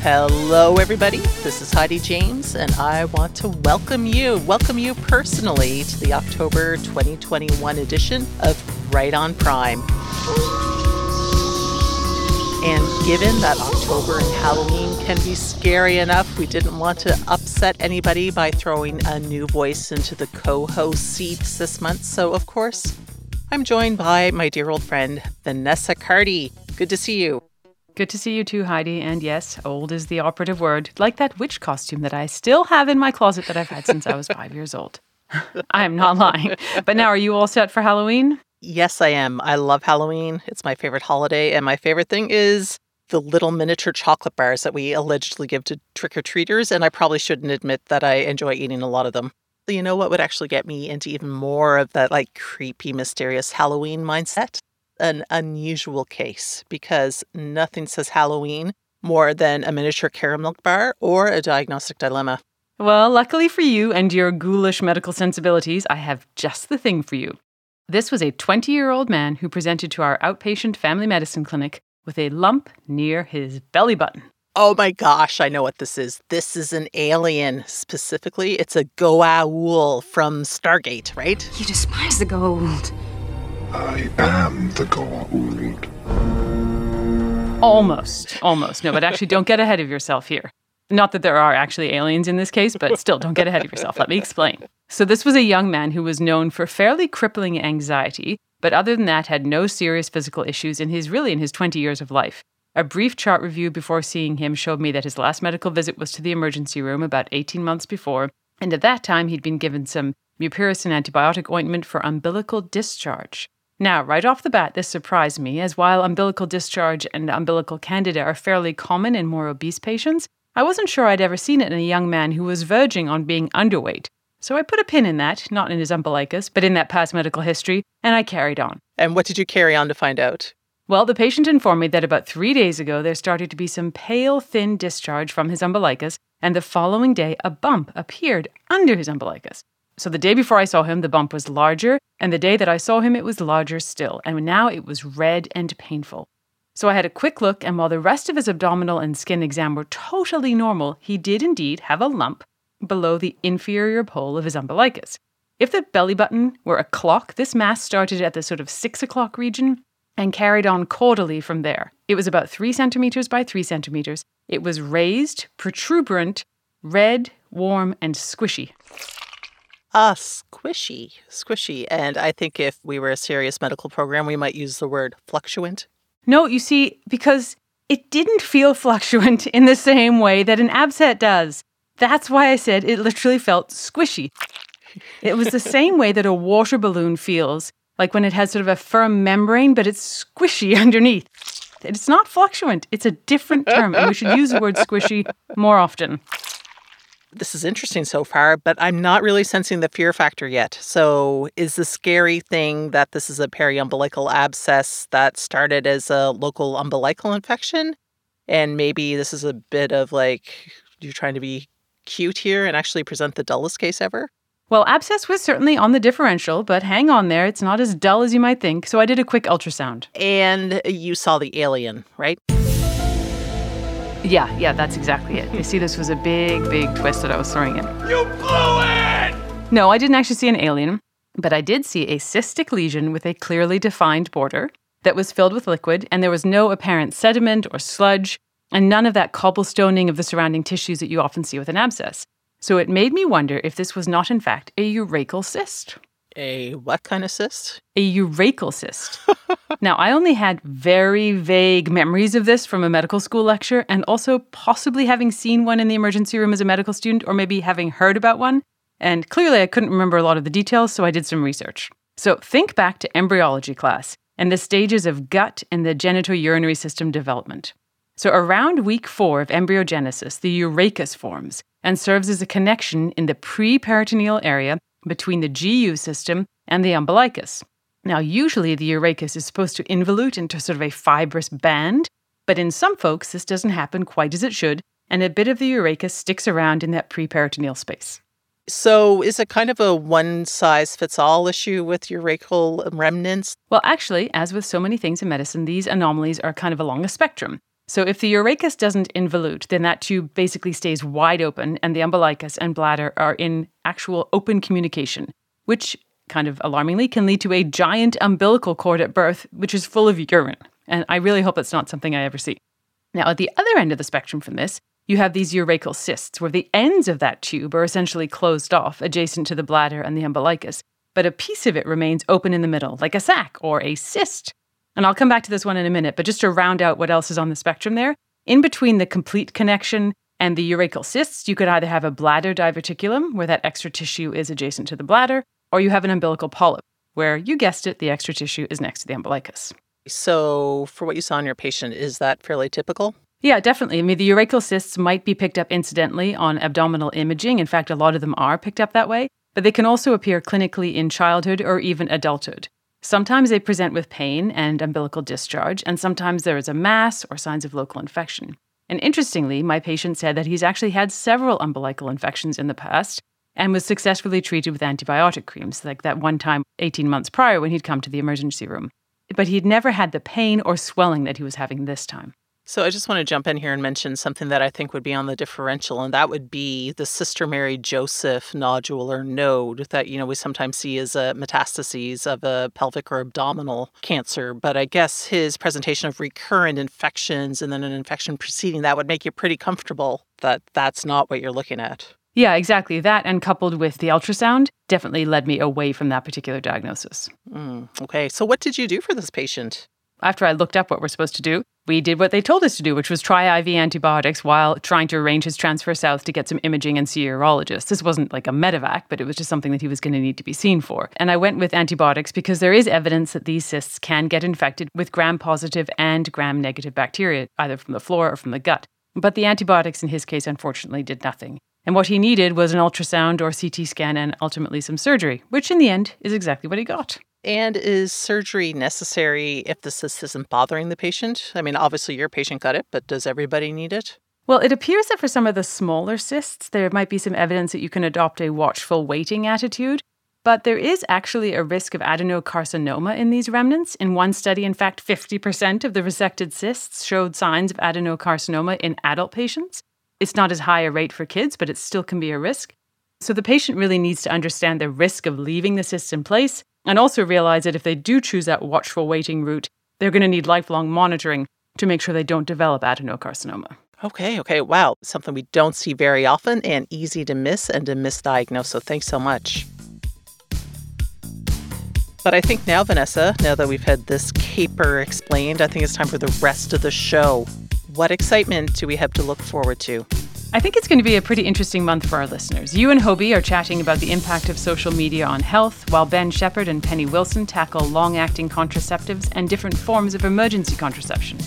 Hello, everybody. This is Heidi James, and I want to welcome you personally to the October 2021 edition of Right on Prime. And given that October and Halloween can be scary enough, we didn't want to upset anybody by throwing a new voice into the co-host seats this month. So, of course, I'm joined by my dear old friend, Vanessa Cardy. Good to see you. Good to see you too, Heidi. And yes, old is the operative word, like that witch costume that I still have in my closet that I've had since I was 5 years old. I am not lying. But now, are you all set for Halloween? Yes, I am. I love Halloween. It's my favorite holiday. And my favorite thing is the little miniature chocolate bars that we allegedly give to trick-or-treaters. And I probably shouldn't admit that I enjoy eating a lot of them. You know what would actually get me into even more of that like creepy, mysterious Halloween mindset? An unusual case, because nothing says Halloween more than a miniature caramel bar or a diagnostic dilemma. Well, luckily for you and your ghoulish medical sensibilities, I have just the thing for you. This was a 20-year-old man who presented to our outpatient family medicine clinic with a lump near his belly button. Oh my gosh, I know what this is. This is an alien. Specifically, it's a Goa'uld from Stargate, right? You despise the Goa'uld. I am the Goa'uld. Almost. No, but actually don't get ahead of yourself here. Not that there are actually aliens in this case, but still, don't get ahead of yourself. Let me explain. So this was a young man who was known for fairly crippling anxiety, but other than that had no serious physical issues in his 20 years of life. A brief chart review before seeing him showed me that his last medical visit was to the emergency room about 18 months before, and at that time he'd been given some mupirocin antibiotic ointment for umbilical discharge. Now, right off the bat, this surprised me, as while umbilical discharge and umbilical candida are fairly common in more obese patients, I wasn't sure I'd ever seen it in a young man who was verging on being underweight. So I put a pin in that, not in his umbilicus, but in that past medical history, and I carried on. And what did you carry on to find out? Well, the patient informed me that about 3 days ago, there started to be some pale, thin discharge from his umbilicus, and the following day, a bump appeared under his umbilicus. So the day before I saw him, the bump was larger, and the day that I saw him, it was larger still, and now it was red and painful. So I had a quick look, and while the rest of his abdominal and skin exam were totally normal, he did indeed have a lump below the inferior pole of his umbilicus. If the belly button were a clock, this mass started at the sort of 6 o'clock region and carried on caudally from there. It was about 3 centimeters by 3 centimeters. It was raised, protuberant, red, warm, and squishy. Ah, squishy. And I think if we were a serious medical program, we might use the word fluctuant. No, you see, because it didn't feel fluctuant in the same way that an abscess does. That's why I said it literally felt squishy. It was the same way that a water balloon feels, like when it has sort of a firm membrane, but it's squishy underneath. It's not fluctuant. It's a different term, and we should use the word squishy more often. This is interesting so far, but I'm not really sensing the fear factor yet. So is the scary thing that this is a periumbilical abscess that started as a local umbilical infection? And maybe this is a bit of like, you're trying to be cute here and actually present the dullest case ever? Well, abscess was certainly on the differential, but hang on there. It's not as dull as you might think. So I did a quick ultrasound. And you saw the alien, right? Yeah, that's exactly it. You see, this was a big twist that I was throwing in. You blew it! No, I didn't actually see an alien, but I did see a cystic lesion with a clearly defined border that was filled with liquid, and there was no apparent sediment or sludge, and none of that cobblestoning of the surrounding tissues that you often see with an abscess. So it made me wonder if this was not, in fact, a urachal cyst. A what kind of cyst? A urachal cyst. Now, I only had very vague memories of this from a medical school lecture and also possibly having seen one in the emergency room as a medical student or maybe having heard about one. And clearly, I couldn't remember a lot of the details, so I did some research. So think back to embryology class and the stages of gut and the genitourinary system development. So around week 4 of embryogenesis, the urachus forms and serves as a connection in the preperitoneal area between the GU system and the umbilicus. Now, usually the urachus is supposed to involute into sort of a fibrous band, but in some folks, this doesn't happen quite as it should, and a bit of the urachus sticks around in that preperitoneal space. So is it kind of a one-size-fits-all issue with urachal remnants? Well, actually, as with so many things in medicine, these anomalies are kind of along a spectrum. So if the urachus doesn't involute, then that tube basically stays wide open, and the umbilicus and bladder are in actual open communication, which, kind of alarmingly, can lead to a giant umbilical cord at birth, which is full of urine. And I really hope that's not something I ever see. Now, at the other end of the spectrum from this, you have these urachal cysts, where the ends of that tube are essentially closed off, adjacent to the bladder and the umbilicus, but a piece of it remains open in the middle, like a sac or a cyst. And I'll come back to this one in a minute, but just to round out what else is on the spectrum there, in between the complete connection and the urachal cysts, you could either have a bladder diverticulum, where that extra tissue is adjacent to the bladder, or you have an umbilical polyp, where, you guessed it, the extra tissue is next to the umbilicus. So for what you saw in your patient, is that fairly typical? Yeah, definitely. I mean, the urachal cysts might be picked up incidentally on abdominal imaging. In fact, a lot of them are picked up that way, but they can also appear clinically in childhood or even adulthood. Sometimes they present with pain and umbilical discharge, and sometimes there is a mass or signs of local infection. And interestingly, my patient said that he's actually had several umbilical infections in the past and was successfully treated with antibiotic creams, like that one time 18 months prior when he'd come to the emergency room. But he'd never had the pain or swelling that he was having this time. So I just want to jump in here and mention something that I think would be on the differential, and that would be the Sister Mary Joseph nodule or node that, you know, we sometimes see as a metastases of a pelvic or abdominal cancer. But I guess his presentation of recurrent infections and then an infection preceding that would make you pretty comfortable that that's not what you're looking at. Yeah, exactly. That, and coupled with the ultrasound, definitely led me away from that particular diagnosis. Okay. So what did you do for this patient? After I looked up what we're supposed to do, we did what they told us to do, which was try IV antibiotics while trying to arrange his transfer south to get some imaging and see a urologist. This wasn't like a medevac, but it was just something that he was going to need to be seen for. And I went with antibiotics because there is evidence that these cysts can get infected with gram-positive and gram-negative bacteria, either from the floor or from the gut. But the antibiotics in his case, unfortunately, did nothing. And what he needed was an ultrasound or CT scan and ultimately some surgery, which in the end is exactly what he got. And is surgery necessary if the cyst isn't bothering the patient? I mean, obviously your patient got it, but does everybody need it? Well, it appears that for some of the smaller cysts, there might be some evidence that you can adopt a watchful waiting attitude. But there is actually a risk of adenocarcinoma in these remnants. In one study, in fact, 50% of the resected cysts showed signs of adenocarcinoma in adult patients. It's not as high a rate for kids, but it still can be a risk. So the patient really needs to understand the risk of leaving the cyst in place, and also realize that if they do choose that watchful waiting route, they're going to need lifelong monitoring to make sure they don't develop adenocarcinoma. Okay. Wow. Something we don't see very often and easy to miss and to misdiagnose. So thanks so much. But I think now, Vanessa, now that we've had this caper explained, I think it's time for the rest of the show. What excitement do we have to look forward to? I think it's going to be a pretty interesting month for our listeners. You and Hobie are chatting about the impact of social media on health, while Ben Shepherd and Penny Wilson tackle long-acting contraceptives and different forms of emergency contraception.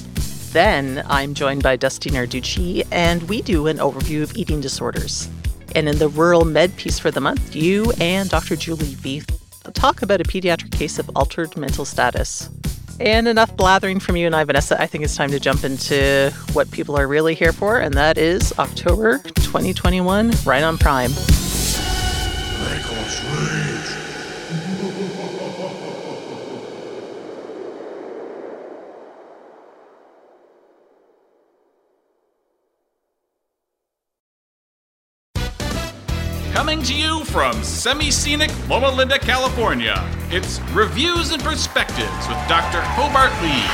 Then I'm joined by Dusty Narducci, and we do an overview of eating disorders. And in the Rural Med piece for the month, you and Dr. Julie Vieth talk about a pediatric case of altered mental status. And enough blathering from you and I, Vanessa. I think it's time to jump into what people are really here for, and that is October 2021, right on Prime. Coming to you from semi-scenic Loma Linda, California, it's Reviews and Perspectives with Dr. Hobart Lee.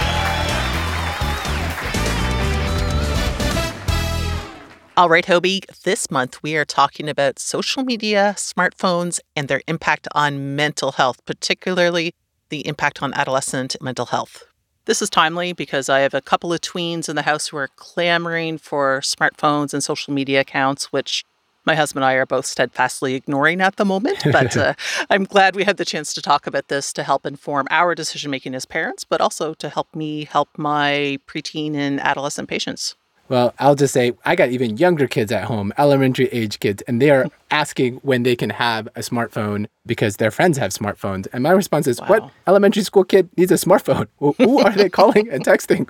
All right, Hobie, this month we are talking about social media, smartphones, and their impact on mental health, particularly the impact on adolescent mental health. This is timely because I have a couple of tweens in the house who are clamoring for smartphones and social media accounts, which my husband and I are both steadfastly ignoring at the moment, but I'm glad we had the chance to talk about this to help inform our decision-making as parents, but also to help me help my preteen and adolescent patients. Well, I'll just say I got even younger kids at home, elementary age kids, and they are asking when they can have a smartphone because their friends have smartphones. And my response is, What elementary school kid needs a smartphone? Who are they calling and texting?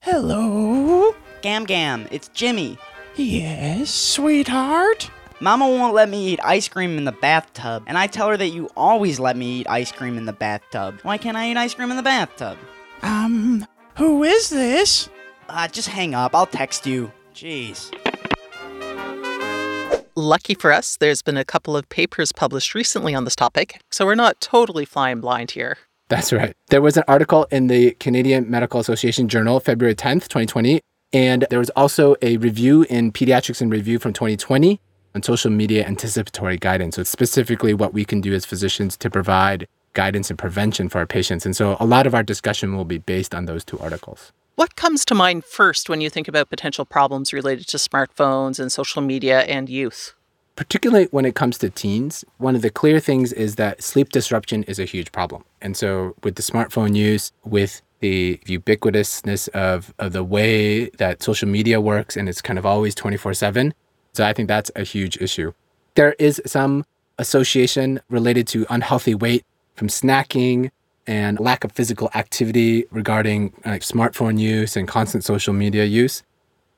Hello? Gam Gam, it's Jimmy. Yes, sweetheart? Mama won't let me eat ice cream in the bathtub, and I tell her that you always let me eat ice cream in the bathtub. Why can't I eat ice cream in the bathtub? Who is this? Just hang up. I'll text you. Jeez. Lucky for us, there's been a couple of papers published recently on this topic, so we're not totally flying blind here. That's right. There was an article in the Canadian Medical Association Journal, February 10th, 2020, and there was also a review in Pediatrics in Review from 2020 on social media anticipatory guidance. So it's specifically what we can do as physicians to provide guidance and prevention for our patients. And so a lot of our discussion will be based on those two articles. What comes to mind first when you think about potential problems related to smartphones and social media and youth? Particularly when it comes to teens, one of the clear things is that sleep disruption is a huge problem. And so with the smartphone use, with the ubiquitousness of the way that social media works, and it's kind of always 24/7. So I think that's a huge issue. There is some association related to unhealthy weight from snacking and lack of physical activity regarding smartphone use and constant social media use.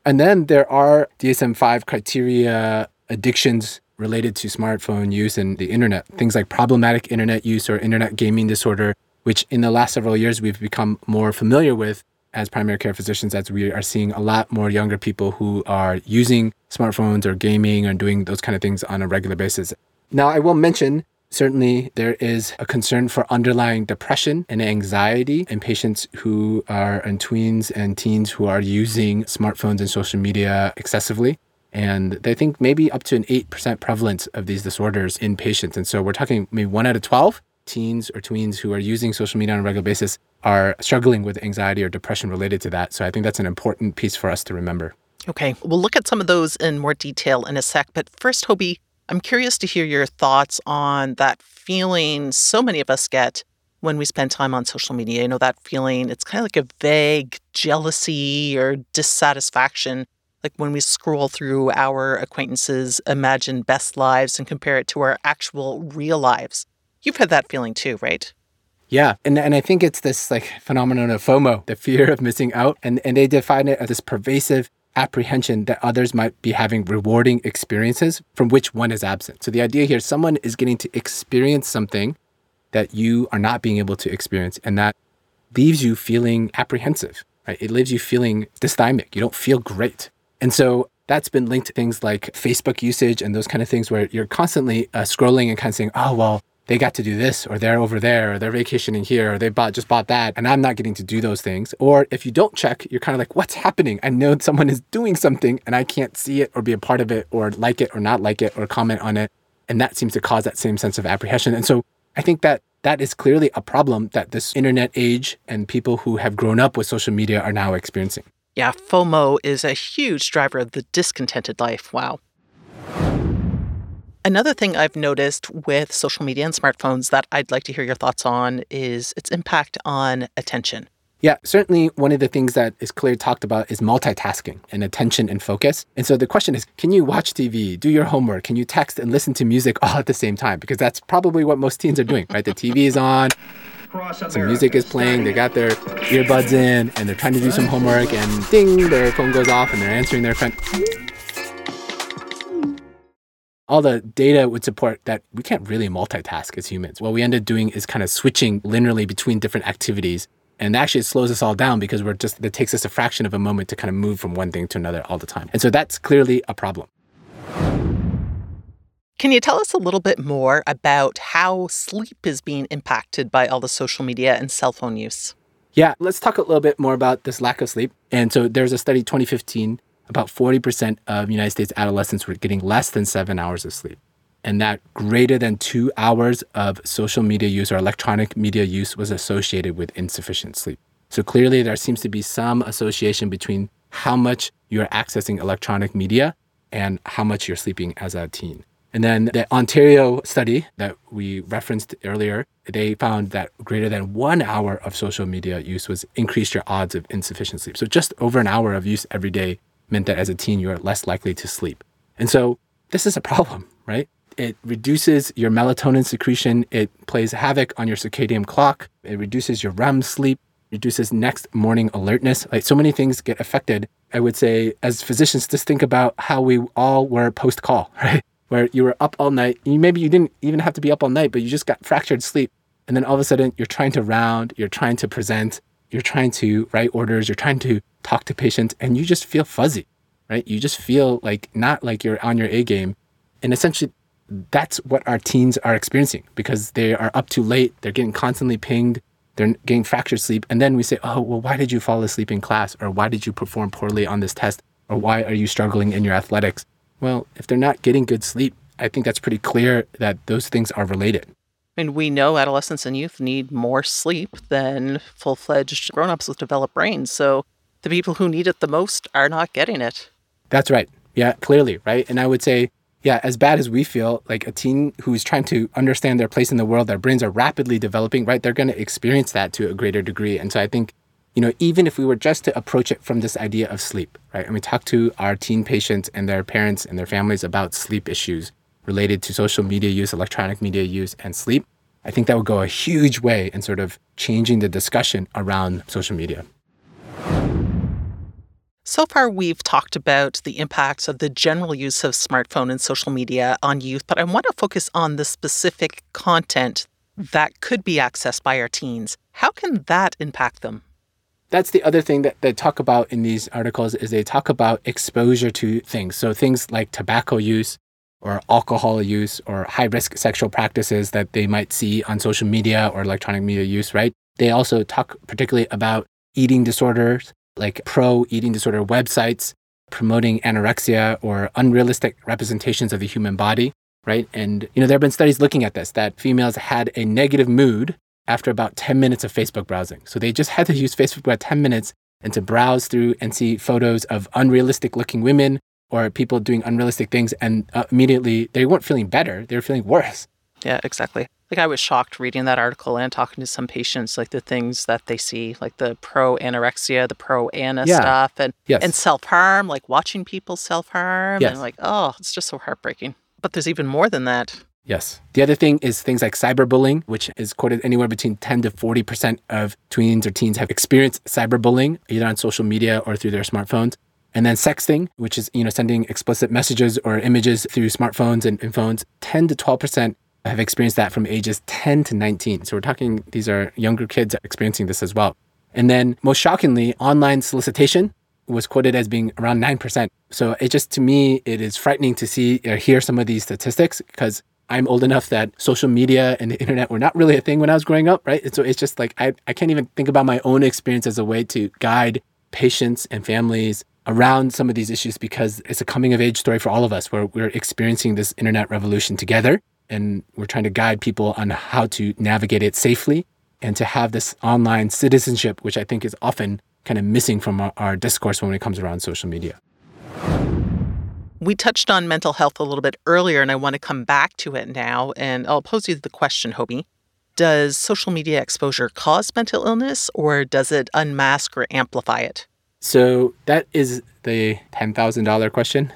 And then there are DSM-5 criteria addictions related to smartphone use and the internet, things like problematic internet use or internet gaming disorder, which in the last several years we've become more familiar with as primary care physicians, as we are seeing a lot more younger people who are using smartphones or gaming or doing those kind of things on a regular basis. Now, I will mention certainly, there is a concern for underlying depression and anxiety in patients who are in tweens and teens who are using smartphones and social media excessively. And they think maybe up to an 8% prevalence of these disorders in patients. And so we're talking maybe 1 out of 12 teens or tweens who are using social media on a regular basis are struggling with anxiety or depression related to that. So I think that's an important piece for us to remember. Okay, we'll look at some of those in more detail in a sec. But first, Hobie, I'm curious to hear your thoughts on that feeling so many of us get when we spend time on social media. You know, that feeling, it's kind of like a vague jealousy or dissatisfaction. Like when we scroll through our acquaintances' imagined best lives and compare it to our actual real lives. You've had that feeling too, right? Yeah. And I think it's this like phenomenon of FOMO, the fear of missing out. And they define it as this pervasive apprehension that others might be having rewarding experiences from which one is absent. So the idea here, someone is getting to experience something that you are not being able to experience, and that leaves you feeling apprehensive, right? It leaves you feeling dysthymic. You don't feel great. And so that's been linked to things like Facebook usage and those kind of things where you're constantly scrolling and kind of saying, oh, well, they got to do this, or they're over there, or they're vacationing here, or they just bought that, and I'm not getting to do those things. Or if you don't check, you're kind of like, what's happening? I know someone is doing something, and I can't see it or be a part of it or like it or not like it or comment on it. And that seems to cause that same sense of apprehension. And so I think that that is clearly a problem that this internet age and people who have grown up with social media are now experiencing. Yeah, FOMO is a huge driver of the discontented life. Wow. Another thing I've noticed with social media and smartphones that I'd like to hear your thoughts on is its impact on attention. Yeah, certainly one of the things that is clearly talked about is multitasking and attention and focus. And so the question is, can you watch TV, do your homework, can you text and listen to music all at the same time? Because that's probably what most teens are doing, right? The TV is on, some music is playing, they got their earbuds in, and they're trying to do some homework, and ding, their phone goes off and they're answering their friend. All the data would support that we can't really multitask as humans. What we end up doing is kind of switching linearly between different activities. And actually, it slows us all down because it takes us a fraction of a moment to kind of move from one thing to another all the time. And so that's clearly a problem. Can you tell us a little bit more about how sleep is being impacted by all the social media and cell phone use? Yeah, let's talk a little bit more about this lack of sleep. And so there's a study 2015, about 40% of United States adolescents were getting less than 7 hours of sleep. And that greater than 2 hours of social media use or electronic media use was associated with insufficient sleep. So clearly there seems to be some association between how much you're accessing electronic media and how much you're sleeping as a teen. And then the Ontario study that we referenced earlier, they found that greater than 1 hour of social media use was increased your odds of insufficient sleep. So just over an hour of use every day meant that as a teen, you are less likely to sleep. And so this is a problem, right? It reduces your melatonin secretion. It plays havoc on your circadian clock. It reduces your REM sleep, reduces next morning alertness. Like so many things get affected. I would say as physicians, just think about how we all were post-call, right? where you were up all night. Maybe you didn't even have to be up all night, but you just got fractured sleep. And then all of a sudden, you're trying to round, you're trying to present, you're trying to write orders, you're trying to talk to patients, and you just feel fuzzy, right? You just feel like not like you're on your A game. And essentially, that's what our teens are experiencing because they are up too late, they're getting constantly pinged, they're getting fractured sleep. And then we say, oh, well, why did you fall asleep in class? Or why did you perform poorly on this test? Or why are you struggling in your athletics? Well, if they're not getting good sleep, I think that's pretty clear that those things are related. And we know adolescents and youth need more sleep than full-fledged grown-ups with developed brains. So the people who need it the most are not getting it. That's right. Yeah, clearly, right? And I would say, yeah, as bad as we feel, like a teen who's trying to understand their place in the world, their brains are rapidly developing, right? They're going to experience that to a greater degree. And so I think, you know, even if we were just to approach it from this idea of sleep, right? And we talk to our teen patients and their parents and their families about sleep issues related to social media use, electronic media use, and sleep, I think that would go a huge way in sort of changing the discussion around social media. So far, we've talked about the impacts of the general use of smartphone and social media on youth, but I want to focus on the specific content that could be accessed by our teens. How can that impact them? That's the other thing that they talk about in these articles is they talk about exposure to things. So things like tobacco use or alcohol use or high-risk sexual practices that they might see on social media or electronic media use, right? They also talk particularly about eating disorders, like pro-eating disorder websites, promoting anorexia or unrealistic representations of the human body, right? And, you know, there have been studies looking at this, that females had a negative mood after about 10 minutes of Facebook browsing. So they just had to use Facebook about 10 minutes and to browse through and see photos of unrealistic looking women or people doing unrealistic things. And immediately they weren't feeling better, they were feeling worse. Yeah, exactly. Like I was shocked reading that article and talking to some patients, like the things that they see, like the pro-anorexia, the pro-ana stuff and self-harm, like watching people self-harm and like, oh, it's just so heartbreaking. But there's even more than that. Yes. The other thing is things like cyberbullying, which is quoted anywhere between 10 to 40% of tweens or teens have experienced cyberbullying, either on social media or through their smartphones. And then sexting, which is, you know, sending explicit messages or images through smartphones and phones, 10 to 12%. Have experienced that from ages 10 to 19. So we're talking, these are younger kids experiencing this as well. And then most shockingly, online solicitation was quoted as being around 9%. So it just, to me, it is frightening to see or hear some of these statistics because I'm old enough that social media and the internet were not really a thing when I was growing up, right? And so it's just like, I can't even think about my own experience as a way to guide patients and families around some of these issues because it's a coming of age story for all of us where we're experiencing this internet revolution together. And we're trying to guide people on how to navigate it safely and to have this online citizenship, which I think is often kind of missing from our discourse when it comes around social media. We touched on mental health a little bit earlier, and I want to come back to it now. And I'll pose you the question, Hobie. Does social media exposure cause mental illness, or does it unmask or amplify it? So that is the $10,000 question.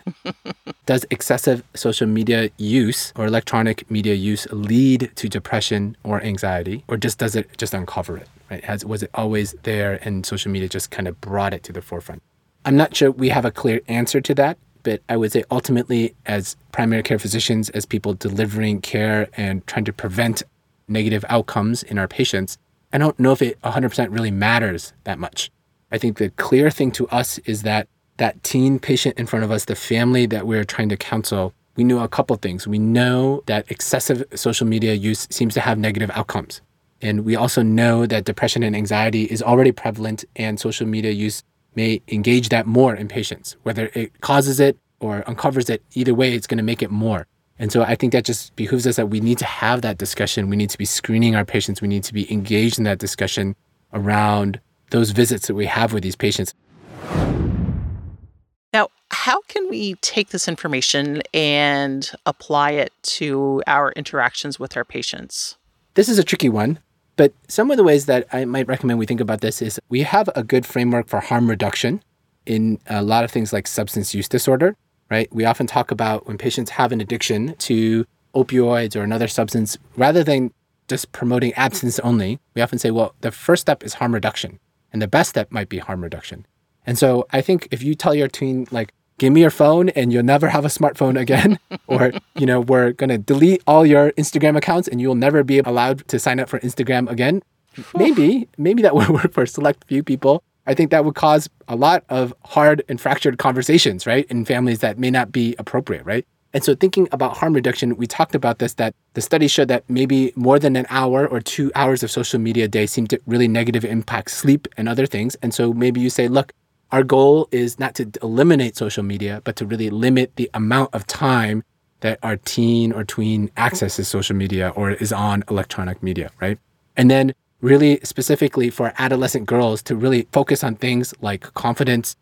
Does excessive social media use or electronic media use lead to depression or anxiety? Or just does it just uncover it, right? Was it always there and social media just kind of brought it to the forefront? I'm not sure we have a clear answer to that, but I would say ultimately as primary care physicians, as people delivering care and trying to prevent negative outcomes in our patients, I don't know if it 100% really matters that much. I think the clear thing to us is that that teen patient in front of us, the family that we're trying to counsel, we know a couple things. We know that excessive social media use seems to have negative outcomes. And we also know that depression and anxiety is already prevalent and social media use may engage that more in patients. Whether it causes it or uncovers it, either way, it's going to make it more. And so I think that just behooves us that we need to have that discussion. We need to be screening our patients. We need to be engaged in that discussion around those visits that we have with these patients. Now, how can we take this information and apply it to our interactions with our patients? This is a tricky one, but some of the ways that I might recommend we think about this is we have a good framework for harm reduction in a lot of things like substance use disorder, right? We often talk about when patients have an addiction to opioids or another substance, rather than just promoting abstinence only, we often say, well, the first step is harm reduction. And the best step might be harm reduction. And so I think if you tell your teen, like, give me your phone and you'll never have a smartphone again. Or, you know, we're going to delete all your Instagram accounts and you'll never be allowed to sign up for Instagram again. Maybe that would work for a select few people. I think that would cause a lot of hard and fractured conversations, right, in families that may not be appropriate, right? And so thinking about harm reduction, we talked about this, that the study showed that maybe more than an hour or 2 hours of social media a day seemed to really negatively impact sleep and other things. And so maybe you say, look, our goal is not to eliminate social media, but to really limit the amount of time that our teen or tween accesses social media or is on electronic media, right? And then really specifically for adolescent girls to really focus on things like confidence,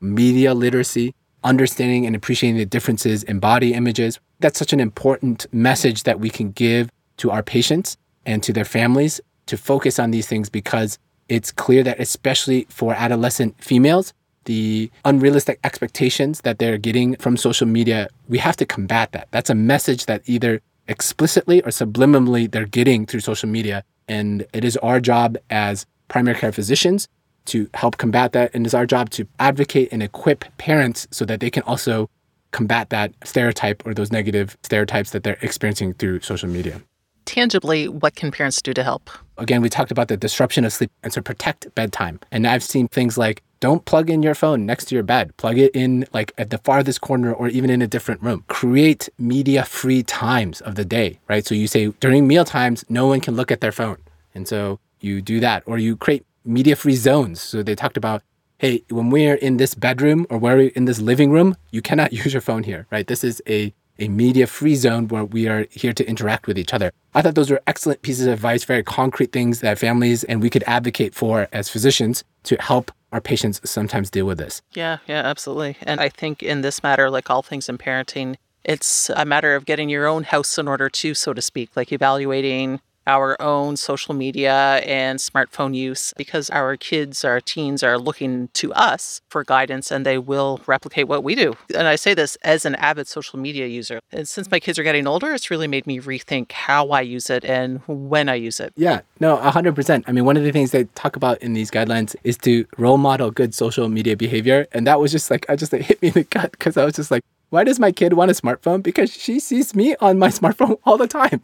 media literacy, understanding and appreciating the differences in body images. That's such an important message that we can give to our patients and to their families to focus on these things, because it's clear that especially for adolescent females, the unrealistic expectations that they're getting from social media, we have to combat that. That's a message that either explicitly or subliminally they're getting through social media. And it is our job as primary care physicians to help combat that. And it's our job to advocate and equip parents so that they can also combat that stereotype or those negative stereotypes that they're experiencing through social media. Tangibly, what can parents do to help? Again, we talked about the disruption of sleep, and so protect bedtime. And I've seen things like, don't plug in your phone next to your bed. Plug it in like at the farthest corner or even in a different room. Create media-free times of the day, right? So you say during meal times, no one can look at their phone. And so you do that, or you create media-free zones. So they talked about, hey, when we're in this bedroom or we're in this living room, you cannot use your phone here, right? This is a media-free zone where we are here to interact with each other. I thought those were excellent pieces of advice, very concrete things that families and we could advocate for as physicians to help our patients sometimes deal with this. Yeah, absolutely. And I think in this matter, like all things in parenting, it's a matter of getting your own house in order too, so to speak, like evaluating our own social media and smartphone use, because our kids, our teens are looking to us for guidance and they will replicate what we do. And I say this as an avid social media user. And since my kids are getting older, it's really made me rethink how I use it and when I use it. Yeah, no, 100%. I mean, one of the things they talk about in these guidelines is to role model good social media behavior. And that was just like, it hit me in the gut, because I was just like, why does my kid want a smartphone? Because she sees me on my smartphone all the time.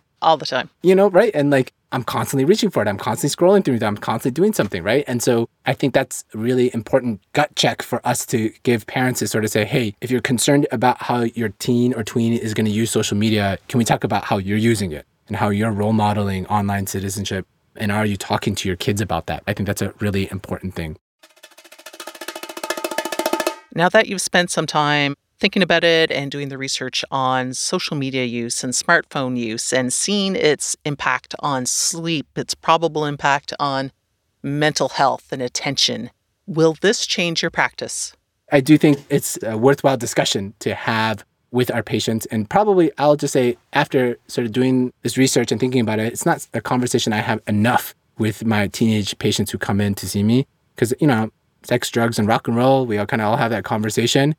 You know, right? And like, I'm constantly reaching for it. I'm constantly scrolling through it. I'm constantly doing something, right? And so I think that's a really important gut check for us to give parents, to sort of say, hey, if you're concerned about how your teen or tween is going to use social media, can we talk about how you're using it and how you're role modeling online citizenship? And are you talking to your kids about that? I think that's a really important thing. Now that you've spent some time thinking about it and doing the research on social media use and smartphone use and seeing its impact on sleep, its probable impact on mental health and attention, will this change your practice? I do think it's a worthwhile discussion to have with our patients. And probably I'll just say, after sort of doing this research and thinking about it, it's not a conversation I have enough with my teenage patients who come in to see me, because, you know, sex, drugs, and rock and roll, we all kind of all have that conversation.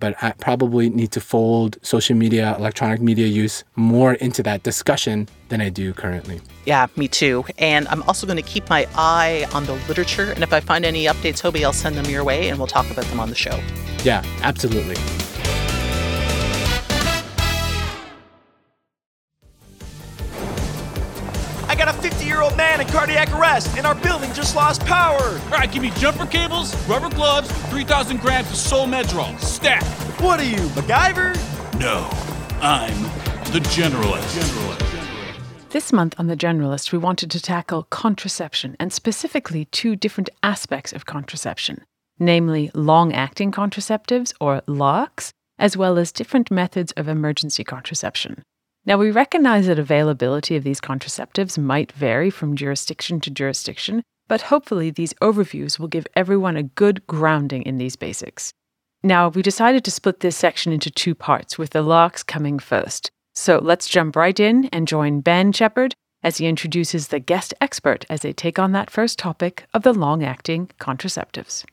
But I probably need to fold social media, electronic media use more into that discussion than I do currently. Yeah, me too. And I'm also going to keep my eye on the literature. And if I find any updates, Hobie, I'll send them your way and we'll talk about them on the show. Yeah, absolutely. I got a 50-year-old man in cardiac arrest and our building just lost power. All right, give me jumper cables, rubber gloves, 3,000 grams of Solmedrol. Stack. What are you, MacGyver? No, I'm the Generalist. This month on The Generalist, we wanted to tackle contraception, and specifically two different aspects of contraception, namely long-acting contraceptives, or LARCs, as well as different methods of emergency contraception. Now, we recognize that availability of these contraceptives might vary from jurisdiction to jurisdiction, but hopefully these overviews will give everyone a good grounding in these basics. Now, we decided to split this section into two parts, with the LARCs coming first. So let's jump right in and join Ben Shepherd as he introduces the guest expert as they take on that first topic of the long-acting contraceptives.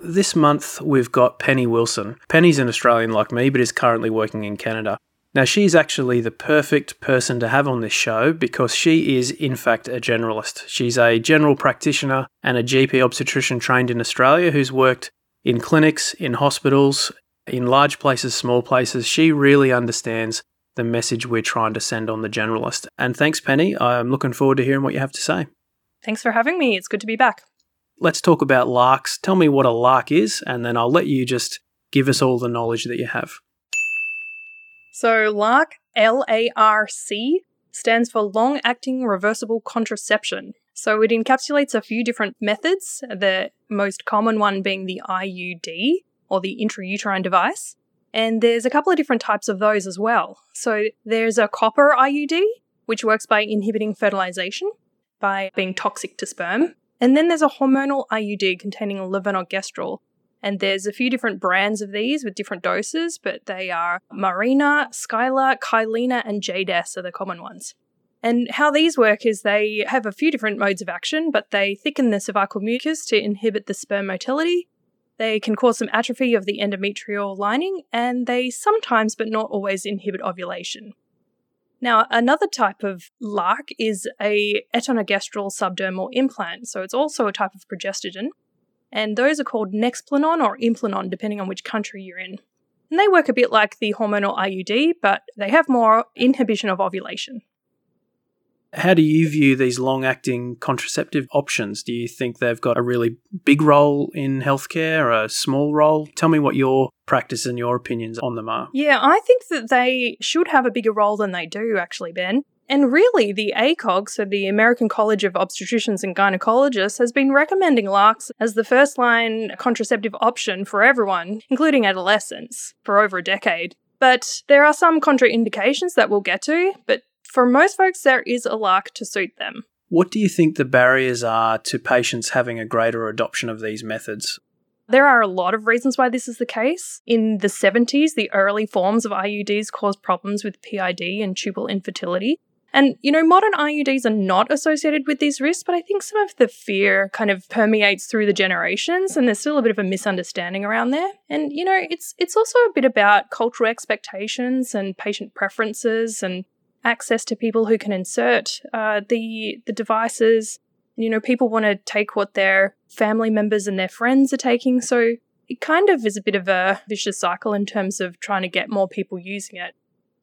This month, we've got Penny Wilson. Penny's an Australian like me, but is currently working in Canada. Now, she's actually the perfect person to have on this show because she is, in fact, a generalist. She's a general practitioner and a GP obstetrician trained in Australia who's worked in clinics, in hospitals, in large places, small places. She really understands the message we're trying to send on the generalist. And thanks, Penny. I'm looking forward to hearing what you have to say. Thanks for having me. It's good to be back. Let's talk about LARCs. Tell me what a LARC is, and then I'll let you just give us all the knowledge that you have. So LARC, L-A-R-C, stands for long-acting reversible contraception. So it encapsulates a few different methods, the most common one being the IUD, or the intrauterine device. And there's a couple of different types of those as well. So there's a copper IUD, which works by inhibiting fertilization, by being toxic to sperm. And then there's a hormonal IUD containing levonorgestrel. And there's a few different brands of these with different doses, but they are Mirena, Skyla, Kylena, and JDES are the common ones. And how these work is they have a few different modes of action, but they thicken the cervical mucus to inhibit the sperm motility. They can cause some atrophy of the endometrial lining, and they sometimes, but not always, inhibit ovulation. Now, another type of LARC is a etonogestrel subdermal implant, so it's also a type of progestogen, and those are called Nexplanon or Implanon, depending on which country you're in. And they work a bit like the hormonal IUD, but they have more inhibition of ovulation. How do you view these long-acting contraceptive options? Do you think they've got a really big role in healthcare, a small role? Tell me what your practice and your opinions on them are. Yeah, I think that they should have a bigger role than they do, actually, Ben. And really, the ACOG, so the American College of Obstetricians and Gynecologists, has been recommending LARCs as the first-line contraceptive option for everyone, including adolescents, for over a decade. But there are some contraindications that we'll get to, but for most folks, there is a LARC to suit them. What do you think the barriers are to patients having a greater adoption of these methods? There are a lot of reasons why this is the case. In the 70s, the early forms of IUDs caused problems with PID and tubal infertility. And, you know, modern IUDs are not associated with these risks, but I think some of the fear kind of permeates through the generations, and there's still a bit of a misunderstanding around there. And, you know, it's also a bit about cultural expectations and patient preferences and access to people who can insert the devices. You know, people want to take what their family members and their friends are taking. So it kind of is a bit of a vicious cycle in terms of trying to get more people using it.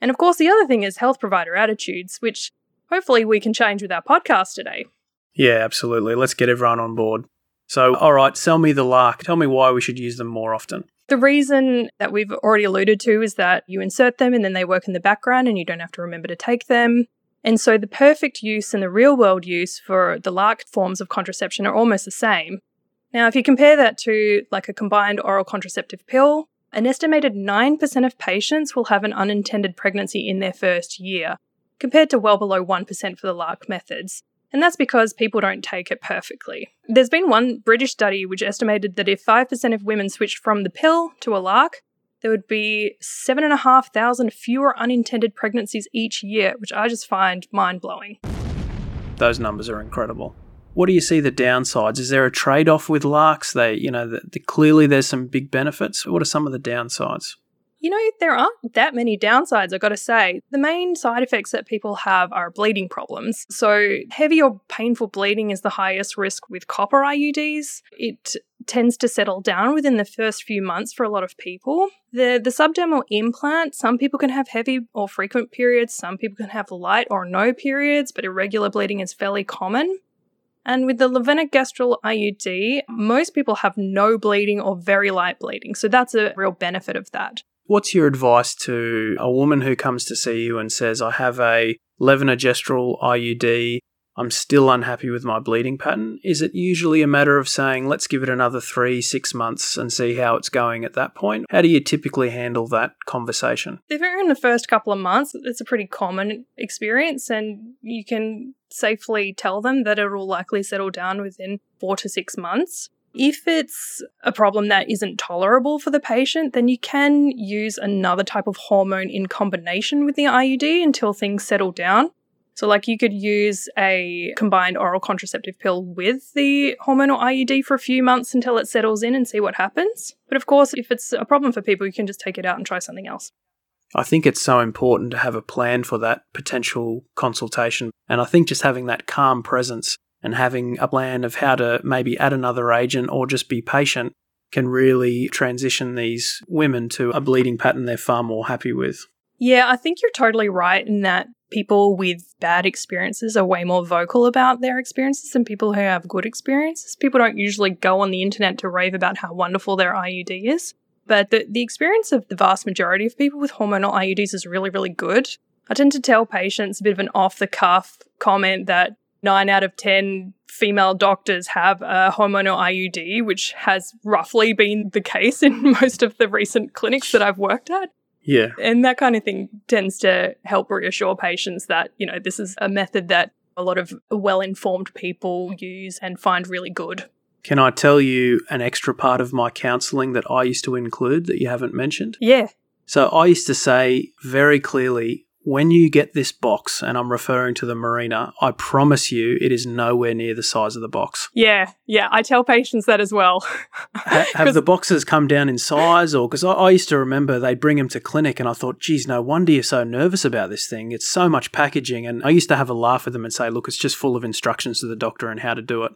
And of course, the other thing is health provider attitudes, which hopefully we can change with our podcast today. Yeah, absolutely. Let's get everyone on board. So, all right, sell me the LARC. Tell me why we should use them more often. The reason that we've already alluded to is that you insert them and then they work in the background and you don't have to remember to take them. And so the perfect use and the real-world use for the LARC forms of contraception are almost the same. Now, if you compare that to like a combined oral contraceptive pill, an estimated 9% of patients will have an unintended pregnancy in their first year, compared to well below 1% for the LARC methods. And that's because people don't take it perfectly. There's been one British study which estimated that if 5% of women switched from the pill to a LARC, there would be 7,500 fewer unintended pregnancies each year, which I just find mind-blowing. Those numbers are incredible. What do you see the downsides? Is there a trade-off with LARCs? Clearly there's some big benefits. What are some of the downsides? You know, there aren't that many downsides, I've got to say. The main side effects that people have are bleeding problems. So heavy or painful bleeding is the highest risk with copper IUDs. It tends to settle down within the first few months for a lot of people. The subdermal implant, some people can have heavy or frequent periods, some people can have light or no periods, but irregular bleeding is fairly common. And with the levonorgestrel IUD, most people have no bleeding or very light bleeding. So that's a real benefit of that. What's your advice to a woman who comes to see you and says, I have a levonorgestrel IUD, I'm still unhappy with my bleeding pattern? Is it usually a matter of saying, let's give it another 3-6 months and see how it's going at that point? How do you typically handle that conversation? If you're in the first couple of months, it's a pretty common experience, and you can safely tell them that it will likely settle down within 4 to 6 months. If it's a problem that isn't tolerable for the patient, then you can use another type of hormone in combination with the IUD until things settle down. So like you could use a combined oral contraceptive pill with the hormonal IUD for a few months until it settles in and see what happens. But of course, if it's a problem for people, you can just take it out and try something else. I think it's so important to have a plan for that potential consultation. And I think just having that calm presence and having a plan of how to maybe add another agent or just be patient can really transition these women to a bleeding pattern they're far more happy with. Yeah, I think you're totally right in that people with bad experiences are way more vocal about their experiences than people who have good experiences. People don't usually go on the internet to rave about how wonderful their IUD is. But the experience of the vast majority of people with hormonal IUDs is really, really good. I tend to tell patients a bit of an off-the-cuff comment that 9 out of 10 female doctors have a hormonal IUD, which has roughly been the case in most of the recent clinics that I've worked at. Yeah. And that kind of thing tends to help reassure patients that, you know, this is a method that a lot of well-informed people use and find really good. Can I tell you an extra part of my counselling that I used to include that you haven't mentioned? Yeah. So I used to say very clearly, when you get this box, and I'm referring to the Mirena, I promise you it is nowhere near the size of the box. Yeah, I tell patients that as well. Have the boxes come down in size? Or because I used to remember they'd bring them to clinic and I thought, geez, no wonder you're so nervous about this thing. It's so much packaging. And I used to have a laugh with them and say, look, it's just full of instructions to the doctor and how to do it.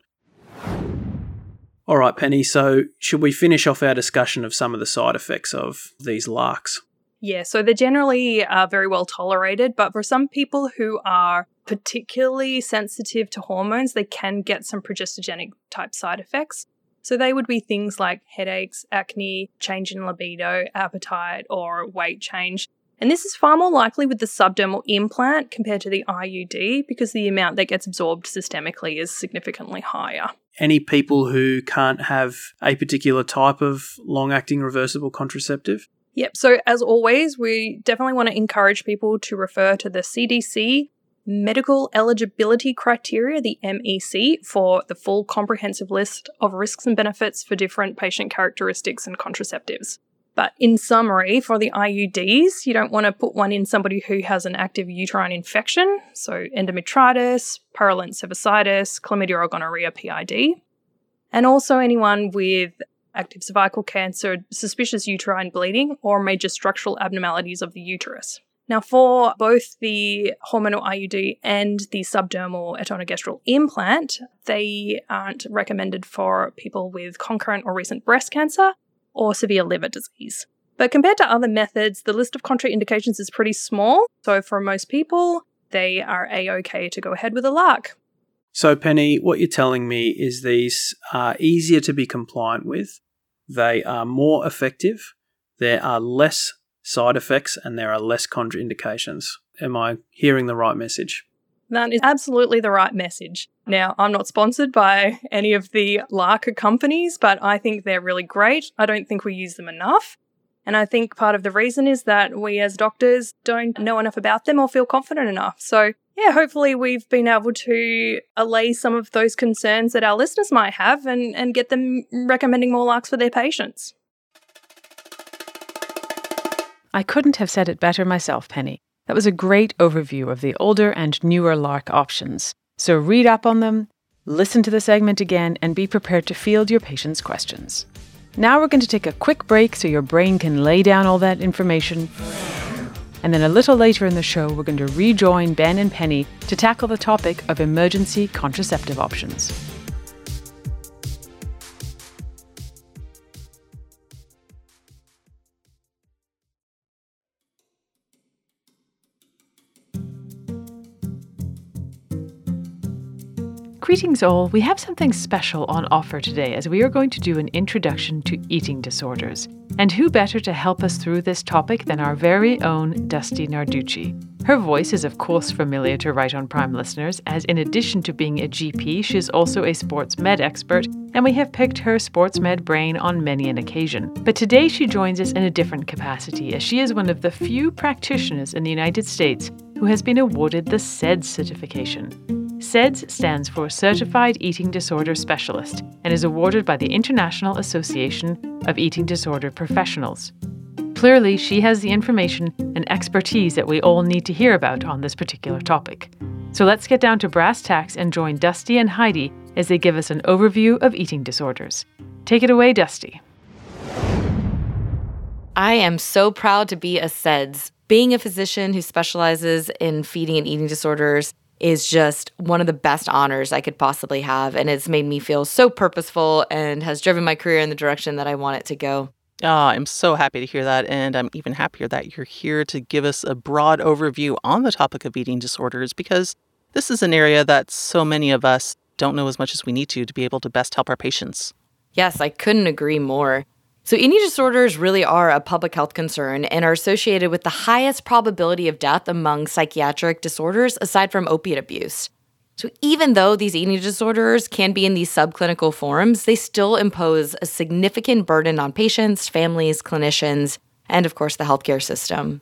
All right, Penny, so should we finish off our discussion of some of the side effects of these LARCs? Yeah, so they're generally very well tolerated, but for some people who are particularly sensitive to hormones, they can get some progestogenic type side effects. So they would be things like headaches, acne, change in libido, appetite, or weight change. And this is far more likely with the subdermal implant compared to the IUD because the amount that gets absorbed systemically is significantly higher. Any people who can't have a particular type of long-acting reversible contraceptive? Yep. So as always, we definitely want to encourage people to refer to the CDC Medical Eligibility Criteria, the MEC, for the full comprehensive list of risks and benefits for different patient characteristics and contraceptives. But in summary, for the IUDs, you don't want to put one in somebody who has an active uterine infection, so endometritis, purulent cervicitis, chlamydia or gonorrhea, PID, and also anyone with active cervical cancer, suspicious uterine bleeding, or major structural abnormalities of the uterus. Now, for both the hormonal IUD and the subdermal etonogestrel implant, they aren't recommended for people with concurrent or recent breast cancer or severe liver disease. But compared to other methods, the list of contraindications is pretty small. So for most people, they are a-okay to go ahead with a LARC. So Penny, what you're telling me is these are easier to be compliant with, they are more effective, there are less side effects, and there are less contraindications. Am I hearing the right message? That is absolutely the right message. Now, I'm not sponsored by any of the LARC companies, but I think they're really great. I don't think we use them enough. And I think part of the reason is that we as doctors don't know enough about them or feel confident enough. So yeah, hopefully we've been able to allay some of those concerns that our listeners might have and get them recommending more LARCs for their patients. I couldn't have said it better myself, Penny. That was a great overview of the older and newer LARC options. So read up on them, listen to the segment again, and be prepared to field your patients' questions. Now we're going to take a quick break so your brain can lay down all that information. And then a little later in the show, we're going to rejoin Ben and Penny to tackle the topic of emergency contraceptive options. Greetings all, we have something special on offer today as we are going to do an introduction to eating disorders. And who better to help us through this topic than our very own Dusty Narducci. Her voice is of course familiar to Right on Prime listeners, as in addition to being a GP, she is also a sports med expert, and we have picked her sports med brain on many an occasion. But today she joins us in a different capacity, as she is one of the few practitioners in the United States who has been awarded the SEDS certification. SEDS stands for Certified Eating Disorder Specialist and is awarded by the International Association of Eating Disorder Professionals. Clearly, she has the information and expertise that we all need to hear about on this particular topic. So let's get down to brass tacks and join Dusty and Heidi as they give us an overview of eating disorders. Take it away, Dusty. I am so proud to be a SEDS. Being a physician who specializes in feeding and eating disorders is just one of the best honors I could possibly have, and it's made me feel so purposeful and has driven my career in the direction that I want it to go. I'm so happy to hear that, and I'm even happier that you're here to give us a broad overview on the topic of eating disorders, because this is an area that so many of us don't know as much as we need to be able to best help our patients. Yes, I couldn't agree more. So eating disorders really are a public health concern and are associated with the highest probability of death among psychiatric disorders aside from opiate abuse. So even though these eating disorders can be in these subclinical forms, they still impose a significant burden on patients, families, clinicians, and of course the healthcare system.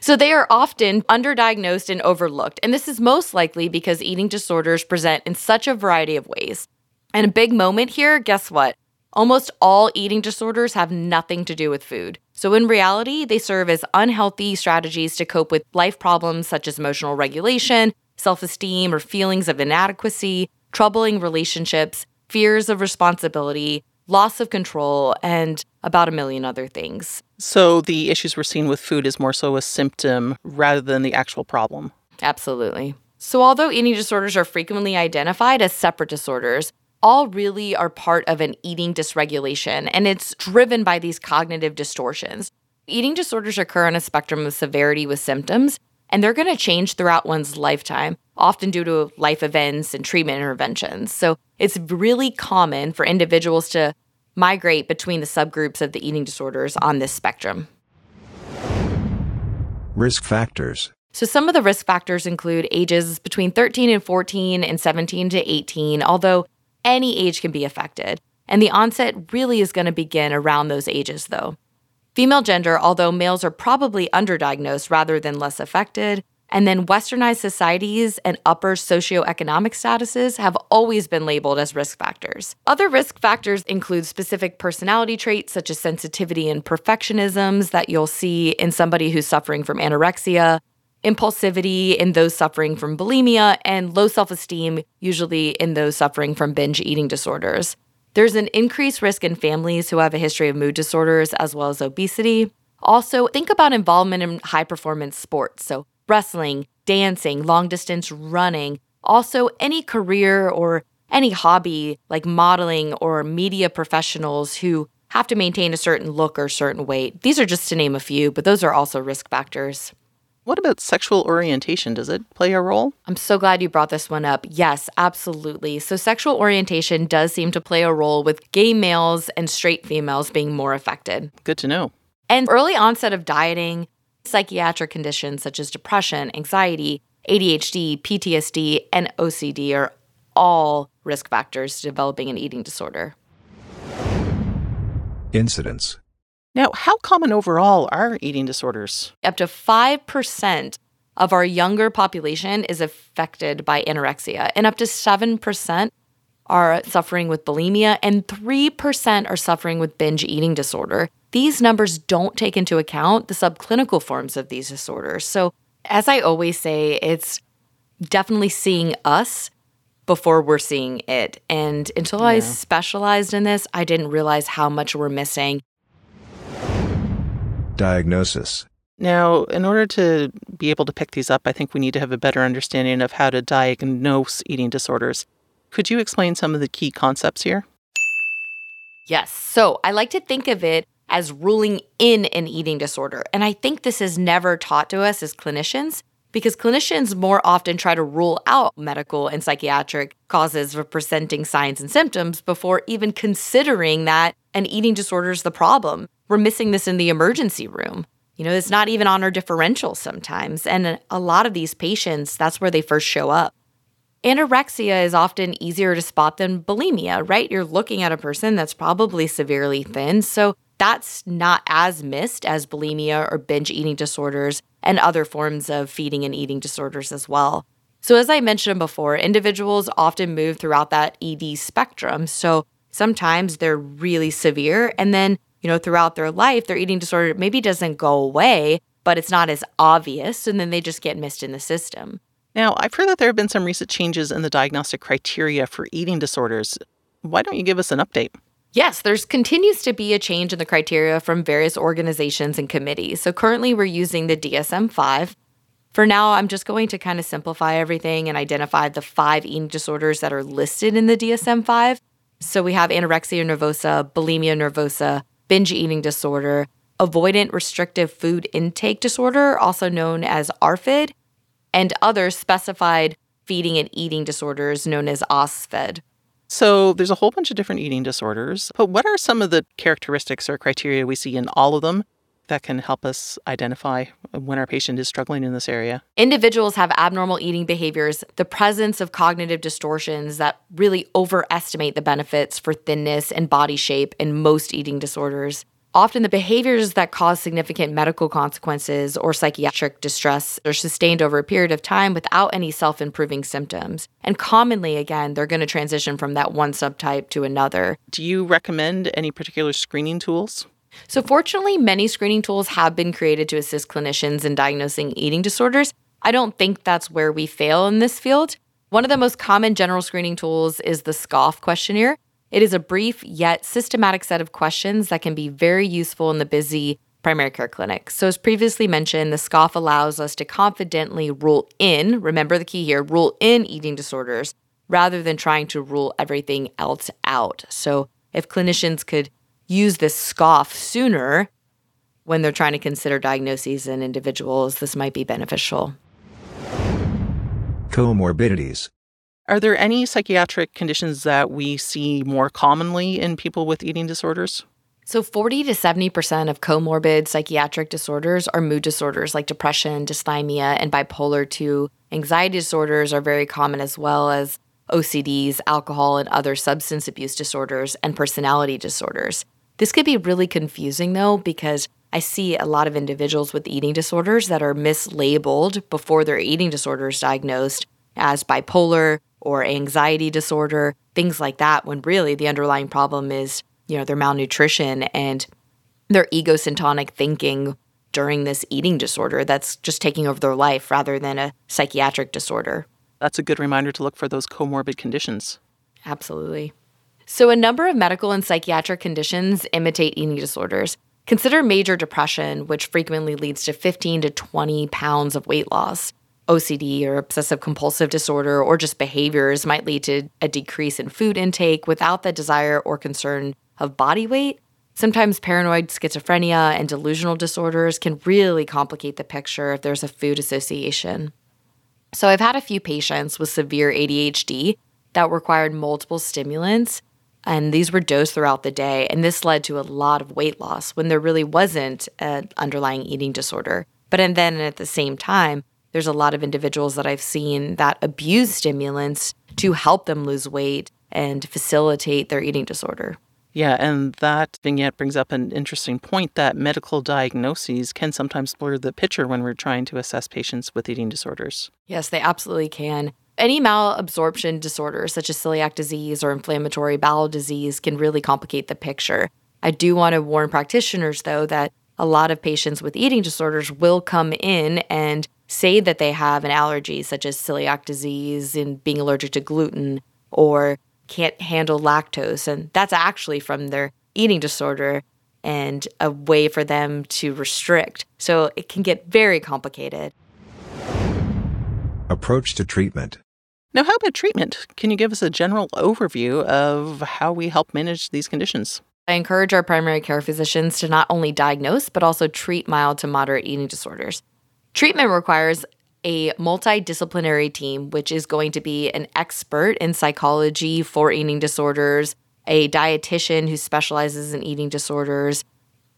So they are often underdiagnosed and overlooked, and this is most likely because eating disorders present in such a variety of ways. And a big moment here, guess what? Almost all eating disorders have nothing to do with food. So in reality, they serve as unhealthy strategies to cope with life problems such as emotional regulation, self-esteem or feelings of inadequacy, troubling relationships, fears of responsibility, loss of control, and about a million other things. So the issues we're seeing with food is more so a symptom rather than the actual problem. Absolutely. So although eating disorders are frequently identified as separate disorders, all really are part of an eating dysregulation, and it's driven by these cognitive distortions. Eating disorders occur on a spectrum of severity with symptoms, and they're going to change throughout one's lifetime, often due to life events and treatment interventions. So it's really common for individuals to migrate between the subgroups of the eating disorders on this spectrum. Risk factors. So some of the risk factors include ages between 13 and 14 and 17 to 18, although any age can be affected. And the onset really is going to begin around those ages, though. Female gender, although males are probably underdiagnosed rather than less affected, and then westernized societies and upper socioeconomic statuses have always been labeled as risk factors. Other risk factors include specific personality traits such as sensitivity and perfectionisms that you'll see in somebody who's suffering from anorexia, impulsivity in those suffering from bulimia, and low self-esteem, usually in those suffering from binge eating disorders. There's an increased risk in families who have a history of mood disorders as well as obesity. Also, think about involvement in high-performance sports, so wrestling, dancing, long-distance running, also any career or any hobby like modeling or media professionals who have to maintain a certain look or certain weight. These are just to name a few, but those are also risk factors. What about sexual orientation? Does it play a role? I'm so glad you brought this one up. Yes, absolutely. So sexual orientation does seem to play a role with gay males and straight females being more affected. Good to know. And early onset of dieting, psychiatric conditions such as depression, anxiety, ADHD, PTSD, and OCD are all risk factors to developing an eating disorder. Incidence. Now, how common overall are eating disorders? Up to 5% of our younger population is affected by anorexia, and up to 7% are suffering with bulimia, and 3% are suffering with binge eating disorder. These numbers don't take into account the subclinical forms of these disorders. So, as I always say, it's definitely seeing us before we're seeing it. And until I specialized in this, I didn't realize how much we're missing. Diagnosis. Now, in order to be able to pick these up, I think we need to have a better understanding of how to diagnose eating disorders. Could you explain some of the key concepts here? Yes. So I like to think of it as ruling in an eating disorder. And I think this is never taught to us as clinicians because clinicians more often try to rule out medical and psychiatric causes for presenting signs and symptoms before even considering that an eating disorder is the problem. We're missing this in the emergency room. You know, it's not even on our differential sometimes. And a lot of these patients, that's where they first show up. Anorexia is often easier to spot than bulimia, right? You're looking at a person that's probably severely thin. So that's not as missed as bulimia or binge eating disorders and other forms of feeding and eating disorders as well. So as I mentioned before, individuals often move throughout that ED spectrum. So sometimes they're really severe, and then throughout their life, their eating disorder maybe doesn't go away, but it's not as obvious, and then they just get missed in the system. Now, I've heard that there have been some recent changes in the diagnostic criteria for eating disorders. Why don't you give us an update? Yes, there continues to be a change in the criteria from various organizations and committees. So currently, we're using the DSM-5, For now, I'm just going to kind of simplify everything and identify the 5 eating disorders that are listed in the DSM-5. So we have anorexia nervosa, bulimia nervosa, binge eating disorder, avoidant restrictive food intake disorder, also known as ARFID, and other specified feeding and eating disorders known as OSFED. So there's a whole bunch of different eating disorders, but what are some of the characteristics or criteria we see in all of them that can help us identify when our patient is struggling in this area? Individuals have abnormal eating behaviors, the presence of cognitive distortions that really overestimate the benefits for thinness and body shape in most eating disorders. Often the behaviors that cause significant medical consequences or psychiatric distress are sustained over a period of time without any self-improving symptoms. And commonly, again, they're going to transition from that one subtype to another. Do you recommend any particular screening tools? So fortunately, many screening tools have been created to assist clinicians in diagnosing eating disorders. I don't think that's where we fail in this field. One of the most common general screening tools is the SCOFF questionnaire. It is a brief yet systematic set of questions that can be very useful in the busy primary care clinic. So as previously mentioned, the SCOFF allows us to confidently rule in, remember the key here, rule in eating disorders rather than trying to rule everything else out. So if clinicians could use this SCOFF sooner when they're trying to consider diagnoses in individuals, this might be beneficial. Comorbidities. Are there any psychiatric conditions that we see more commonly in people with eating disorders? So 40 to 70% of comorbid psychiatric disorders are mood disorders like depression, dysthymia, and bipolar II. Anxiety disorders are very common, as well as OCDs, alcohol, and other substance abuse disorders, and personality disorders. This could be really confusing, though, because I see a lot of individuals with eating disorders that are mislabeled before their eating disorder is diagnosed as bipolar or anxiety disorder, things like that, when really the underlying problem is, their malnutrition and their egocentric thinking during this eating disorder that's just taking over their life rather than a psychiatric disorder. That's a good reminder to look for those comorbid conditions. Absolutely. So a number of medical and psychiatric conditions imitate eating disorders. Consider major depression, which frequently leads to 15 to 20 pounds of weight loss. OCD, or obsessive compulsive disorder, or just behaviors might lead to a decrease in food intake without the desire or concern of body weight. Sometimes paranoid schizophrenia and delusional disorders can really complicate the picture if there's a food association. So I've had a few patients with severe ADHD that required multiple stimulants, and these were dosed throughout the day, and this led to a lot of weight loss when there really wasn't an underlying eating disorder. But and then at the same time, there's a lot of individuals that I've seen that abuse stimulants to help them lose weight and facilitate their eating disorder. Yeah, and that vignette brings up an interesting point that medical diagnoses can sometimes blur the picture when we're trying to assess patients with eating disorders. Yes, they absolutely can. Any malabsorption disorder, such as celiac disease or inflammatory bowel disease, can really complicate the picture. I do want to warn practitioners, though, that a lot of patients with eating disorders will come in and say that they have an allergy, such as celiac disease and being allergic to gluten, or can't handle lactose, and that's actually from their eating disorder and a way for them to restrict. So it can get very complicated. Approach to treatment. Now, how about treatment? Can you give us a general overview of how we help manage these conditions? I encourage our primary care physicians to not only diagnose, but also treat mild to moderate eating disorders. Treatment requires a multidisciplinary team, which is going to be an expert in psychology for eating disorders, a dietitian who specializes in eating disorders,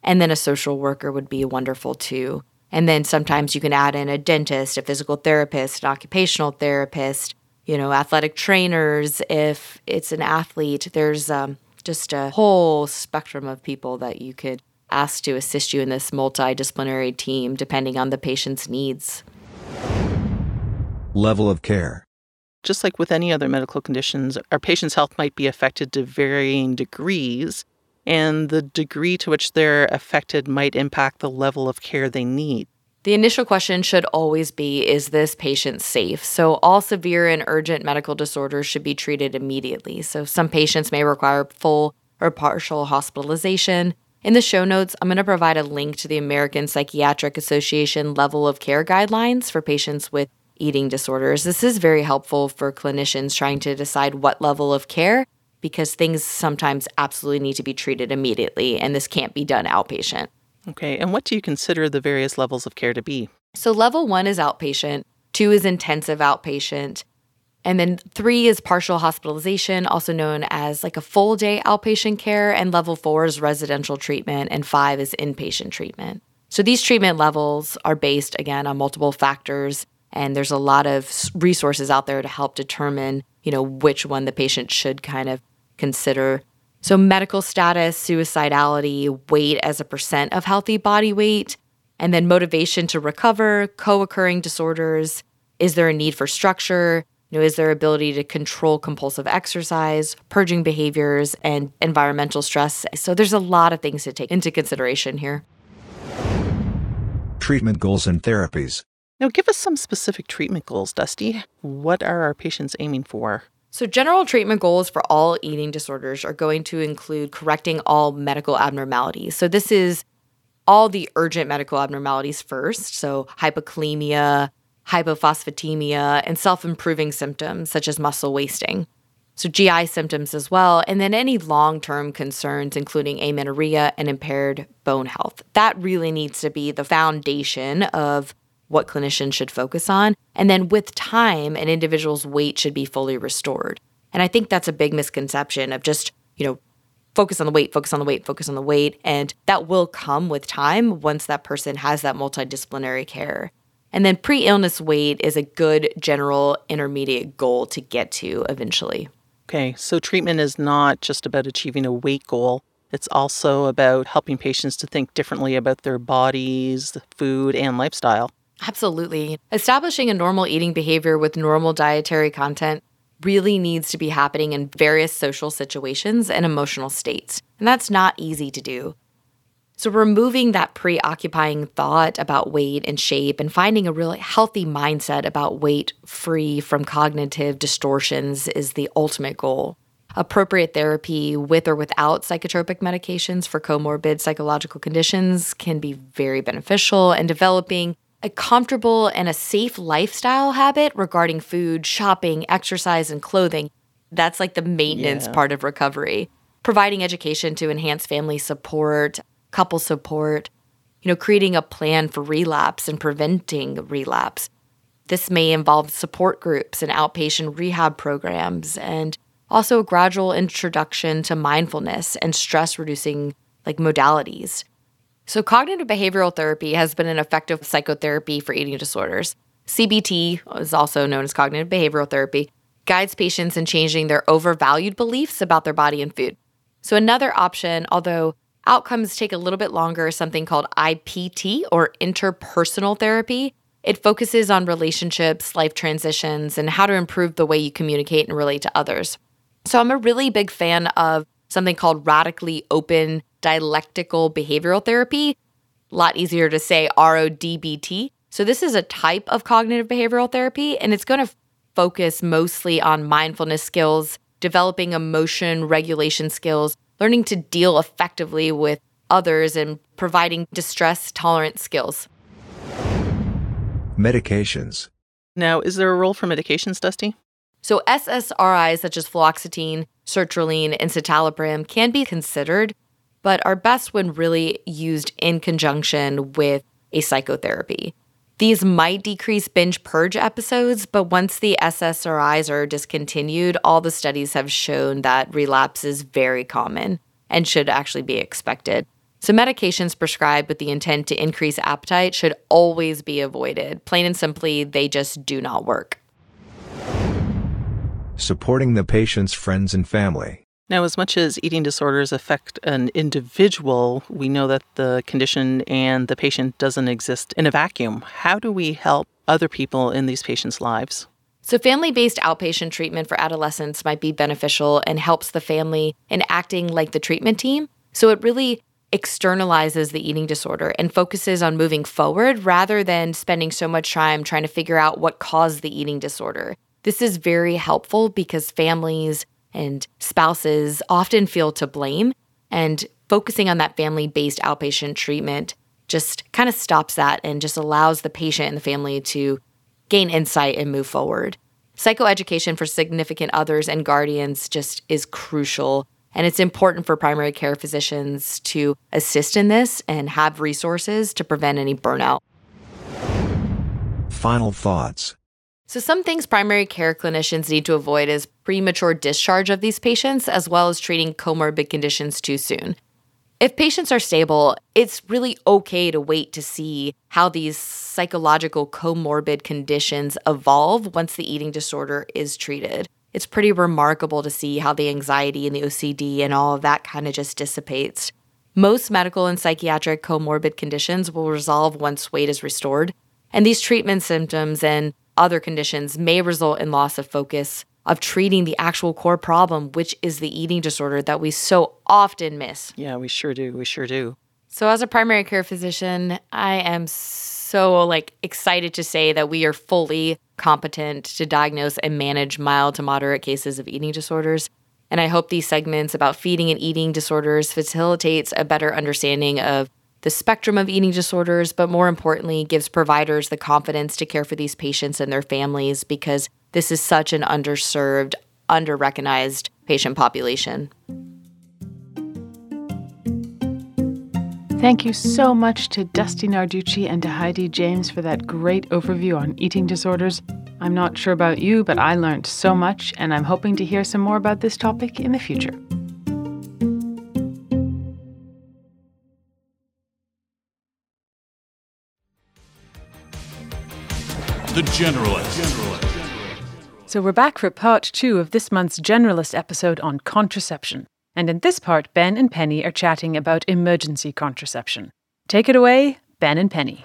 and then a social worker would be wonderful too. And then sometimes you can add in a dentist, a physical therapist, an occupational therapist, athletic trainers. If it's an athlete, there's just a whole spectrum of people that you could ask to assist you in this multidisciplinary team, depending on the patient's needs. Level of care. Just like with any other medical conditions, our patient's health might be affected to varying degrees, and the degree to which they're affected might impact the level of care they need. The initial question should always be, is this patient safe? So all severe and urgent medical disorders should be treated immediately. So some patients may require full or partial hospitalization. In the show notes, I'm going to provide a link to the American Psychiatric Association level of care guidelines for patients with eating disorders. This is very helpful for clinicians trying to decide what level of care, because things sometimes absolutely need to be treated immediately, and this can't be done outpatient. Okay, and what do you consider the various levels of care to be? So level 1 is outpatient, 2 is intensive outpatient, and then 3 is partial hospitalization, also known as like a full day outpatient care, and level 4 is residential treatment, and 5 is inpatient treatment. So these treatment levels are based, again, on multiple factors, and there's a lot of resources out there to help determine, which one the patient should kind of consider. So medical status, suicidality, weight as a percent of healthy body weight, and then motivation to recover, co-occurring disorders, is there a need for structure, is there ability to control compulsive exercise, purging behaviors, and environmental stress. So there's a lot of things to take into consideration here. Treatment goals and therapies. Now, give us some specific treatment goals, Dusty. What are our patients aiming for? So general treatment goals for all eating disorders are going to include correcting all medical abnormalities. So this is all the urgent medical abnormalities first, so hypokalemia, hypophosphatemia, and self-improving symptoms such as muscle wasting. So GI symptoms as well, and then any long-term concerns, including amenorrhea and impaired bone health. That really needs to be the foundation of what clinicians should focus on. And then with time, an individual's weight should be fully restored. And I think that's a big misconception of just, focus on the weight, focus on the weight, focus on the weight. And that will come with time once that person has that multidisciplinary care. And then pre-illness weight is a good general intermediate goal to get to eventually. Okay, so treatment is not just about achieving a weight goal. It's also about helping patients to think differently about their bodies, food, and lifestyle. Absolutely. Establishing a normal eating behavior with normal dietary content really needs to be happening in various social situations and emotional states. And that's not easy to do. So removing that preoccupying thought about weight and shape and finding a really healthy mindset about weight free from cognitive distortions is the ultimate goal. Appropriate therapy with or without psychotropic medications for comorbid psychological conditions can be very beneficial, and developing a comfortable and a safe lifestyle habit regarding food, shopping, exercise, and clothing. That's like the maintenance part of recovery. Providing education to enhance family support, couple support, creating a plan for relapse and preventing relapse. This may involve support groups and outpatient rehab programs, and also a gradual introduction to mindfulness and stress-reducing modalities. So cognitive behavioral therapy has been an effective psychotherapy for eating disorders. CBT is also known as cognitive behavioral therapy, guides patients in changing their overvalued beliefs about their body and food. So another option, although outcomes take a little bit longer, is something called IPT, or interpersonal therapy. It focuses on relationships, life transitions, and how to improve the way you communicate and relate to others. So I'm a really big fan of something called radically open dialectical behavioral therapy, a lot easier to say, RODBT. So this is a type of cognitive behavioral therapy, and it's going to focus mostly on mindfulness skills, developing emotion regulation skills, learning to deal effectively with others, and providing distress tolerance skills. Medications. Now, is there a role for medications, Dusty? So SSRIs such as fluoxetine, sertraline, and citalopram can be considered, but are best when really used in conjunction with a psychotherapy. These might decrease binge-purge episodes, but once the SSRIs are discontinued, all the studies have shown that relapse is very common and should actually be expected. So medications prescribed with the intent to increase appetite should always be avoided. Plain and simply, they just do not work. Supporting the patient's friends and family. Now, as much as eating disorders affect an individual, we know that the condition and the patient doesn't exist in a vacuum. How do we help other people in these patients' lives? So family-based outpatient treatment for adolescents might be beneficial and helps the family in acting like the treatment team. So it really externalizes the eating disorder and focuses on moving forward rather than spending so much time trying to figure out what caused the eating disorder. This is very helpful because families and spouses often feel to blame, And focusing on that family-based outpatient treatment just kind of stops that and just allows the patient and the family to gain insight and move forward. Psychoeducation for significant others and guardians just is crucial, and it's important for primary care physicians to assist in this and have resources to prevent any burnout. Final thoughts. So some things primary care clinicians need to avoid is premature discharge of these patients, as well as treating comorbid conditions too soon. If patients are stable, it's really okay to wait to see how these psychological comorbid conditions evolve once the eating disorder is treated. It's pretty remarkable to see how the anxiety and the OCD and all of that kind of just dissipates. Most medical and psychiatric comorbid conditions will resolve once weight is restored, and these treatment symptoms and other conditions may result in loss of focus of treating the actual core problem, which is the eating disorder that we so often miss. Yeah, we sure do. We sure do. So as a primary care physician, I am so excited to say that we are fully competent to diagnose and manage mild to moderate cases of eating disorders. And I hope these segments about feeding and eating disorders facilitates a better understanding of the spectrum of eating disorders, but more importantly, gives providers the confidence to care for these patients and their families, because this is such an underserved, under-recognized patient population. Thank you so much to Dusty Narducci and to Heidi James for that great overview on eating disorders. I'm not sure about you, but I learned so much, and I'm hoping to hear some more about this topic in the future. The Generalist. So we're back for part 2 of this month's Generalist episode on contraception. And in this part, Ben and Penny are chatting about emergency contraception. Take it away, Ben and Penny.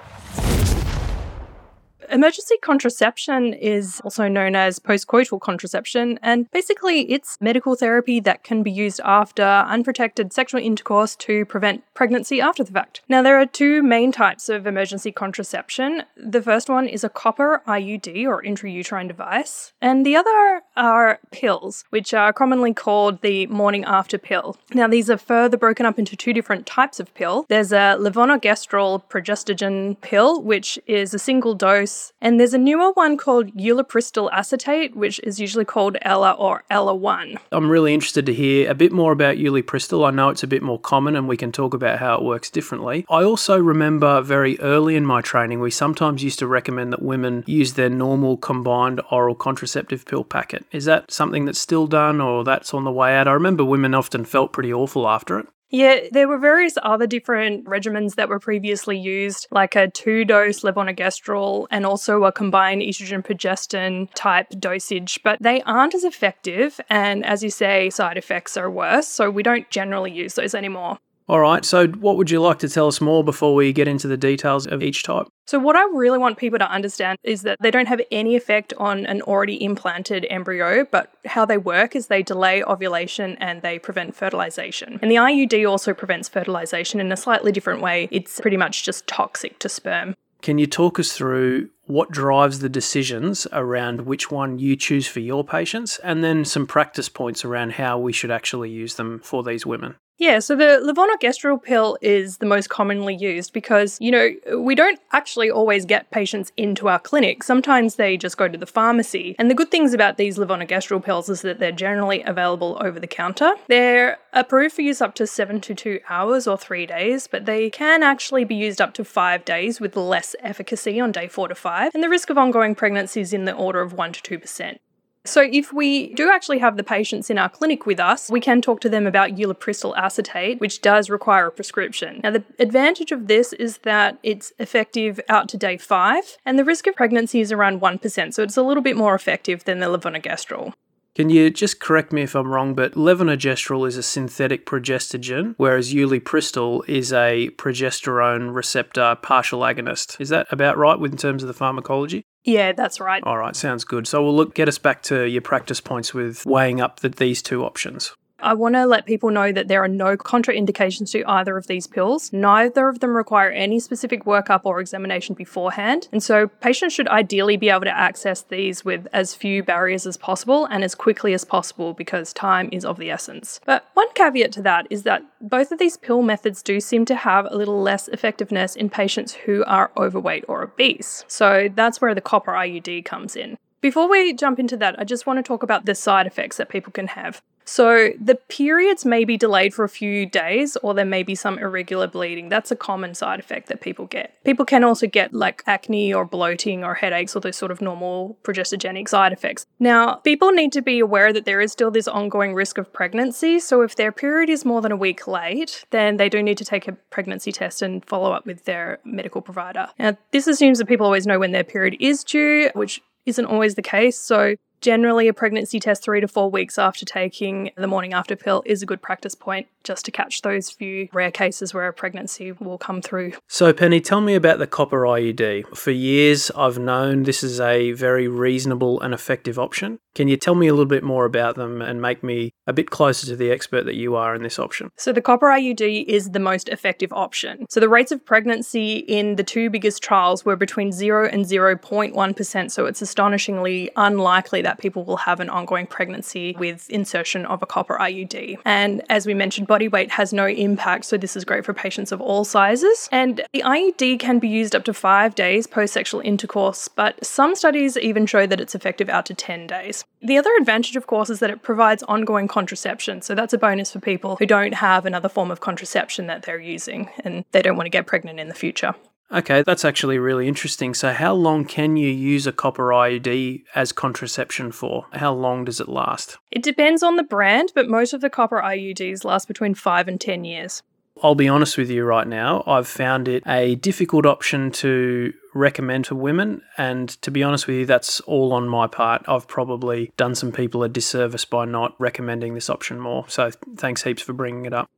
Emergency contraception is also known as postcoital contraception, and basically it's medical therapy that can be used after unprotected sexual intercourse to prevent pregnancy after the fact. Now, there are two main types of emergency contraception. The first one is a copper IUD, or intrauterine device, and the other are pills, which are commonly called the morning after pill. Now, these are further broken up into two different types of pill. There's a levonorgestrel progestogen pill, which is a single dose. And there's a newer one called ulipristal acetate, which is usually called ELA or ELA1. I'm really interested to hear a bit more about ulipristal. I know it's a bit more common and we can talk about how it works differently. I also remember very early in my training, we sometimes used to recommend that women use their normal combined oral contraceptive pill packet. Is that something that's still done or that's on the way out? I remember women often felt pretty awful after it. Yeah, there were various other different regimens that were previously used, like a 2-dose levonorgestrel and also a combined estrogen-progestin type dosage, but they aren't as effective, and as you say, side effects are worse, so we don't generally use those anymore. All right, so what would you like to tell us more before we get into the details of each type? So what I really want people to understand is that they don't have any effect on an already implanted embryo, but how they work is they delay ovulation and they prevent fertilization. And the IUD also prevents fertilization in a slightly different way. It's pretty much just toxic to sperm. Can you talk us through what drives the decisions around which one you choose for your patients, and then some practice points around how we should actually use them for these women? Yeah, so the levonorgestrel pill is the most commonly used because, we don't actually always get patients into our clinic. Sometimes they just go to the pharmacy. And the good things about these levonorgestrel pills is that they're generally available over the counter. They're approved for use up to 7 to 2 hours or 3 days, but they can actually be used up to 5 days with less efficacy on day 4 to 5. And the risk of ongoing pregnancy is in the order of 1 to 2%. So if we do actually have the patients in our clinic with us, we can talk to them about ulipristal acetate, which does require a prescription. Now, the advantage of this is that it's effective out to day 5, and the risk of pregnancy is around 1%, so it's a little bit more effective than the levonorgestrel. Can you just correct me if I'm wrong, but levonorgestrel is a synthetic progestogen, whereas ulipristal is a progesterone receptor partial agonist. Is that about right in terms of the pharmacology? Yeah, that's right. All right, sounds good. So we'll get us back to your practice points with weighing up these two options. I want to let people know that there are no contraindications to either of these pills. Neither of them require any specific workup or examination beforehand. And so patients should ideally be able to access these with as few barriers as possible and as quickly as possible because time is of the essence. But one caveat to that is that both of these pill methods do seem to have a little less effectiveness in patients who are overweight or obese. So that's where the copper IUD comes in. Before we jump into that, I just want to talk about the side effects that people can have. So the periods may be delayed for a few days, or there may be some irregular bleeding. That's a common side effect that people get. People can also get like acne or bloating or headaches or those sort of normal progestogenic side effects. Now, people need to be aware that there is still this ongoing risk of pregnancy. So if their period is more than a week late, then they do need to take a pregnancy test and follow up with their medical provider. Now, this assumes that people always know when their period is due, which isn't always the case. So generally, a pregnancy test 3 to 4 weeks after taking the morning after pill is a good practice point just to catch those few rare cases where a pregnancy will come through. So Penny, tell me about the copper IUD. For years, I've known this is a very reasonable and effective option. Can you tell me a little bit more about them and make me a bit closer to the expert that you are in this option? So the copper IUD is the most effective option. So the rates of pregnancy in the two biggest trials were between 0 and 0.1%. So it's astonishingly unlikely that people will have an ongoing pregnancy with insertion of a copper IUD. And as we mentioned, body weight has no impact, so this is great for patients of all sizes. And the IUD can be used up to 5 days post-sexual intercourse, but some studies even show that it's effective out to 10 days. The other advantage, of course, is that it provides ongoing contraception, so that's a bonus for people who don't have another form of contraception that they're using and they don't want to get pregnant in the future. Okay, that's actually really interesting. So how long can you use a copper IUD as contraception for? How long does it last? It depends on the brand, but most of the copper IUDs last between 5 and 10 years. I'll be honest with you right now, I've found it a difficult option to recommend to women, and to be honest with you, that's all on my part. I've probably done some people a disservice by not recommending this option more, so thanks heaps for bringing it up.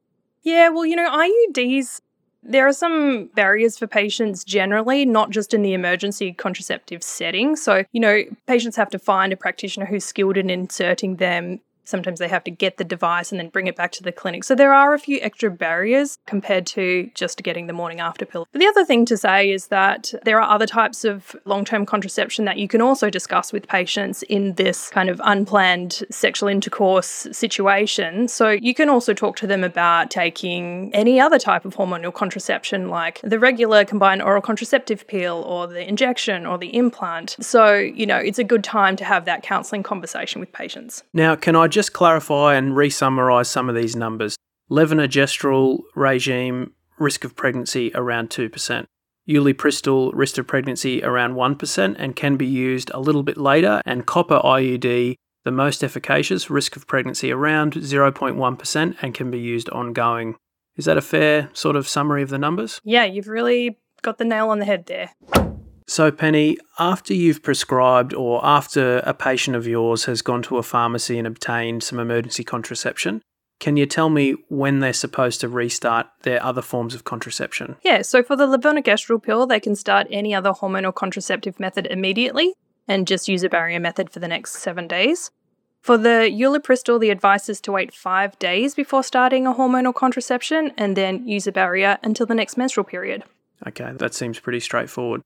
Yeah, well, IUDs... there are some barriers for patients generally, not just in the emergency contraceptive setting. So, patients have to find a practitioner who's skilled in inserting them. Sometimes they have to get the device and then bring it back to the clinic. So there are a few extra barriers compared to just getting the morning after pill. But the other thing to say is that there are other types of long-term contraception that you can also discuss with patients in this kind of unplanned sexual intercourse situation. So you can also talk to them about taking any other type of hormonal contraception like the regular combined oral contraceptive pill or the injection or the implant. So, it's a good time to have that counselling conversation with patients. Now, can I just clarify and re-summarise some of these numbers. Levonorgestrel regime, risk of pregnancy around 2%. Ulipristal, risk of pregnancy around 1% and can be used a little bit later. And copper IUD, the most efficacious, risk of pregnancy around 0.1% and can be used ongoing. Is that a fair sort of summary of the numbers? Yeah, you've really got the nail on the head there. So Penny, after you've prescribed or after a patient of yours has gone to a pharmacy and obtained some emergency contraception, can you tell me when they're supposed to restart their other forms of contraception? Yeah, so for the levonorgestrel pill, they can start any other hormonal contraceptive method immediately and just use a barrier method for the next 7 days. For the ulipristal, the advice is to wait 5 days before starting a hormonal contraception and then use a barrier until the next menstrual period. Okay, that seems pretty straightforward.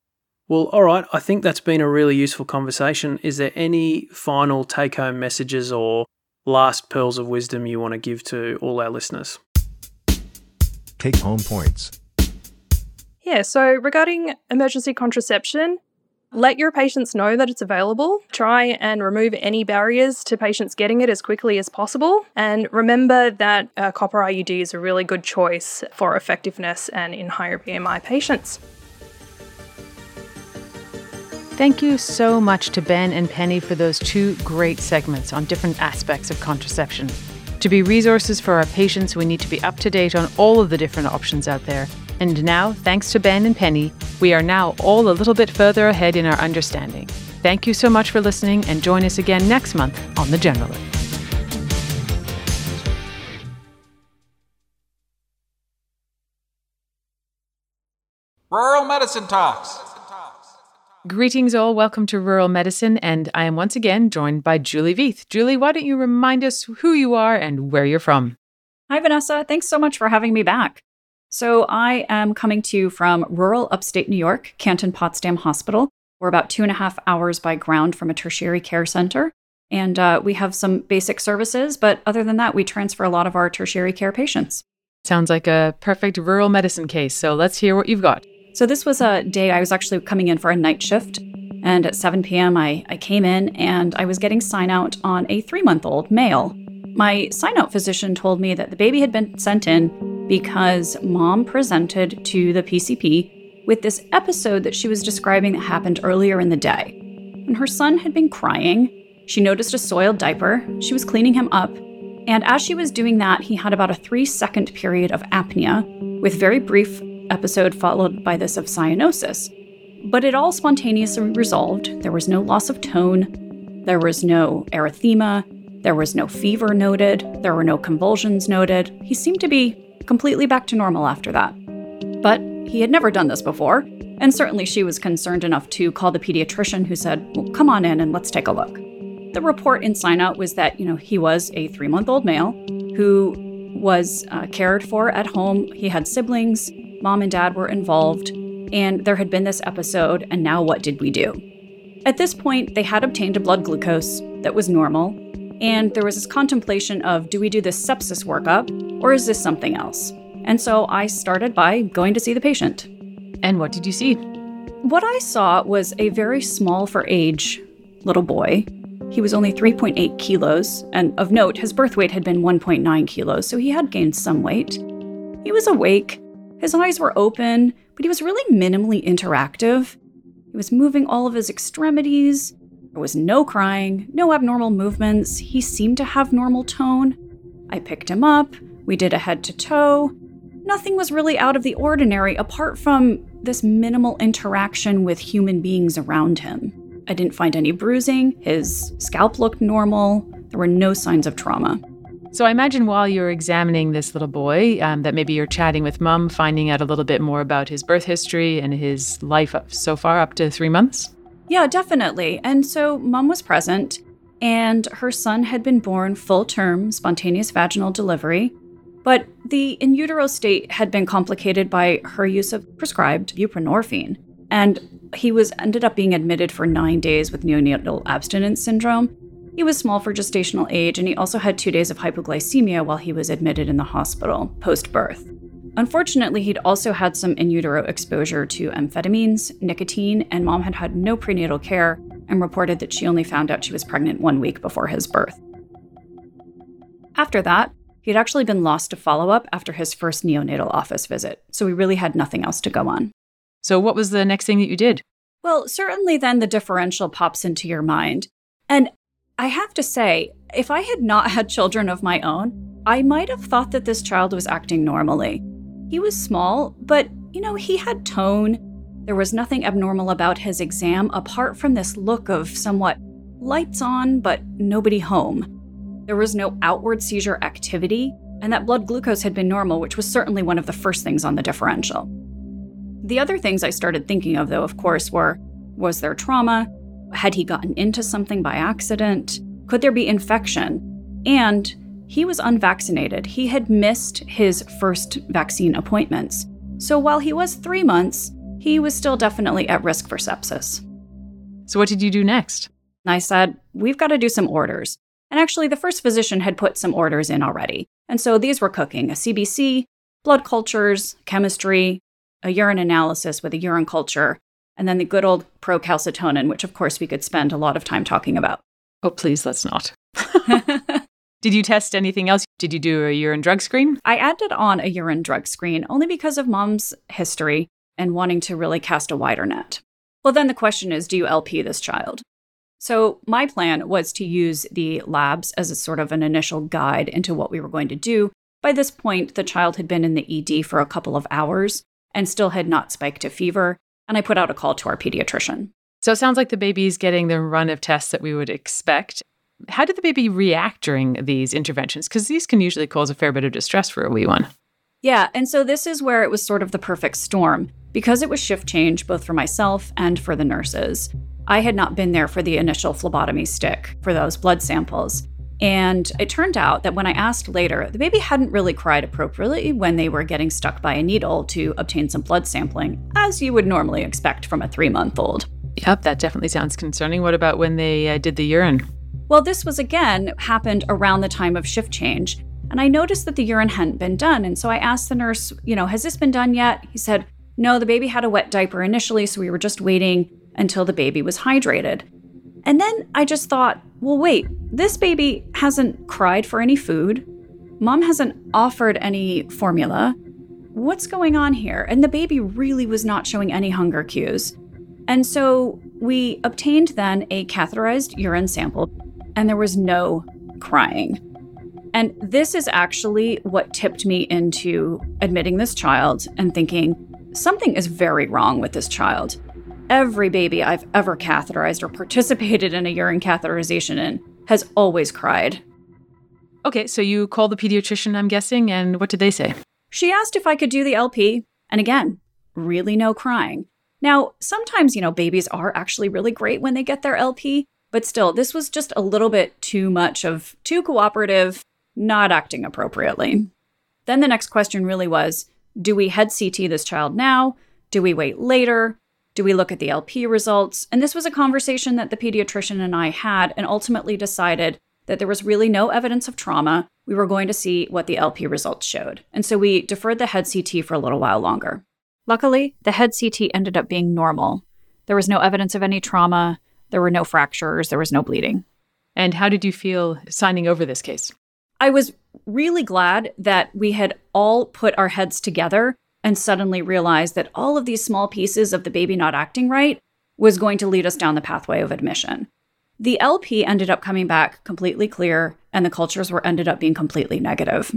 Well, all right, I think that's been a really useful conversation. Is there any final take-home messages or last pearls of wisdom you want to give to all our listeners? Take-home points. Yeah, so regarding emergency contraception, let your patients know that it's available. Try and remove any barriers to patients getting it as quickly as possible. And remember that a copper IUD is a really good choice for effectiveness and in higher BMI patients. Thank you so much to Ben and Penny for those two great segments on different aspects of contraception. To be resources for our patients, we need to be up to date on all of the different options out there. And now, thanks to Ben and Penny, we are now all a little bit further ahead in our understanding. Thank you so much for listening and join us again next month on The Generalist. Rural Medicine Talks. Greetings all, welcome to Rural Medicine, and I am once again joined by Julie Vieth. Julie, why don't you remind us who you are and where you're from? Hi Vanessa, thanks so much for having me back. So I am coming to you from rural upstate New York, Canton Potsdam Hospital. We're about 2.5 hours by ground from a tertiary care center, and we have some basic services, but other than that, we transfer a lot of our tertiary care patients. Sounds like a perfect rural medicine case, so let's hear what you've got. So this was a day I was actually coming in for a night shift, and at 7 p.m. I came in and I was getting sign-out on a 3-month-old male. My sign-out physician told me that the baby had been sent in because mom presented to the PCP with this episode that she was describing that happened earlier in the day. And her son had been crying. She noticed a soiled diaper. She was cleaning him up. And as she was doing that, he had about a 3-second period of apnea with very brief episode followed by this of cyanosis. But it all spontaneously resolved. There was no loss of tone. There was no erythema. There was no fever noted. There were no convulsions noted. He seemed to be completely back to normal after that. But he had never done this before, and certainly she was concerned enough to call the pediatrician, who said, well, come on in and let's take a look. The report in sign-out was that, he was a 3-month-old male who was cared for at home. He had siblings. Mom and dad were involved, and there had been this episode, and now what did we do? At this point, they had obtained a blood glucose that was normal, and there was this contemplation of, do we do this sepsis workup, or is this something else? And so I started by going to see the patient. And what did you see? What I saw was a very small for age little boy. He was only 3.8 kilos, and of note, his birth weight had been 1.9 kilos, so he had gained some weight. He was awake. His eyes were open, but he was really minimally interactive. He was moving all of his extremities. There was no crying, no abnormal movements. He seemed to have normal tone. I picked him up. We did a head to toe. Nothing was really out of the ordinary apart from this minimal interaction with human beings around him. I didn't find any bruising. His scalp looked normal. There were no signs of trauma. So I imagine while you're examining this little boy, that maybe you're chatting with mom, finding out a little bit more about his birth history and his life so far up to 3 months? Yeah, definitely. And so mom was present, and her son had been born full term, spontaneous vaginal delivery. But the in utero state had been complicated by her use of prescribed buprenorphine. And he ended up being admitted for 9 days with neonatal abstinence syndrome. He was small for gestational age, and he also had 2 days of hypoglycemia while he was admitted in the hospital post-birth. Unfortunately, he'd also had some in utero exposure to amphetamines, nicotine, and mom had had no prenatal care and reported that she only found out she was pregnant 1 week before his birth. After that, he'd actually been lost to follow-up after his first neonatal office visit, so we really had nothing else to go on. So what was the next thing that you did? Well, certainly then the differential pops into your mind. And I have to say, if I had not had children of my own, I might have thought that this child was acting normally. He was small, but, he had tone. There was nothing abnormal about his exam apart from this look of somewhat lights on, but nobody home. There was no outward seizure activity, and that blood glucose had been normal, which was certainly one of the first things on the differential. The other things I started thinking of, though, of course, were, was there trauma? Had he gotten into something by accident? Could there be infection? And he was unvaccinated. He had missed his first vaccine appointments. So while he was 3 months, he was still definitely at risk for sepsis. So what did you do next? I said, we've got to do some orders. And actually, the first physician had put some orders in already. And so these were cooking, a CBC, blood cultures, chemistry, a urine analysis with a urine culture, and then the good old procalcitonin, which, of course, we could spend a lot of time talking about. Oh, please, let's not. Did you test anything else? Did you do a urine drug screen? I added on a urine drug screen only because of mom's history and wanting to really cast a wider net. Well, then the question is, do you LP this child? So my plan was to use the labs as a sort of an initial guide into what we were going to do. By this point, the child had been in the ED for a couple of hours and still had not spiked to fever. And I put out a call to our pediatrician. So it sounds like the baby is getting the run of tests that we would expect. How did the baby react during these interventions? Because these can usually cause a fair bit of distress for a wee one. Yeah, and so this is where it was sort of the perfect storm. because it was shift change both for myself and for the nurses. I had not been there for the initial phlebotomy stick for those blood samples. And it turned out that when I asked later, the baby hadn't really cried appropriately when they were getting stuck by a needle to obtain some blood sampling, as you would normally expect from a 3-month-old. Yep, that definitely sounds concerning. What about when they did the urine? Well, this was, again, happened around the time of shift change. And I noticed that the urine hadn't been done. And so I asked the nurse, has this been done yet? He said, no, the baby had a wet diaper initially, so we were just waiting until the baby was hydrated. And then I just thought, well, wait, this baby hasn't cried for any food. Mom hasn't offered any formula. What's going on here? And the baby really was not showing any hunger cues. And so we obtained then a catheterized urine sample, and there was no crying. And this is actually what tipped me into admitting this child and thinking, something is very wrong with this child. Every baby I've ever catheterized or participated in a urine catheterization in has always cried. Okay, so you called the pediatrician, I'm guessing, and what did they say? She asked if I could do the LP, and again, really no crying. Now, sometimes, babies are actually really great when they get their LP, but still, this was just a little bit too much of too cooperative, not acting appropriately. Then the next question really was, do we head CT this child now? Do we wait later? Do we look at the LP results? And this was a conversation that the pediatrician and I had and ultimately decided that there was really no evidence of trauma. We were going to see what the LP results showed. And so we deferred the head CT for a little while longer. Luckily, the head CT ended up being normal. There was no evidence of any trauma. There were no fractures. There was no bleeding. And how did you feel signing over this case? I was really glad that we had all put our heads together and suddenly realized that all of these small pieces of the baby not acting right was going to lead us down the pathway of admission. The LP ended up coming back completely clear, and the cultures ended up being completely negative.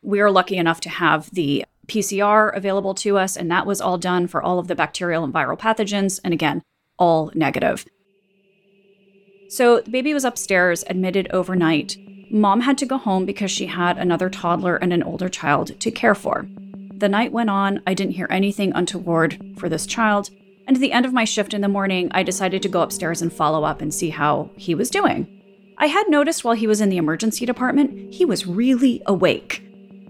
We were lucky enough to have the PCR available to us, and that was all done for all of the bacterial and viral pathogens, and again, all negative. So the baby was upstairs, admitted overnight. Mom had to go home because she had another toddler and an older child to care for. The night went on, I didn't hear anything untoward for this child, and at the end of my shift in the morning, I decided to go upstairs and follow up and see how he was doing. I had noticed while he was in the emergency department, he was really awake.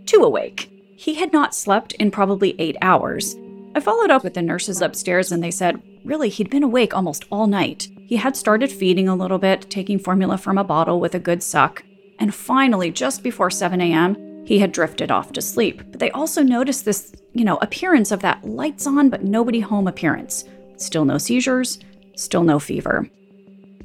Too awake. He had not slept in probably 8 hours. I followed up with the nurses upstairs and they said, really, he'd been awake almost all night. He had started feeding a little bit, taking formula from a bottle with a good suck, and finally, just before 7 a.m., he had drifted off to sleep, but they also noticed this, appearance of that lights on but nobody home appearance. Still no seizures, still no fever.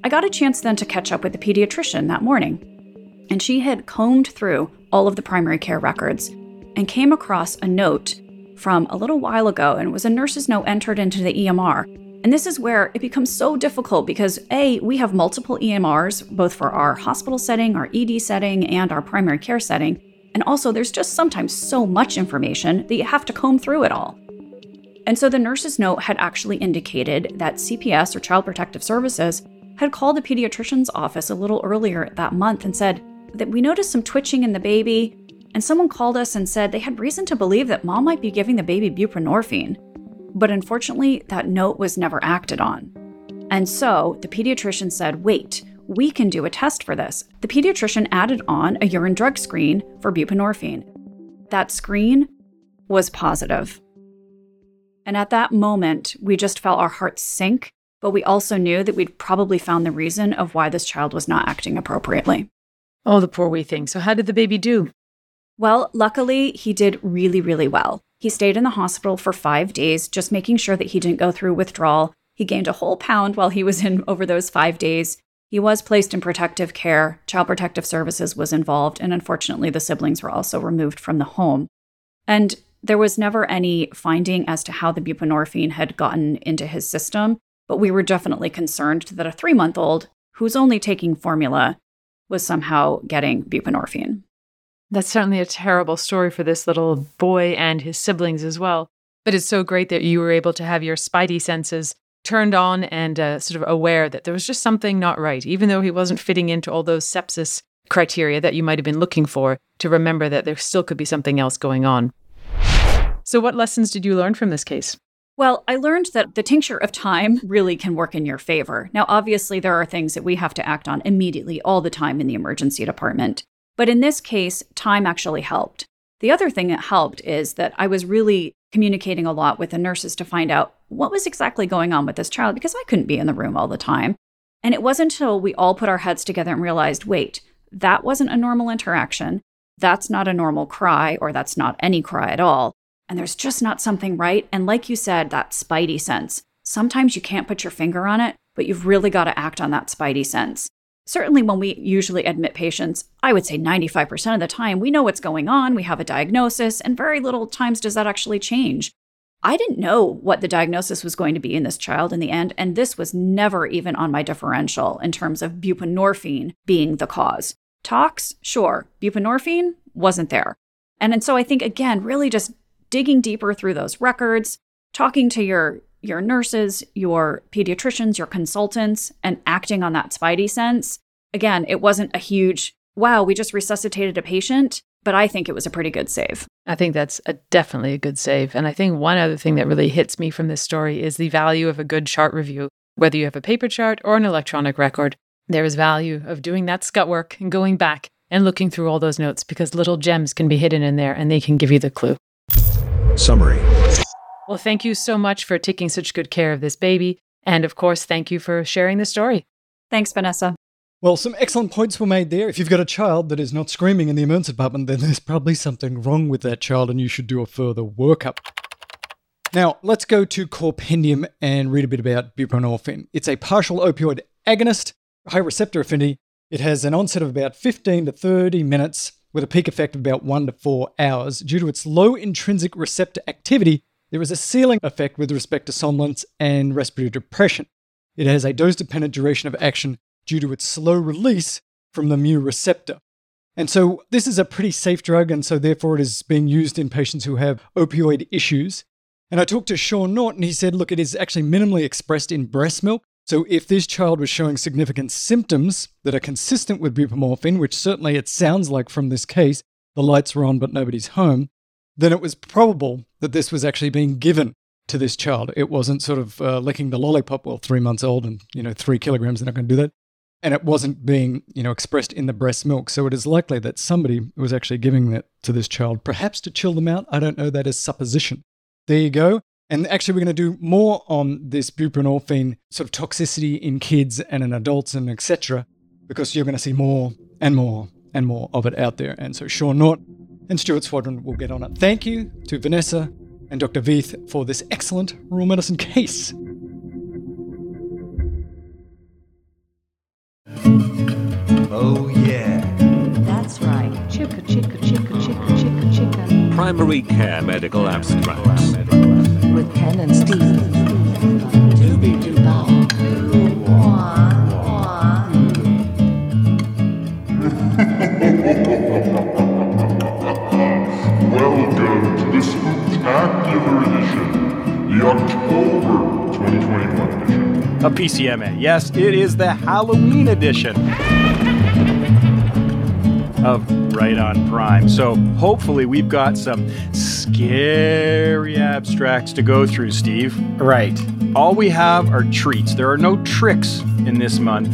I got a chance then to catch up with the pediatrician that morning, and she had combed through all of the primary care records and came across a note from a little while ago, and it was a nurse's note entered into the EMR. And this is where it becomes so difficult because A, we have multiple EMRs, both for our hospital setting, our ED setting, and our primary care setting. And also, there's just sometimes so much information that you have to comb through it all. And so the nurse's note had actually indicated that CPS, or Child Protective Services, had called the pediatrician's office a little earlier that month and said that we noticed some twitching in the baby, and someone called us and said they had reason to believe that mom might be giving the baby buprenorphine. But unfortunately, that note was never acted on. And so the pediatrician said, wait, we can do a test for this. The pediatrician added on a urine drug screen for buprenorphine. That screen was positive. And at that moment, we just felt our hearts sink, but we also knew that we'd probably found the reason of why this child was not acting appropriately. Oh, the poor wee thing. So how did the baby do? Well, luckily, he did really, really well. He stayed in the hospital for 5 days, just making sure that he didn't go through withdrawal. He gained a whole pound while he was in over those 5 days. He was placed in protective care. Child Protective Services was involved, and unfortunately, the siblings were also removed from the home. And there was never any finding as to how the buprenorphine had gotten into his system, but we were definitely concerned that a 3-month-old who's only taking formula was somehow getting buprenorphine. That's certainly a terrible story for this little boy and his siblings as well. But it's so great that you were able to have your spidey senses turned on and sort of aware that there was just something not right, even though he wasn't fitting into all those sepsis criteria that you might have been looking for, to remember that there still could be something else going on. So what lessons did you learn from this case? Well, I learned that the tincture of time really can work in your favor. Now, obviously, there are things that we have to act on immediately all the time in the emergency department. But in this case, time actually helped. The other thing that helped is that I was really communicating a lot with the nurses to find out what was exactly going on with this child, because I couldn't be in the room all the time. And it wasn't until we all put our heads together and realized, wait, that wasn't a normal interaction. That's not a normal cry, or that's not any cry at all. And there's just not something right. And like you said, that spidey sense. Sometimes you can't put your finger on it, but you've really got to act on that spidey sense. Certainly when we usually admit patients, I would say 95% of the time, we know what's going on, we have a diagnosis, and very little times does that actually change. I didn't know what the diagnosis was going to be in this child in the end, and this was never even on my differential in terms of buprenorphine being the cause. Tox, sure. Buprenorphine wasn't there. And so I think, again, really just digging deeper through those records, talking to your nurses, your pediatricians, your consultants, and acting on that spidey sense. Again, it wasn't a huge, wow, we just resuscitated a patient, but I think it was a pretty good save. I think that's definitely a good save. And I think one other thing that really hits me from this story is the value of a good chart review. Whether you have a paper chart or an electronic record, there is value of doing that scut work and going back and looking through all those notes, because little gems can be hidden in there and they can give you the clue. Summary. Well, thank you so much for taking such good care of this baby. And of course, thank you for sharing the story. Thanks, Vanessa. Well, some excellent points were made there. If you've got a child that is not screaming in the emergency department, then there's probably something wrong with that child and you should do a further workup. Now, let's go to Corpendium and read a bit about buprenorphine. It's a partial opioid agonist, high receptor affinity. It has an onset of about 15 to 30 minutes with a peak effect of about 1 to 4 hours. Due to its low intrinsic receptor activity, there is a ceiling effect with respect to somnolence and respiratory depression. It has a dose-dependent duration of action due to its slow release from the mu receptor. And so this is a pretty safe drug, and so therefore it is being used in patients who have opioid issues. And I talked to Sean Norton, he said, look, it is actually minimally expressed in breast milk. So if this child was showing significant symptoms that are consistent with buprenorphine, which certainly it sounds like from this case, the lights were on but nobody's home, then it was probable that this was actually being given to this child. It wasn't sort of licking the lollipop, well, 3 months old and, 3 kilograms, they're not going to do that. And it wasn't being, expressed in the breast milk. So it is likely that somebody was actually giving that to this child, perhaps to chill them out. I don't know, that is supposition. There you go. And actually, we're going to do more on this buprenorphine sort of toxicity in kids and in adults and et cetera, because you're going to see more and more and more of it out there. And so Sean Norton and Stuart Swadron will get on it. Thank you to Vanessa and Dr. Vieth for this excellent rural medicine case. Oh yeah. That's right. Chicka, chicka, chicka, chicka, chicka, chicka. Primary Care Medical Abstracts. With Ken and Steve. To be too long. Welcome to the spectacular edition, the October 2021 edition. A PCMA, yes, it is the Halloween edition of Right on Prime. So hopefully we've got some scary abstracts to go through, Steve. Right. All we have are treats. There are no tricks in this month.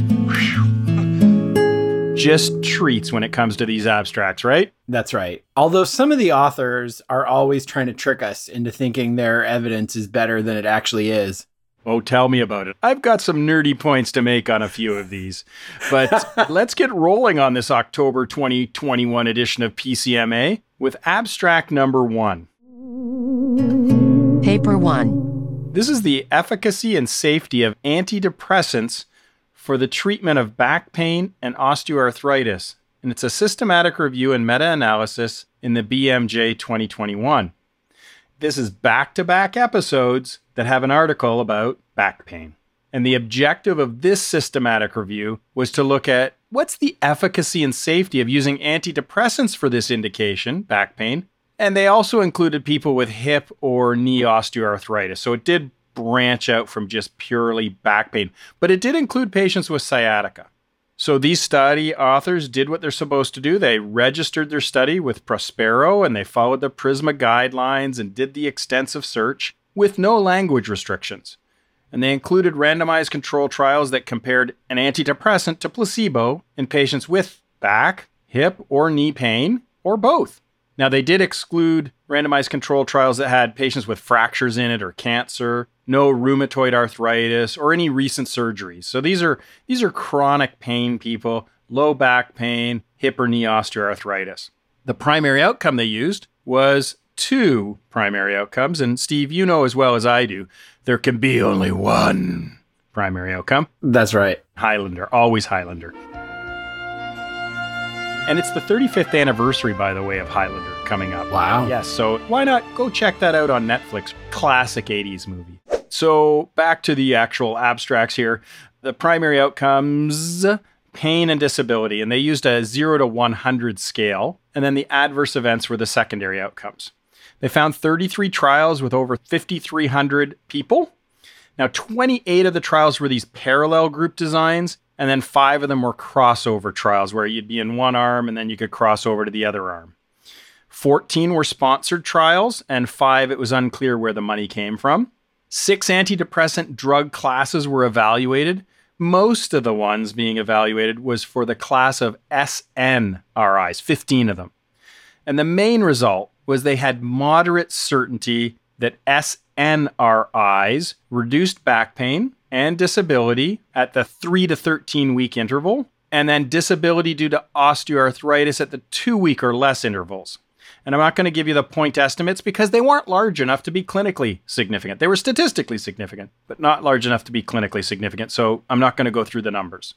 Just treats when it comes to these abstracts, right? That's right. Although some of the authors are always trying to trick us into thinking their evidence is better than it actually is. Oh, tell me about it. I've got some nerdy points to make on a few of these, but let's get rolling on this October 2021 edition of PCMA with abstract number 1. Paper 1. This is the efficacy and safety of antidepressants for the treatment of back pain and osteoarthritis, and it's a systematic review and meta-analysis in the BMJ 2021. This is back-to-back episodes that have an article about back pain. And the objective of this systematic review was to look at what's the efficacy and safety of using antidepressants for this indication, back pain, and they also included people with hip or knee osteoarthritis. So it did branch out from just purely back pain, but it did include patients with sciatica. So these study authors did what they're supposed to do. They registered their study with Prospero and they followed the PRISMA guidelines and did the extensive search. with no language restrictions, and they included randomized control trials that compared an antidepressant to placebo in patients with back, hip, or knee pain, or both. Now, they did exclude randomized control trials that had patients with fractures in it or cancer, no rheumatoid arthritis, or any recent surgeries. So these are chronic pain people, low back pain, hip or knee osteoarthritis. The primary outcome they used was two primary outcomes. And Steve, you know as well as I do, there can be only one primary outcome. That's right. Highlander, always Highlander. And it's the 35th anniversary, by the way, of Highlander coming up. Wow. Yes, so why not go check that out on Netflix? Classic 80s movie. So back to the actual abstracts here. The primary outcomes, pain and disability, and they used a 0 to 100 scale. And then the adverse events were the secondary outcomes. They found 33 trials with over 5,300 people. Now, 28 of the trials were these parallel group designs. And then 5 of them were crossover trials where you'd be in one arm and then you could cross over to the other arm. 14 were sponsored trials and 5, it was unclear where the money came from. 6 antidepressant drug classes were evaluated. Most of the ones being evaluated was for the class of SNRIs, 15 of them. And the main result was they had moderate certainty that SNRIs reduced back pain and disability at the 3 to 13 week interval, and then disability due to osteoarthritis at the 2-week or less intervals. And I'm not going to give you the point estimates because they weren't large enough to be clinically significant. They were statistically significant, but not large enough to be clinically significant, so I'm not going to go through the numbers.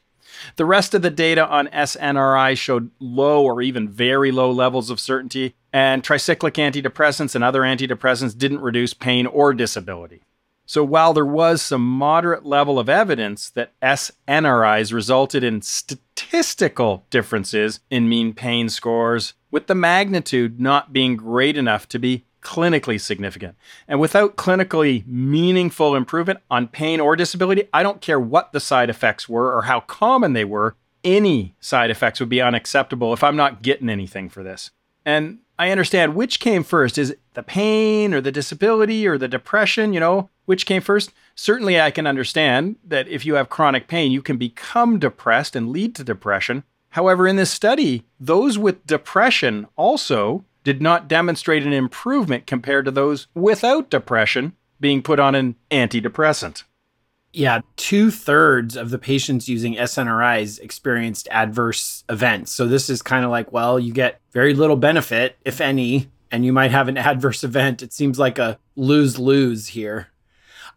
The rest of the data on SNRI showed low or even very low levels of certainty, and tricyclic antidepressants and other antidepressants didn't reduce pain or disability. So while there was some moderate level of evidence that SNRIs resulted in statistical differences in mean pain scores, with the magnitude not being great enough to be clinically significant. And without clinically meaningful improvement on pain or disability, I don't care what the side effects were or how common they were, any side effects would be unacceptable if I'm not getting anything for this. And I understand which came first. Is it the pain or the disability or the depression, Which came first? Certainly, I can understand that if you have chronic pain, you can become depressed and lead to depression. However, in this study, those with depression also did not demonstrate an improvement compared to those without depression being put on an antidepressant. Yeah, 2/3 of the patients using SNRIs experienced adverse events. So this is kind of like, well, you get very little benefit, if any, and you might have an adverse event. It seems like a lose-lose here.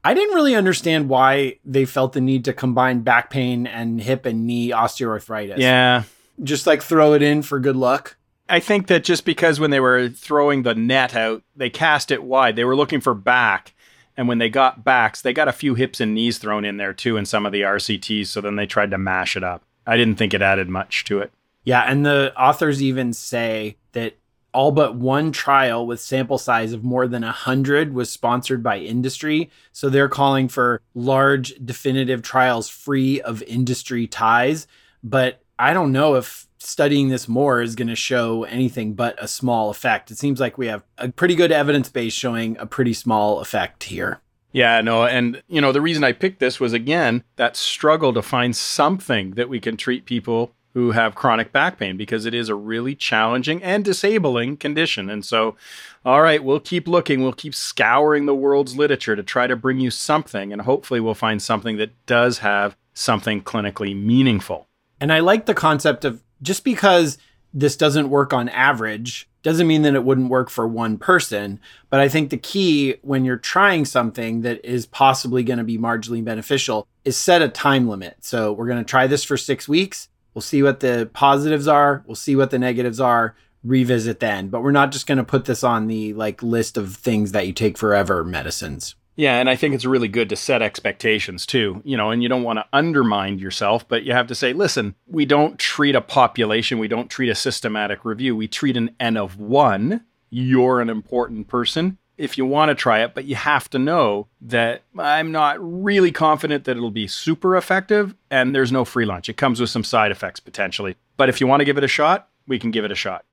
I didn't really understand why they felt the need to combine back pain and hip and knee osteoarthritis. Yeah. Just like throw it in for good luck. I think that just because when they were throwing the net out, they cast it wide. They were looking for back. And when they got backs, they got a few hips and knees thrown in there too in some of the RCTs. So then they tried to mash it up. I didn't think it added much to it. Yeah. And the authors even say that all but one trial with sample size of more than 100 was sponsored by industry. So they're calling for large definitive trials free of industry ties. But I don't know if studying this more is going to show anything but a small effect. It seems like we have a pretty good evidence base showing a pretty small effect here. Yeah, no. And, the reason I picked this was, again, that struggle to find something that we can treat people who have chronic back pain, because it is a really challenging and disabling condition. And so, all right, we'll keep looking. We'll keep scouring the world's literature to try to bring you something. And hopefully we'll find something that does have something clinically meaningful. And I like the concept of just because this doesn't work on average doesn't mean that it wouldn't work for one person. But I think the key when you're trying something that is possibly going to be marginally beneficial is set a time limit. So we're going to try this for 6 weeks. We'll see what the positives are. We'll see what the negatives are. Revisit then. But we're not just going to put this on the list of things that you take forever medicines. Yeah, and I think it's really good to set expectations too. And you don't want to undermine yourself, but you have to say, listen, we don't treat a population. We don't treat a systematic review. We treat an N of 1. You're an important person if you want to try it, but you have to know that I'm not really confident that it'll be super effective and there's no free lunch. It comes with some side effects potentially. But if you want to give it a shot, we can give it a shot.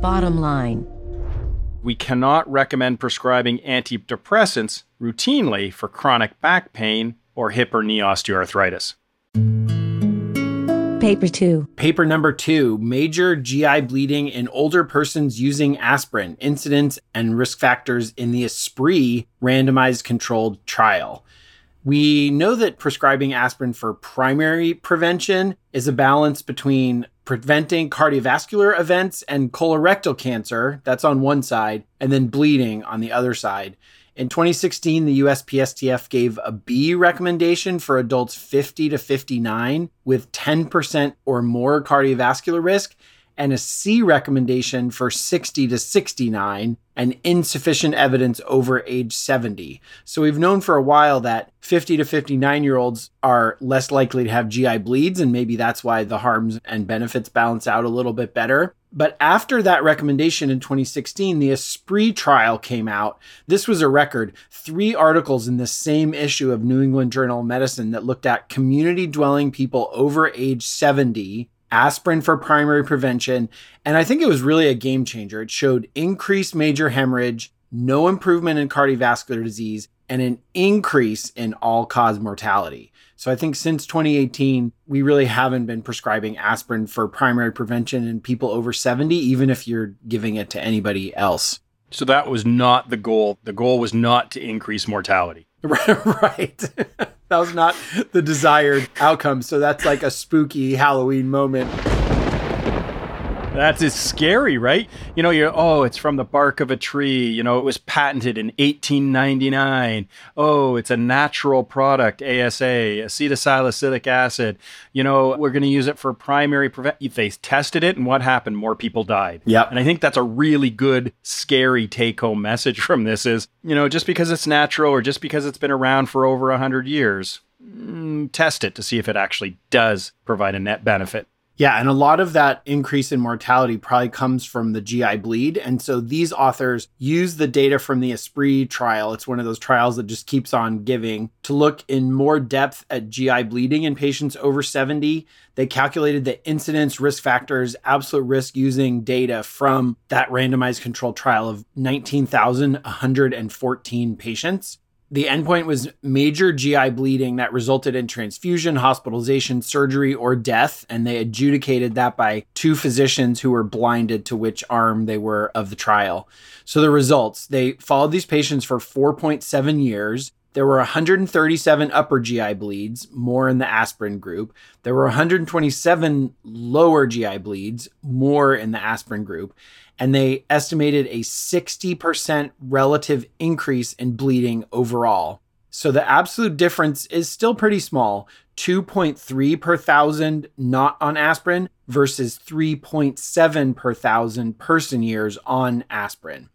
Bottom line, we cannot recommend prescribing antidepressants routinely for chronic back pain or hip or knee osteoarthritis. Paper 2. Paper number 2, major GI bleeding in older persons using aspirin, incidence and risk factors in the ASPREE randomized controlled trial. We know that prescribing aspirin for primary prevention is a balance between preventing cardiovascular events and colorectal cancer, that's on one side, and then bleeding on the other side. In 2016, the USPSTF gave a B recommendation for adults 50 to 59 with 10% or more cardiovascular risk, and a C recommendation for 60 to 69 and insufficient evidence over age 70. So we've known for a while that 50 to 59-year-olds are less likely to have GI bleeds, and maybe that's why the harms and benefits balance out a little bit better. But after that recommendation in 2016, the ASPREE trial came out. This was a record. 3 articles in the same issue of New England Journal of Medicine that looked at community-dwelling people over age 70, aspirin for primary prevention, and I think it was really a game changer. It showed increased major hemorrhage, no improvement in cardiovascular disease, and an increase in all-cause mortality. So I think since 2018, we really haven't been prescribing aspirin for primary prevention in people over 70, even if you're giving it to anybody else. So that was not the goal. The goal was not to increase mortality. Right. That was not the desired outcome. So that's like a spooky Halloween moment. That's scary, right? You know, it's from the bark of a tree. You know, it was patented in 1899. Oh, it's a natural product, ASA, acetylsalicylic acid. You know, we're going to use it for primary prevention. They tested it, and what happened? More people died. Yep. And I think that's a really good, scary take-home message from this is, you know, just because it's natural or just because it's been around for over 100 years, test it to see if it actually does provide a net benefit. Yeah, and a lot of that increase in mortality probably comes from the GI bleed. And so these authors use the data from the ASPREE trial. It's one of those trials that just keeps on giving to look in more depth at GI bleeding in patients over 70. They calculated the incidence, risk factors, absolute risk using data from that randomized controlled trial of 19,114 patients. The endpoint was major GI bleeding that resulted in transfusion, hospitalization, surgery, or death, and they adjudicated that by 2 physicians who were blinded to which arm they were of the trial. So the results, they followed these patients for 4.7 years. There were 137 upper GI bleeds, more in the aspirin group. There were 127 lower GI bleeds, more in the aspirin group. And they estimated a 60% relative increase in bleeding overall. So the absolute difference is still pretty small, 2.3 per thousand not on aspirin versus 3.7 per thousand person years on aspirin.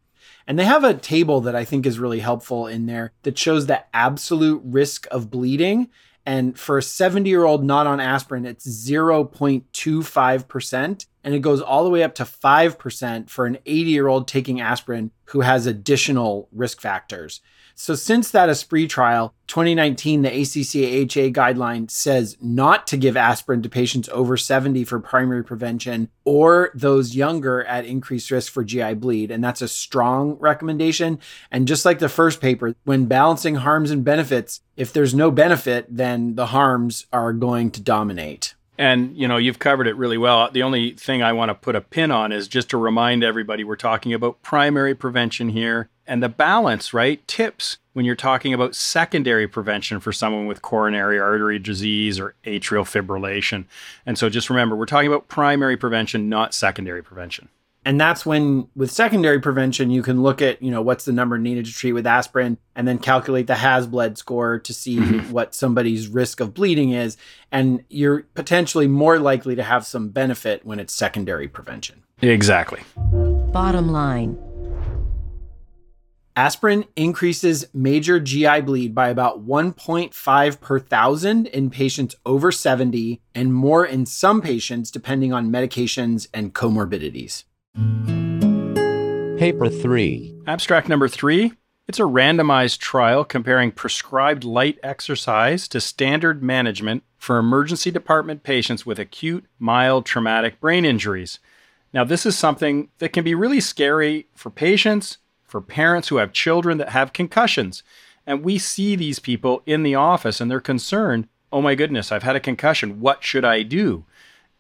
And they have a table that I think is really helpful in there that shows the absolute risk of bleeding. And for a 70-year-old not on aspirin, it's 0.25%. And it goes all the way up to 5% for an 80-year-old taking aspirin who has additional risk factors. So since that ASPREE trial, 2019, the ACC/AHA guideline says not to give aspirin to patients over 70 for primary prevention or those younger at increased risk for GI bleed. And that's a strong recommendation. And just like the first paper, when balancing harms and benefits, if there's no benefit, then the harms are going to dominate. And, you know, you've covered it really well. The only thing I want to put a pin on is just to remind everybody we're talking about primary prevention here and the balance, right? Tips when you're talking about secondary prevention for someone with coronary artery disease or atrial fibrillation. And so just remember, we're talking about primary prevention, not secondary prevention. And that's when, with secondary prevention, you can look at, you know, what's the number needed to treat with aspirin and then calculate the Hasbled score to see what somebody's risk of bleeding is. And you're potentially more likely to have some benefit when it's secondary prevention. Exactly. Bottom line. Aspirin increases major GI bleed by about 1.5 per thousand in patients over 70 and more in some patients, depending on medications and comorbidities. Paper 3. Abstract number 3. It's a randomized trial comparing prescribed light exercise to standard management for emergency department patients with acute, mild, traumatic brain injuries. Now, this is something that can be really scary for patients, for parents who have children that have concussions. And we see these people in the office and they're concerned, oh my goodness, I've had a concussion. What should I do?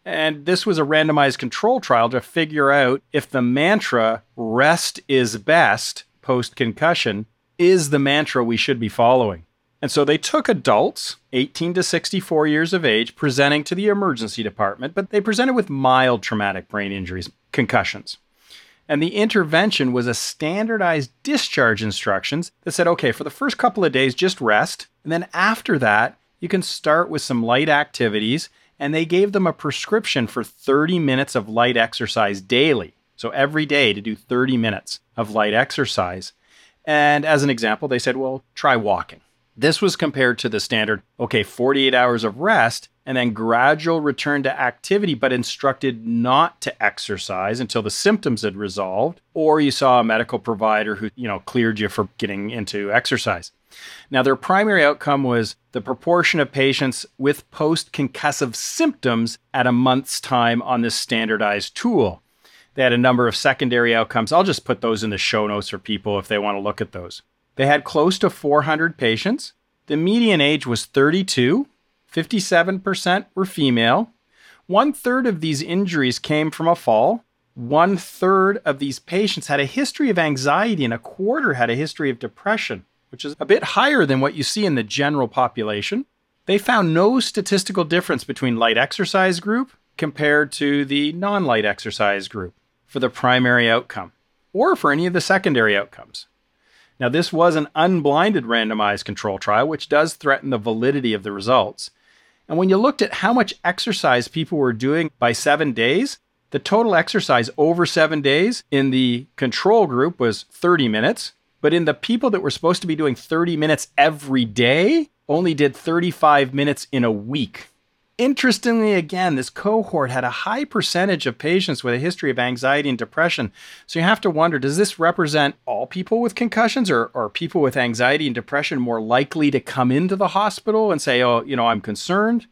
And this was a randomized control trial to figure out if the mantra, rest is best post-concussion, is the mantra we should be following. And so they took adults, 18 to 64 years of age, presenting to the emergency department, but they presented with mild traumatic brain injuries, concussions. And the intervention was a standardized discharge instructions that said, okay, for the first couple of days, just rest. And then after that, you can start with some light activities. And they gave them a prescription for 30 minutes of light exercise daily. So every day to do 30 minutes of light exercise. And as an example, they said, well, try walking. This was compared to the standard, okay, 48 hours of rest and then gradual return to activity, but instructed not to exercise until the symptoms had resolved, or you saw a medical provider who, cleared you for getting into exercise. Now, their primary outcome was the proportion of patients with post-concussive symptoms at a month's time on this standardized tool. They had a number of secondary outcomes. I'll just put those in the show notes for people if they want to look at those. They had close to 400 patients. The median age was 32. 57% were female. 1/3 of these injuries came from a fall. 1/3 of these patients had a history of anxiety and 1/4 had a history of depression, which is a bit higher than what you see in the general population. They found no statistical difference between light exercise group compared to the non-light exercise group for the primary outcome or for any of the secondary outcomes. Now, this was an unblinded randomized control trial, which does threaten the validity of the results. And when you looked at how much exercise people were doing by 7 days, the total exercise over 7 days in the control group was 30 minutes. But in the people that were supposed to be doing 30 minutes every day, only did 35 minutes in a week. Interestingly, again, this cohort had a high percentage of patients with a history of anxiety and depression. So you have to wonder, does this represent all people with concussions, or are people with anxiety and depression more likely to come into the hospital and say, oh, I'm concerned?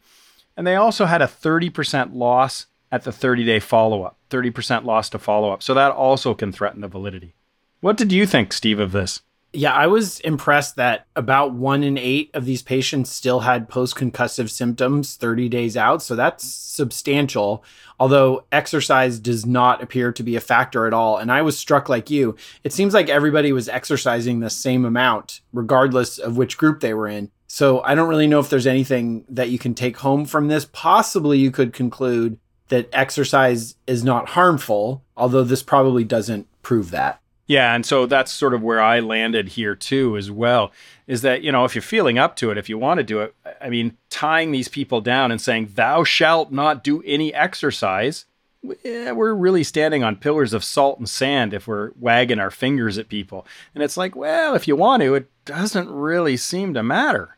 And they also had a 30% loss at the 30-day follow-up, 30% loss to follow-up. So that also can threaten the validity. What did you think, Steve, of this? Yeah, I was impressed that about 1 in 8 of these patients still had post-concussive symptoms 30 days out. So that's substantial, although exercise does not appear to be a factor at all. And I was struck like you. It seems like everybody was exercising the same amount, regardless of which group they were in. So I don't really know if there's anything that you can take home from this. Possibly you could conclude that exercise is not harmful, although this probably doesn't prove that. Yeah, and so that's sort of where I landed here too as well, is that, if you're feeling up to it, if you want to do it, tying these people down and saying, thou shalt not do any exercise, we're really standing on pillars of salt and sand if we're wagging our fingers at people. And it's like, well, if you want to, it doesn't really seem to matter.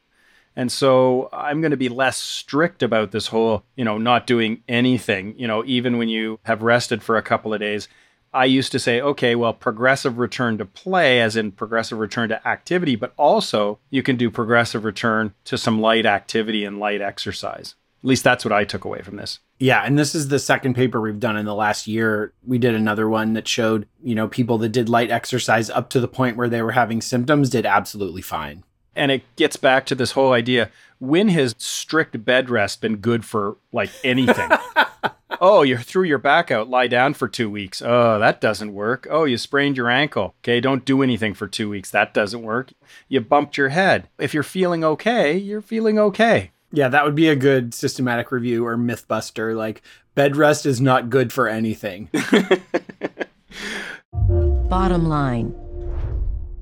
And so I'm going to be less strict about this whole, not doing anything, even when you have rested for a couple of days. I used to say, okay, well, progressive return to play, as in progressive return to activity, but also you can do progressive return to some light activity and light exercise. At least that's what I took away from this. Yeah, and this is the second paper we've done in the last year. We did another one that showed, people that did light exercise up to the point where they were having symptoms did absolutely fine. And it gets back to this whole idea, when has strict bed rest been good for anything? Oh, you threw your back out, lie down for 2 weeks. Oh, that doesn't work. Oh, you sprained your ankle. Okay, don't do anything for 2 weeks. That doesn't work. You bumped your head. If you're feeling okay, you're feeling okay. Yeah, that would be a good systematic review or myth buster, bed rest is not good for anything. Bottom line.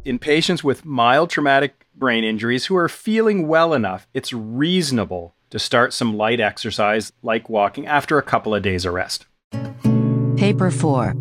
In patients with mild traumatic brain injuries who are feeling well enough, it's reasonable to start some light exercise like walking after a couple of days of rest. Paper 4.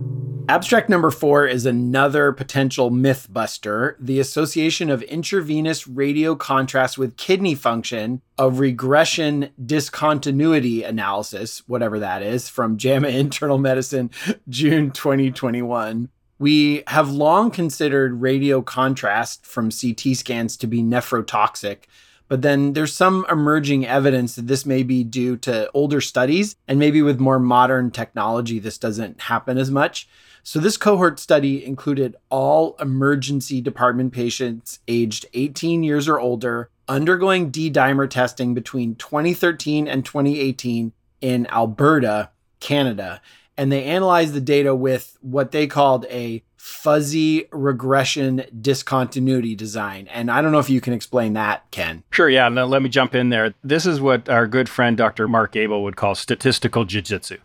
Abstract number 4 is another potential myth buster, the association of intravenous radiocontrast with kidney function, a regression discontinuity analysis, whatever that is, from JAMA Internal Medicine, June 2021. We have long considered radiocontrast from CT scans to be nephrotoxic, But then there's some emerging evidence that this may be due to older studies, and maybe with more modern technology, this doesn't happen as much. So this cohort study included all emergency department patients aged 18 years or older undergoing D-dimer testing between 2013 and 2018 in Alberta, Canada. And they analyzed the data with what they called a fuzzy regression discontinuity design. And I don't know if you can explain that, Ken. Sure, yeah. No, let me jump in there. This is what our good friend, Dr. Mark Abel, would call statistical jiu-jitsu.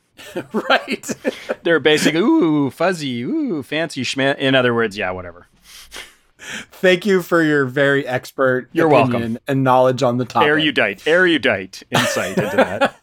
Right. They're basically, ooh, fuzzy, ooh, fancy schman. In other words, yeah, whatever. Thank you for your very expert opinion and knowledge on the topic. Erudite insight into that.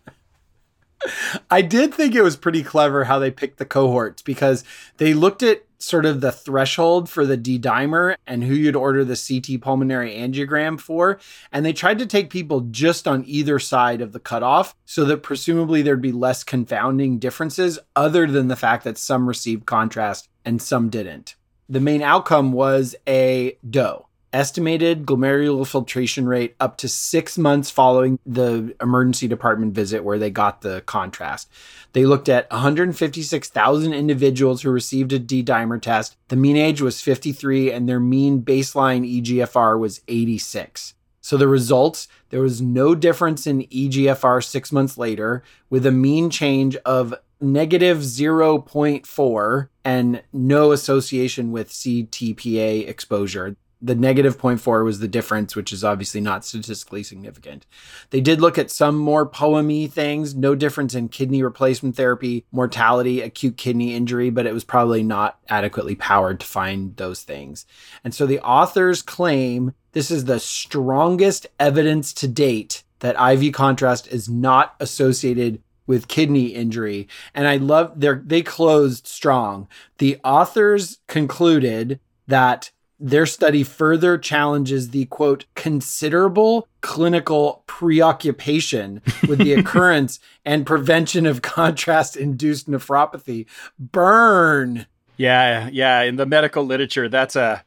I did think it was pretty clever how they picked the cohorts, because they looked at sort of the threshold for the D-dimer and who you'd order the CT pulmonary angiogram for. And they tried to take people just on either side of the cutoff so that presumably there'd be less confounding differences, other than the fact that some received contrast and some didn't. The main outcome was a DO, estimated glomerular filtration rate up to 6 months following the emergency department visit where they got the contrast. They looked at 156,000 individuals who received a D-dimer test. The mean age was 53 and their mean baseline EGFR was 86. So the results, there was no difference in EGFR 6 months later, with a mean change of negative 0.4 and no association with CTPA exposure. The negative 0.4 was the difference, which is obviously not statistically significant. They did look at some more poem-y things, no difference in kidney replacement therapy, mortality, acute kidney injury, but it was probably not adequately powered to find those things. And so the authors claim this is the strongest evidence to date that IV contrast is not associated with kidney injury. And I love they closed strong. The authors concluded that their study further challenges the, quote, considerable clinical preoccupation with the occurrence and prevention of contrast-induced nephropathy. Burn! Yeah. In the medical literature, that's a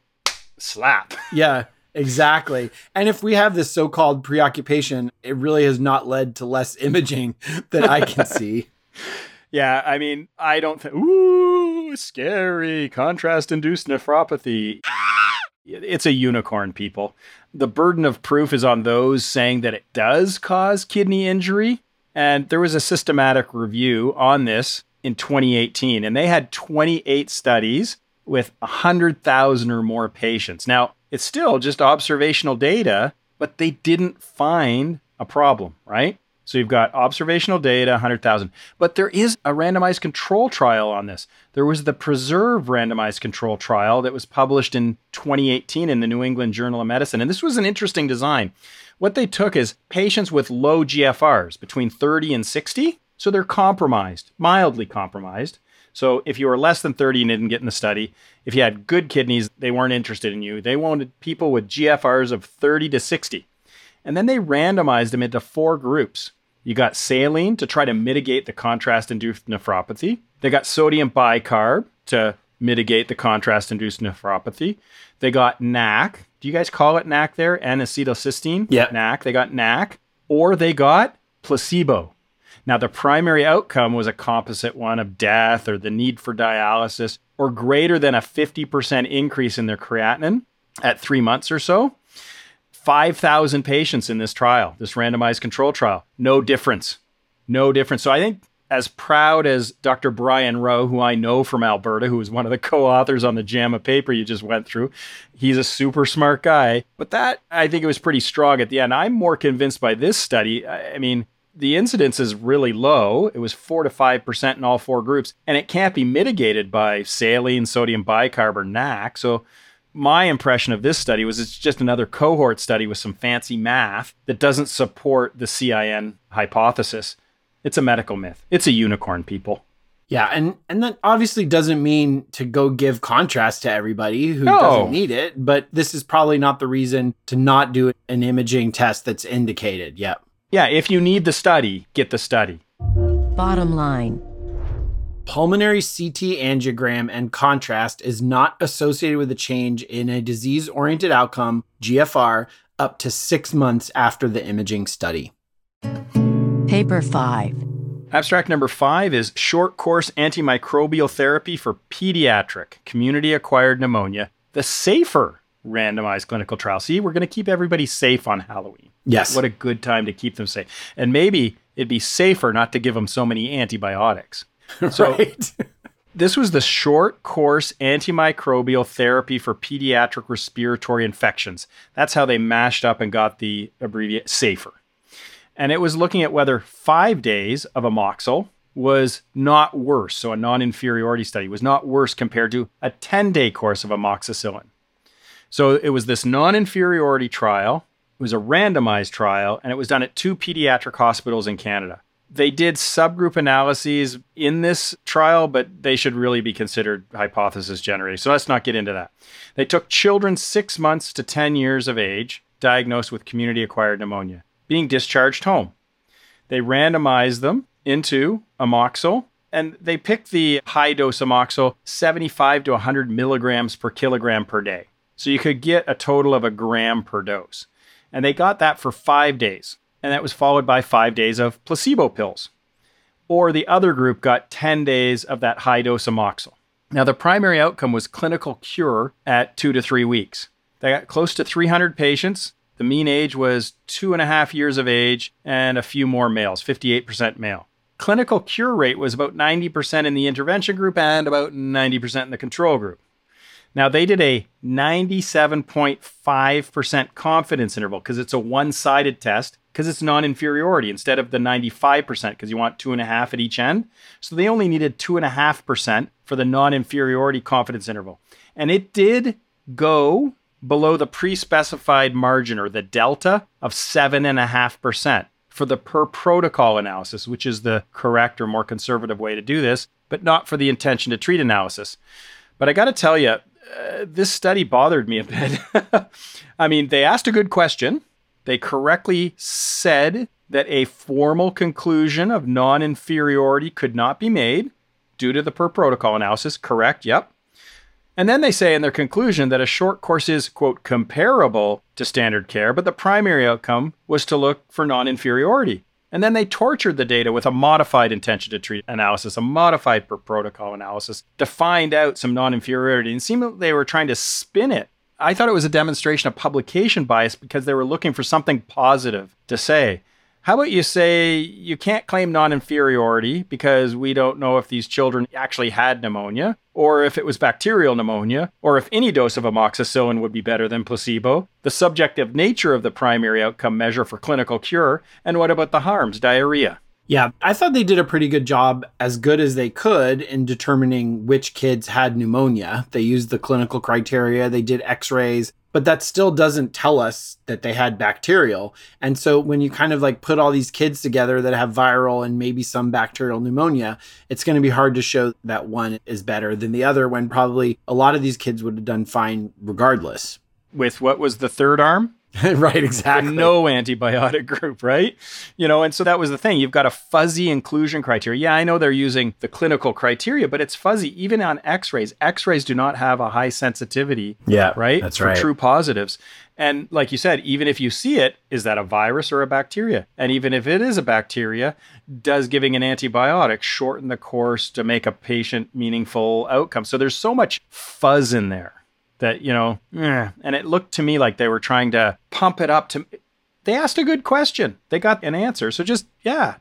slap. Yeah, exactly. And if we have this so-called preoccupation, it really has not led to less imaging that I can see. Yeah, I mean, I don't think... Ooh, scary. Contrast-induced nephropathy. It's a unicorn, people. The burden of proof is on those saying that it does cause kidney injury. And there was a systematic review on this in 2018, and they had 28 studies with 100,000 or more patients. Now, it's still just observational data, but they didn't find a problem, right? So you've got observational data, 100,000. But there is a randomized control trial on this. There was the PRESERVE randomized control trial that was published in 2018 in the New England Journal of Medicine. And this was an interesting design. What they took is patients with low GFRs between 30 and 60. So they're compromised, mildly compromised. So if you were less than 30 and didn't get in the study, if you had good kidneys, they weren't interested in you. They wanted people with GFRs of 30 to 60. And then they randomized them into 4 groups. You got saline to try to mitigate the contrast-induced nephropathy. They got sodium bicarb to mitigate the contrast-induced nephropathy. They got NAC. Do you guys call it NAC there? N-acetylcysteine? Yeah. NAC. They got NAC. Or they got placebo. Now, the primary outcome was a composite one of death or the need for dialysis or greater than a 50% increase in their creatinine at 3 months or so. 5,000 patients in this trial, this randomized control trial. No difference. So I think, as proud as Dr. Brian Rowe, who I know from Alberta, who was one of the co-authors on the JAMA paper you just went through, he's a super smart guy. But that, I think it was pretty strong at the end. I'm more convinced by this study. I mean, the incidence is really low. It was 4 to 5% in all 4 groups. And it can't be mitigated by saline, sodium bicarb, or NAC. So my impression of this study was it's just another cohort study with some fancy math that doesn't support the CIN hypothesis. It's a medical myth. It's a unicorn, people. Yeah, and that obviously doesn't mean to go give contrast to everybody who doesn't need it, but this is probably not the reason to not do an imaging test that's indicated. Yep. Yeah, if you need the study, get the study. Bottom line. Pulmonary CT angiogram and contrast is not associated with a change in a disease-oriented outcome, GFR, up to 6 months after the imaging study. Paper 5. Abstract number 5 is Short Course Antimicrobial Therapy for Pediatric Community-Acquired Pneumonia, the SAFER randomized clinical trial. See, we're going to keep everybody safe on Halloween. Yes. What a good time to keep them safe. And maybe it'd be safer not to give them so many antibiotics. So, right. This was the Short Course Antimicrobial Therapy for Pediatric Respiratory Infections. That's how they mashed up and got the abbreviation SAFER. And it was looking at whether 5 days of amoxil was not worse, so a non-inferiority study, was not worse compared to a 10-day course of amoxicillin. So it was this non-inferiority trial. It was a randomized trial, and it was done at 2 pediatric hospitals in Canada. They did subgroup analyses in this trial, but they should really be considered hypothesis generating. So let's not get into that. They took children 6 months to 10 years of age diagnosed with community-acquired pneumonia, being discharged home. They randomized them into amoxil, and they picked the high-dose amoxil, 75 to 100 milligrams per kilogram per day. So you could get a total of a gram per dose. And they got that for 5 days, and that was followed by 5 days of placebo pills. Or the other group got 10 days of that high-dose amoxil. Now, the primary outcome was clinical cure at 2 to 3 weeks. They got close to 300 patients. The mean age was 2.5 years of age and a few more males, 58% male. Clinical cure rate was about 90% in the intervention group and about 90% in the control group. Now, they did a 97.5% confidence interval because it's a one-sided test because it's non-inferiority instead of the 95% because you want 2.5 at each end. So they only needed 2.5% for the non-inferiority confidence interval. And it did go below the pre-specified margin or the delta of 7.5% for the per protocol analysis, which is the correct or more conservative way to do this, but not for the intention to treat analysis. But I got to tell you, this study bothered me a bit. I mean, they asked a good question. They correctly said that a formal conclusion of non-inferiority could not be made due to the per protocol analysis. Correct. Yep. And then they say in their conclusion that a short course is, quote, comparable to standard care, but the primary outcome was to look for non-inferiority. And then they tortured the data with a modified intention to treat analysis, a modified per protocol analysis to find out some non-inferiority. And it seemed like they were trying to spin it. I thought it was a demonstration of publication bias because they were looking for something positive to say. How about you say you can't claim non-inferiority because we don't know if these children actually had pneumonia or if it was bacterial pneumonia or if any dose of amoxicillin would be better than placebo, the subjective nature of the primary outcome measure for clinical cure, and what about the harms, diarrhea? Yeah, I thought they did a pretty good job, as good as they could, in determining which kids had pneumonia. They used the clinical criteria, they did x-rays. But that still doesn't tell us that they had bacterial. And so when you kind of like put all these kids together that have viral and maybe some bacterial pneumonia, it's going to be hard to show that one is better than the other when probably a lot of these kids would have done fine regardless. With what was the third arm? Right, exactly. The no antibiotic group, right? You know, and so that was the thing. You've got a fuzzy inclusion criteria. Yeah, I know they're using the clinical criteria, but it's fuzzy even on x-rays. X-rays do not have a high sensitivity, right? That's right. For true positives. And like you said, even if you see it, is that a virus or a bacteria? And even if it is a bacteria, does giving an antibiotic shorten the course to make a patient meaningful outcome? So there's so much fuzz in there. That, you know, and it looked to me like they were trying to pump it up to, they asked a good question. They got an answer. So just,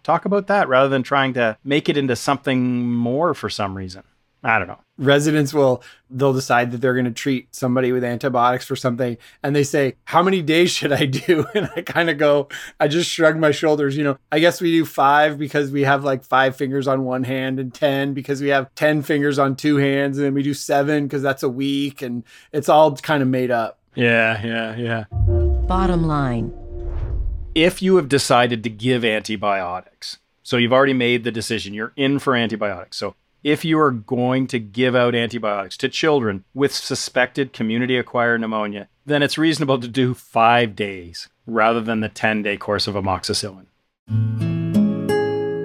talk about that rather than trying to make it into something more for some reason. I don't know. Residents they'll decide that they're going to treat somebody with antibiotics for something. And they say, how many days should I do? And I kind of go, I just shrug my shoulders. You know, I guess we do 5 because we have like 5 fingers on one hand and 10 because we have 10 fingers on 2 hands. And then we do 7 because that's a week. And it's all kind of made up. Yeah. Bottom line. If you have decided to give antibiotics, so you've already made the decision, you're in for antibiotics. So if you are going to give out antibiotics to children with suspected community-acquired pneumonia, then it's reasonable to do 5 days rather than the 10-day course of amoxicillin.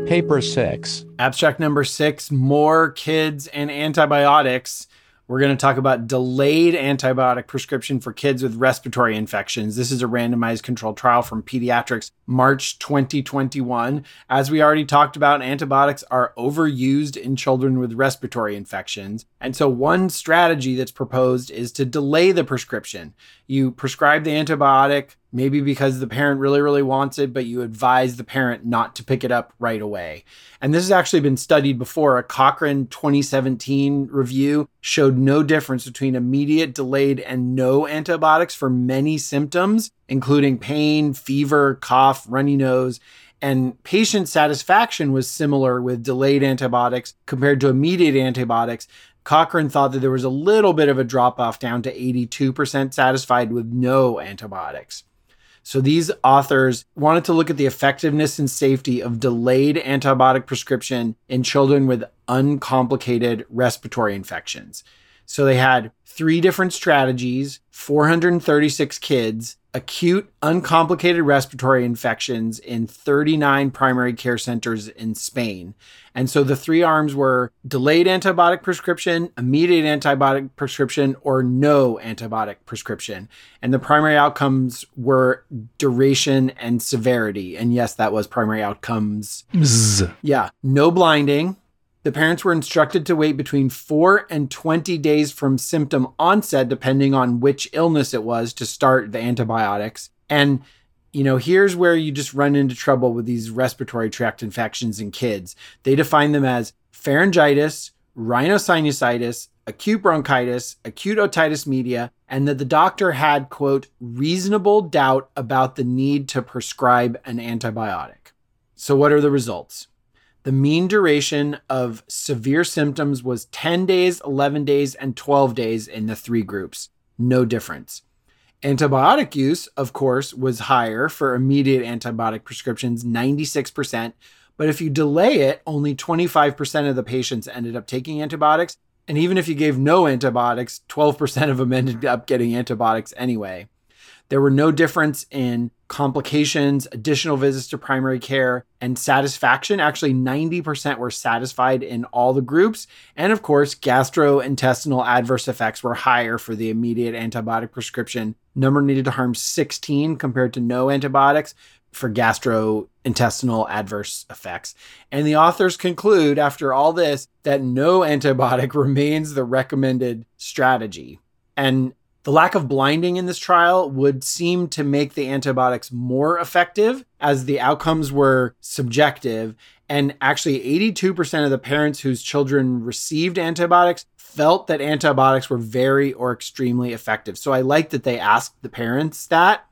Paper 6. Abstract number 6, More Kids and Antibiotics, We're going to talk about delayed antibiotic prescription for kids with respiratory infections. This is a randomized controlled trial from Pediatrics, March 2021. As we already talked about, antibiotics are overused in children with respiratory infections. And so one strategy that's proposed is to delay the prescription. You prescribe the antibiotic, maybe because the parent really, really wants it, but you advise the parent not to pick it up right away. And this has actually been studied before. A Cochrane 2017 review showed no difference between immediate, delayed, and no antibiotics for many symptoms, including pain, fever, cough, runny nose, and patient satisfaction was similar with delayed antibiotics compared to immediate antibiotics. Cochrane thought that there was a little bit of a drop-off down to 82% satisfied with no antibiotics. So these authors wanted to look at the effectiveness and safety of delayed antibiotic prescription in children with uncomplicated respiratory infections. So they had three different strategies, 436 kids, acute uncomplicated respiratory infections in 39 primary care centers in Spain. And so the three arms were delayed antibiotic prescription, immediate antibiotic prescription, or no antibiotic prescription. And the primary outcomes were duration and severity. And yes, that was primary outcomes. Yeah. No blinding. The parents were instructed to wait between 4 and 20 days from symptom onset, depending on which illness it was, to start the antibiotics. And, you know, here's where you just run into trouble with these respiratory tract infections in kids. They define them as pharyngitis, rhinosinusitis, acute bronchitis, acute otitis media, and that the doctor had, quote, reasonable doubt about the need to prescribe an antibiotic. So what are the results? The mean duration of severe symptoms was 10 days, 11 days, and 12 days in the three groups. No difference. Antibiotic use, of course, was higher for immediate antibiotic prescriptions, 96%. But if you delay it, only 25% of the patients ended up taking antibiotics. And even if you gave no antibiotics, 12% of them ended up getting antibiotics anyway. There were no difference in complications, additional visits to primary care, and satisfaction. Actually, 90% were satisfied in all the groups. And of course, gastrointestinal adverse effects were higher for the immediate antibiotic prescription. Number needed to harm 16 compared to no antibiotics for gastrointestinal adverse effects. And the authors conclude after all this that no antibiotic remains the recommended strategy. And the lack of blinding in this trial would seem to make the antibiotics more effective as the outcomes were subjective. And actually, 82% of the parents whose children received antibiotics felt that antibiotics were very or extremely effective. So I like that they asked the parents that.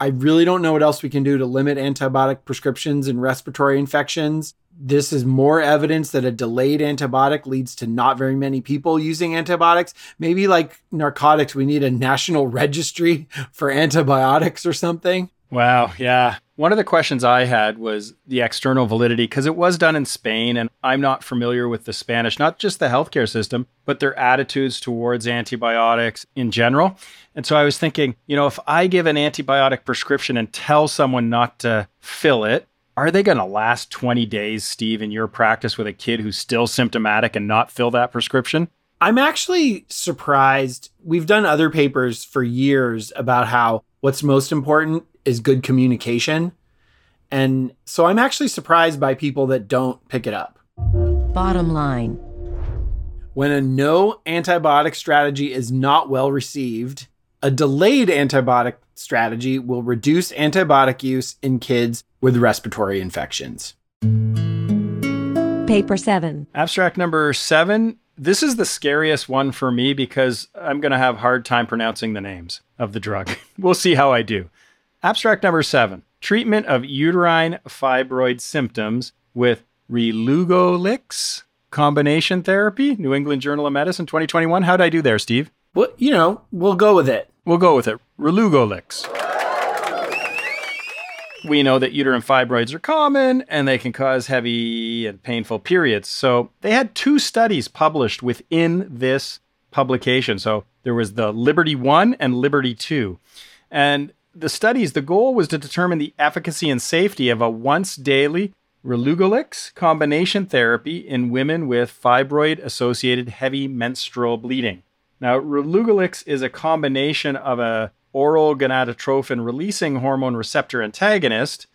I really don't know what else we can do to limit antibiotic prescriptions in respiratory infections. This is more evidence that a delayed antibiotic leads to not very many people using antibiotics. Maybe like narcotics, we need a national registry for antibiotics or something. Wow. Yeah. One of the questions I had was the external validity, because it was done in Spain, and I'm not familiar with the Spanish, not just the healthcare system, but their attitudes towards antibiotics in general. And so I was thinking, you know, if I give an antibiotic prescription and tell someone not to fill it, are they going to last 20 days, Steve, in your practice with a kid who's still symptomatic and not fill that prescription? I'm actually surprised. We've done other papers for years about how what's most important is good communication. And so I'm actually surprised by people that don't pick it up. Bottom line. When a no antibiotic strategy is not well received, a delayed antibiotic strategy will reduce antibiotic use in kids with respiratory infections. Paper 7. Abstract number 7. This is the scariest one for me because I'm going to have a hard time pronouncing the names of the drug. We'll see how I do. Abstract number 7. Treatment of uterine fibroid symptoms with relugolix combination therapy, New England Journal of Medicine, 2021. How'd I do there, Steve? Well, you know, we'll go with it. We'll go with it. Relugolix. We know that uterine fibroids are common and they can cause heavy and painful periods. So they had two studies published within this publication. So there was the Liberty 1 and Liberty 2. And the studies, the goal was to determine the efficacy and safety of a once daily relugolix combination therapy in women with fibroid-associated heavy menstrual bleeding. Now, relugolix is a combination of an oral gonadotropin-releasing hormone receptor antagonist,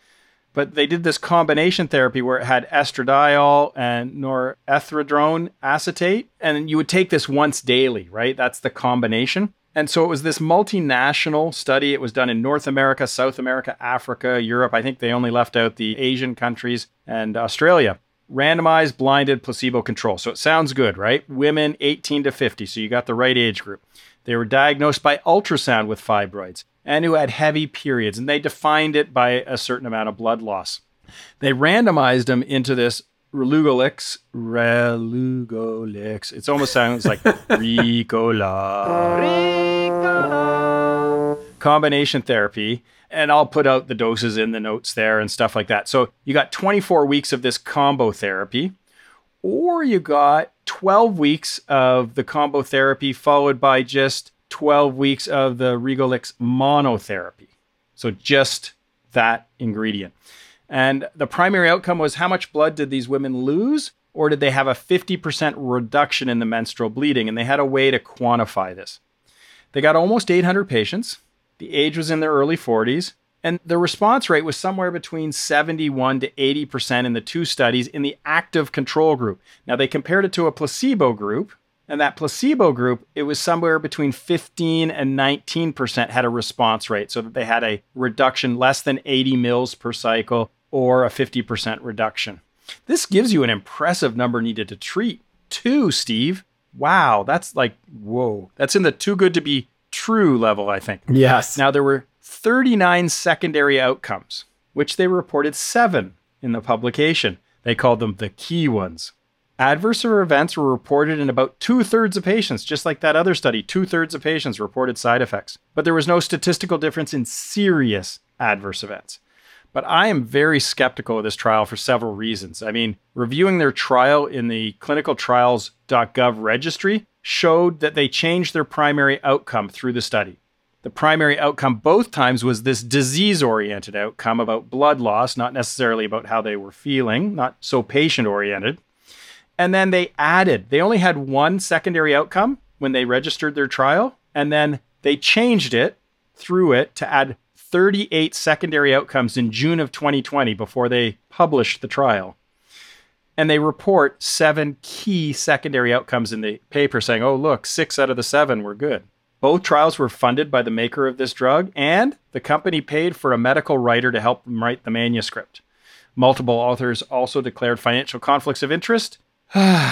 but they did this combination therapy where it had estradiol and norethindrone acetate, and you would take this once daily, right? That's the combination. And so it was this multinational study. It was done in North America, South America, Africa, Europe. I think they only left out the Asian countries and Australia. Randomized, blinded, placebo control. So it sounds good, right? Women 18 to 50. So you got the right age group. They were diagnosed by ultrasound with fibroids and who had heavy periods. And they defined it by a certain amount of blood loss. They randomized them into this relugolix. It almost sounds like Ricola. Combination therapy. And I'll put out the doses in the notes there and stuff like that. So you got 24 weeks of this combo therapy, or you got 12 weeks of the combo therapy followed by just 12 weeks of the Relugolix monotherapy. So just that ingredient. And the primary outcome was how much blood did these women lose, or did they have a 50% reduction in the menstrual bleeding? And they had a way to quantify this. They got almost 800 patients. The age was in their early 40s. And the response rate was somewhere between 71 to 80% in the two studies in the active control group. Now, they compared it to a placebo group. And that placebo group, it was somewhere between 15 and 19% had a response rate, so that they had a reduction less than 80 mils per cycle, or a 50% reduction. This gives you an impressive number needed to treat too, Steve. Wow, that's like, whoa. That's in the too good to be true level, I think. Yes. Now, there were 39 secondary outcomes, which they reported 7 in the publication. They called them the key ones. Adverse events were reported in about 2/3 of patients, just like that other study. 2/3 of patients reported side effects. But there was no statistical difference in serious adverse events. But I am very skeptical of this trial for several reasons. I mean, reviewing their trial in the clinicaltrials.gov registry showed that they changed their primary outcome through the study. The primary outcome both times was this disease-oriented outcome about blood loss, not necessarily about how they were feeling, not so patient-oriented. And then they only had one secondary outcome when they registered their trial, and then they changed it through it to add 38 secondary outcomes in June of 2020 before they published the trial. And they report 7 key secondary outcomes in the paper saying, oh, look, 6 out of the 7 were good. Both trials were funded by the maker of this drug, and the company paid for a medical writer to help them write the manuscript. Multiple authors also declared financial conflicts of interest.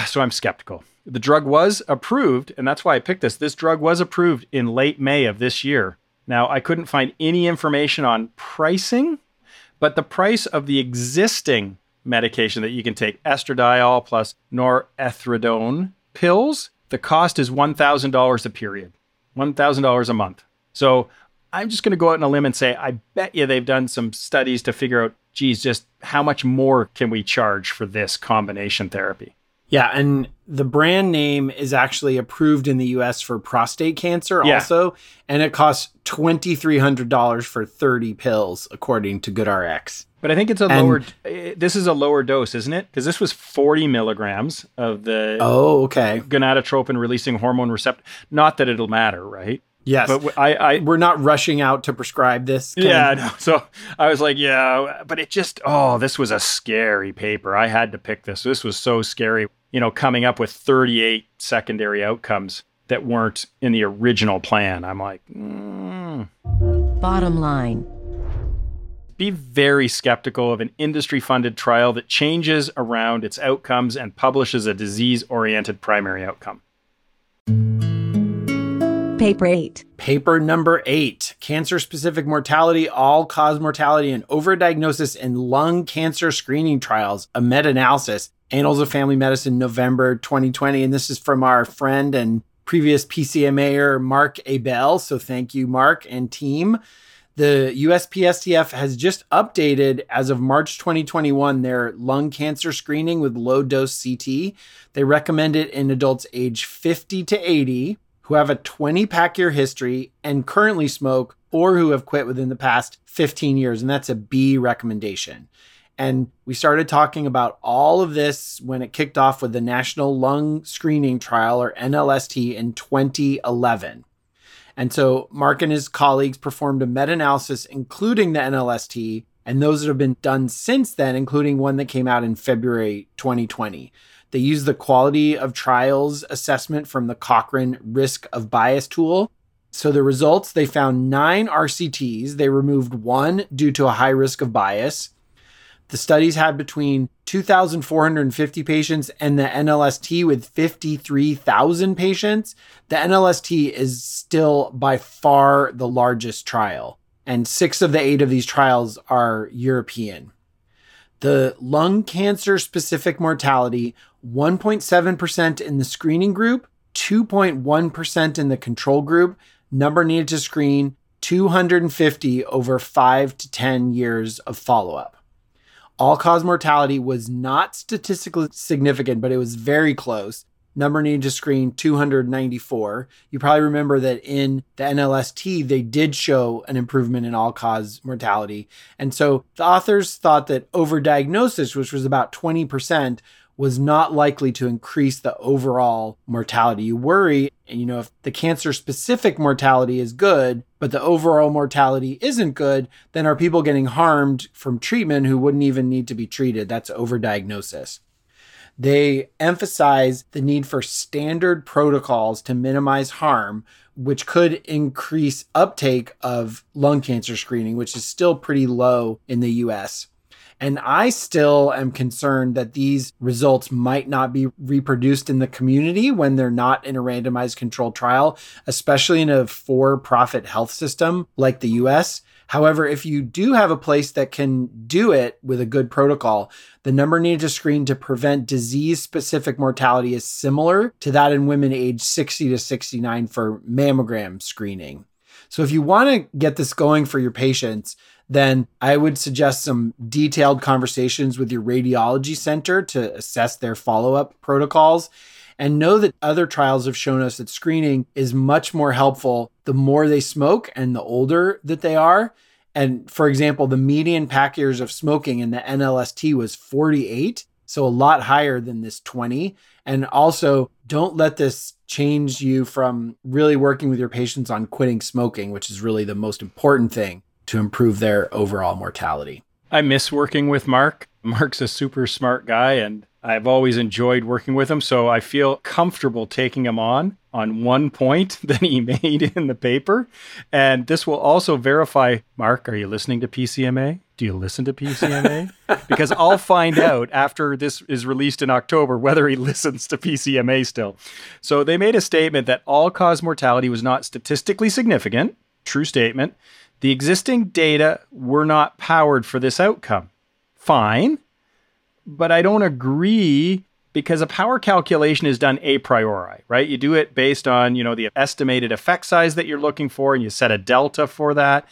So I'm skeptical. The drug was approved, and that's why I picked this. This drug was approved in late May of this year. Now, I couldn't find any information on pricing, but the price of the existing medication that you can take, estradiol plus norethindrone pills, the cost is $1,000 a period, $1,000 a month. So I'm just going to go out on a limb and say, I bet you they've done some studies to figure out, geez, just how much more can we charge for this combination therapy? Yeah, and the brand name is actually approved in the U.S. for prostate cancer also, and it costs $2,300 for 30 pills, according to GoodRx. But I think it's this is a lower dose, isn't it? Because this was 40 milligrams of the gonadotropin-releasing hormone receptor. Not that it'll matter, right? Yes, but we're not rushing out to prescribe this. Yeah, no. So I was like, yeah, but it just, this was a scary paper. I had to pick this. This was so scary, coming up with 38 secondary outcomes that weren't in the original plan. I'm like, Bottom line. Be very skeptical of an industry-funded trial that changes around its outcomes and publishes a disease-oriented primary outcome. Paper number 8, cancer-specific mortality, all-cause mortality, and overdiagnosis in lung cancer screening trials, a meta-analysis, Annals of Family Medicine, November 2020. And this is from our friend and previous PCMAer, Mark Abel. So thank you, Mark and team. The USPSTF has just updated, as of March 2021, their lung cancer screening with low-dose CT. They recommend it in adults age 50 to 80. Who have a 20-pack-year history and currently smoke, or who have quit within the past 15 years, and that's a B recommendation. And we started talking about all of this when it kicked off with the National Lung Screening Trial, or NLST, in 2011. And so Mark and his colleagues performed a meta-analysis, including the NLST, and those that have been done since then, including one that came out in February 2020. They used the quality of trials assessment from the Cochrane Risk of Bias tool. So the results, they found 9 RCTs. They removed 1 due to a high risk of bias. The studies had between 2,450 patients and the NLST with 53,000 patients. The NLST is still by far the largest trial, and 6 of the 8 of these trials are European. The lung cancer-specific mortality, 1.7% in the screening group, 2.1% in the control group, number needed to screen, 250 over 5 to 10 years of follow-up. All-cause mortality was not statistically significant, but it was very close. Number needed to screen, 294. You probably remember that in the NLST, they did show an improvement in all-cause mortality. And so the authors thought that overdiagnosis, which was about 20%, was not likely to increase the overall mortality. You worry, you know, if the cancer-specific mortality is good, but the overall mortality isn't good, then are people getting harmed from treatment who wouldn't even need to be treated? That's overdiagnosis. They emphasize the need for standard protocols to minimize harm, which could increase uptake of lung cancer screening, which is still pretty low in the US. And I still am concerned that these results might not be reproduced in the community when they're not in a randomized controlled trial, especially in a for-profit health system like the US. However, if you do have a place that can do it with a good protocol, the number needed to screen to prevent disease-specific mortality is similar to that in women aged 60 to 69 for mammogram screening. So if you want to get this going for your patients, then I would suggest some detailed conversations with your radiology center to assess their follow-up protocols. And know that other trials have shown us that screening is much more helpful the more they smoke and the older that they are. And for example, the median pack years of smoking in the NLST was 48, so a lot higher than this 20. And also, don't let this change you from really working with your patients on quitting smoking, which is really the most important thing to improve their overall mortality. I miss working with Mark. Mark's a super smart guy, and I've always enjoyed working with him. So I feel comfortable taking him on one point that he made in the paper. And this will also verify, Mark, are you listening to PCMA? Do you listen to PCMA? Because I'll find out after this is released in October whether he listens to PCMA still. So they made a statement that all-cause mortality was not statistically significant. True statement. The existing data were not powered for this outcome. Fine, but I don't agree because a power calculation is done a priori, right? You do it based on, you know, the estimated effect size that you're looking for, and you set a delta for that.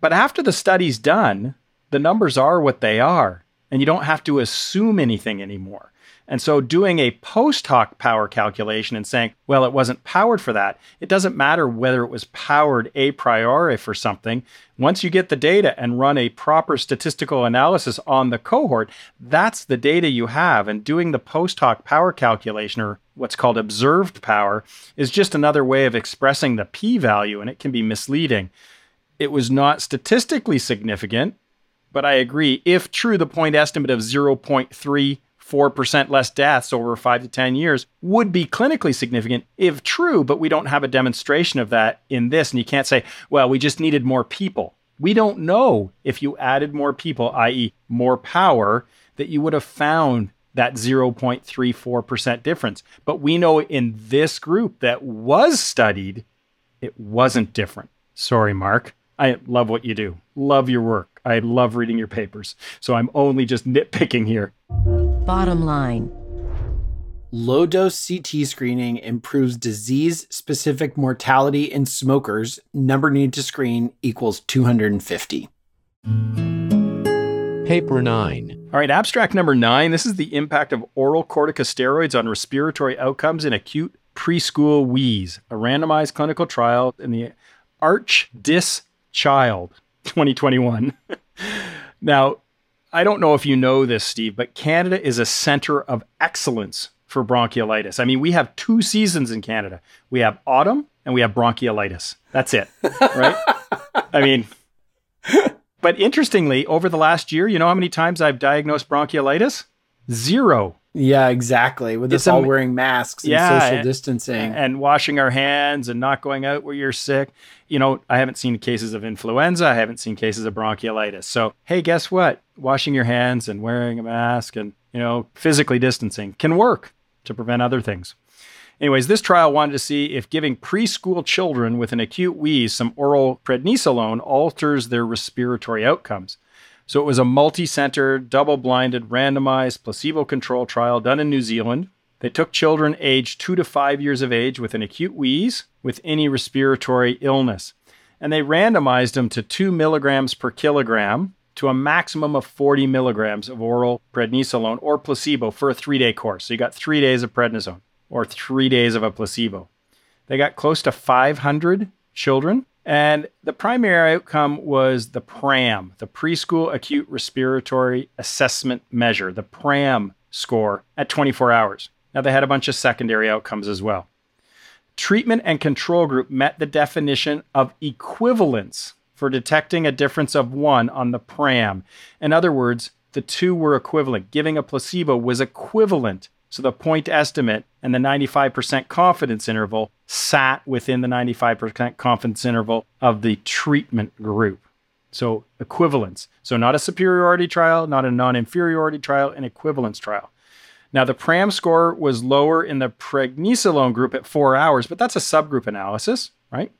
But after the study's done, the numbers are what they are, and you don't have to assume anything anymore. And so doing a post hoc power calculation and saying, well, it wasn't powered for that, it doesn't matter whether it was powered a priori for something. Once you get the data and run a proper statistical analysis on the cohort, that's the data you have. And doing the post hoc power calculation, or what's called observed power, is just another way of expressing the p-value, and it can be misleading. It was not statistically significant, but I agree, if true, the point estimate of 0.3 4% less deaths over 5 to 10 years would be clinically significant if true, but we don't have a demonstration of that in this. And you can't say, well, we just needed more people. We don't know if you added more people, i.e. more power, that you would have found that 0.34% difference. But we know in this group that was studied, it wasn't different. Sorry, Mark. I love what you do. Love your work. I love reading your papers. So I'm only just nitpicking here. Bottom line. Low-dose CT screening improves disease-specific mortality in smokers. Number needed to screen equals 250. Paper 9. All right, abstract number 9. This is the impact of oral corticosteroids on respiratory outcomes in acute preschool wheeze. A randomized clinical trial in the ARCHDIS Child 2021. Now, I don't know if you know this, Steve, but Canada is a center of excellence for bronchiolitis. I mean, we have two seasons in Canada. We have autumn and we have bronchiolitis. That's it, right? I mean, but interestingly, over the last year, you know how many times I've diagnosed bronchiolitis? Zero. Yeah, exactly. With us all wearing masks and social distancing. And washing our hands and not going out where you're sick. You know, I haven't seen cases of influenza. I haven't seen cases of bronchiolitis. So, hey, guess what? Washing your hands and wearing a mask and, you know, physically distancing can work to prevent other things. Anyways, this trial wanted to see if giving preschool children with an acute wheeze some oral prednisolone alters their respiratory outcomes. So it was a multi-center, double-blinded, randomized, placebo-controlled trial done in New Zealand. They took children aged 2 to 5 years of age with an acute wheeze with any respiratory illness. And they randomized them to 2 mg/kg to a maximum of 40 milligrams of oral prednisolone or placebo for a 3-day course. So you got 3 days of prednisone or 3 days of a placebo. They got close to 500 children. And the primary outcome was the PRAM, the Preschool Acute Respiratory Assessment Measure, the PRAM score at 24 hours. Now, they had a bunch of secondary outcomes as well. Treatment and control group met the definition of equivalence for detecting a difference of 1 on the PRAM. In other words, the two were equivalent. Giving a placebo was equivalent. So the point estimate and the 95% confidence interval sat within the 95% confidence interval of the treatment group. So equivalence. So not a superiority trial, not a non-inferiority trial, an equivalence trial. Now the PRAM score was lower in the prednisolone group at 4 hours, but that's a subgroup analysis, right?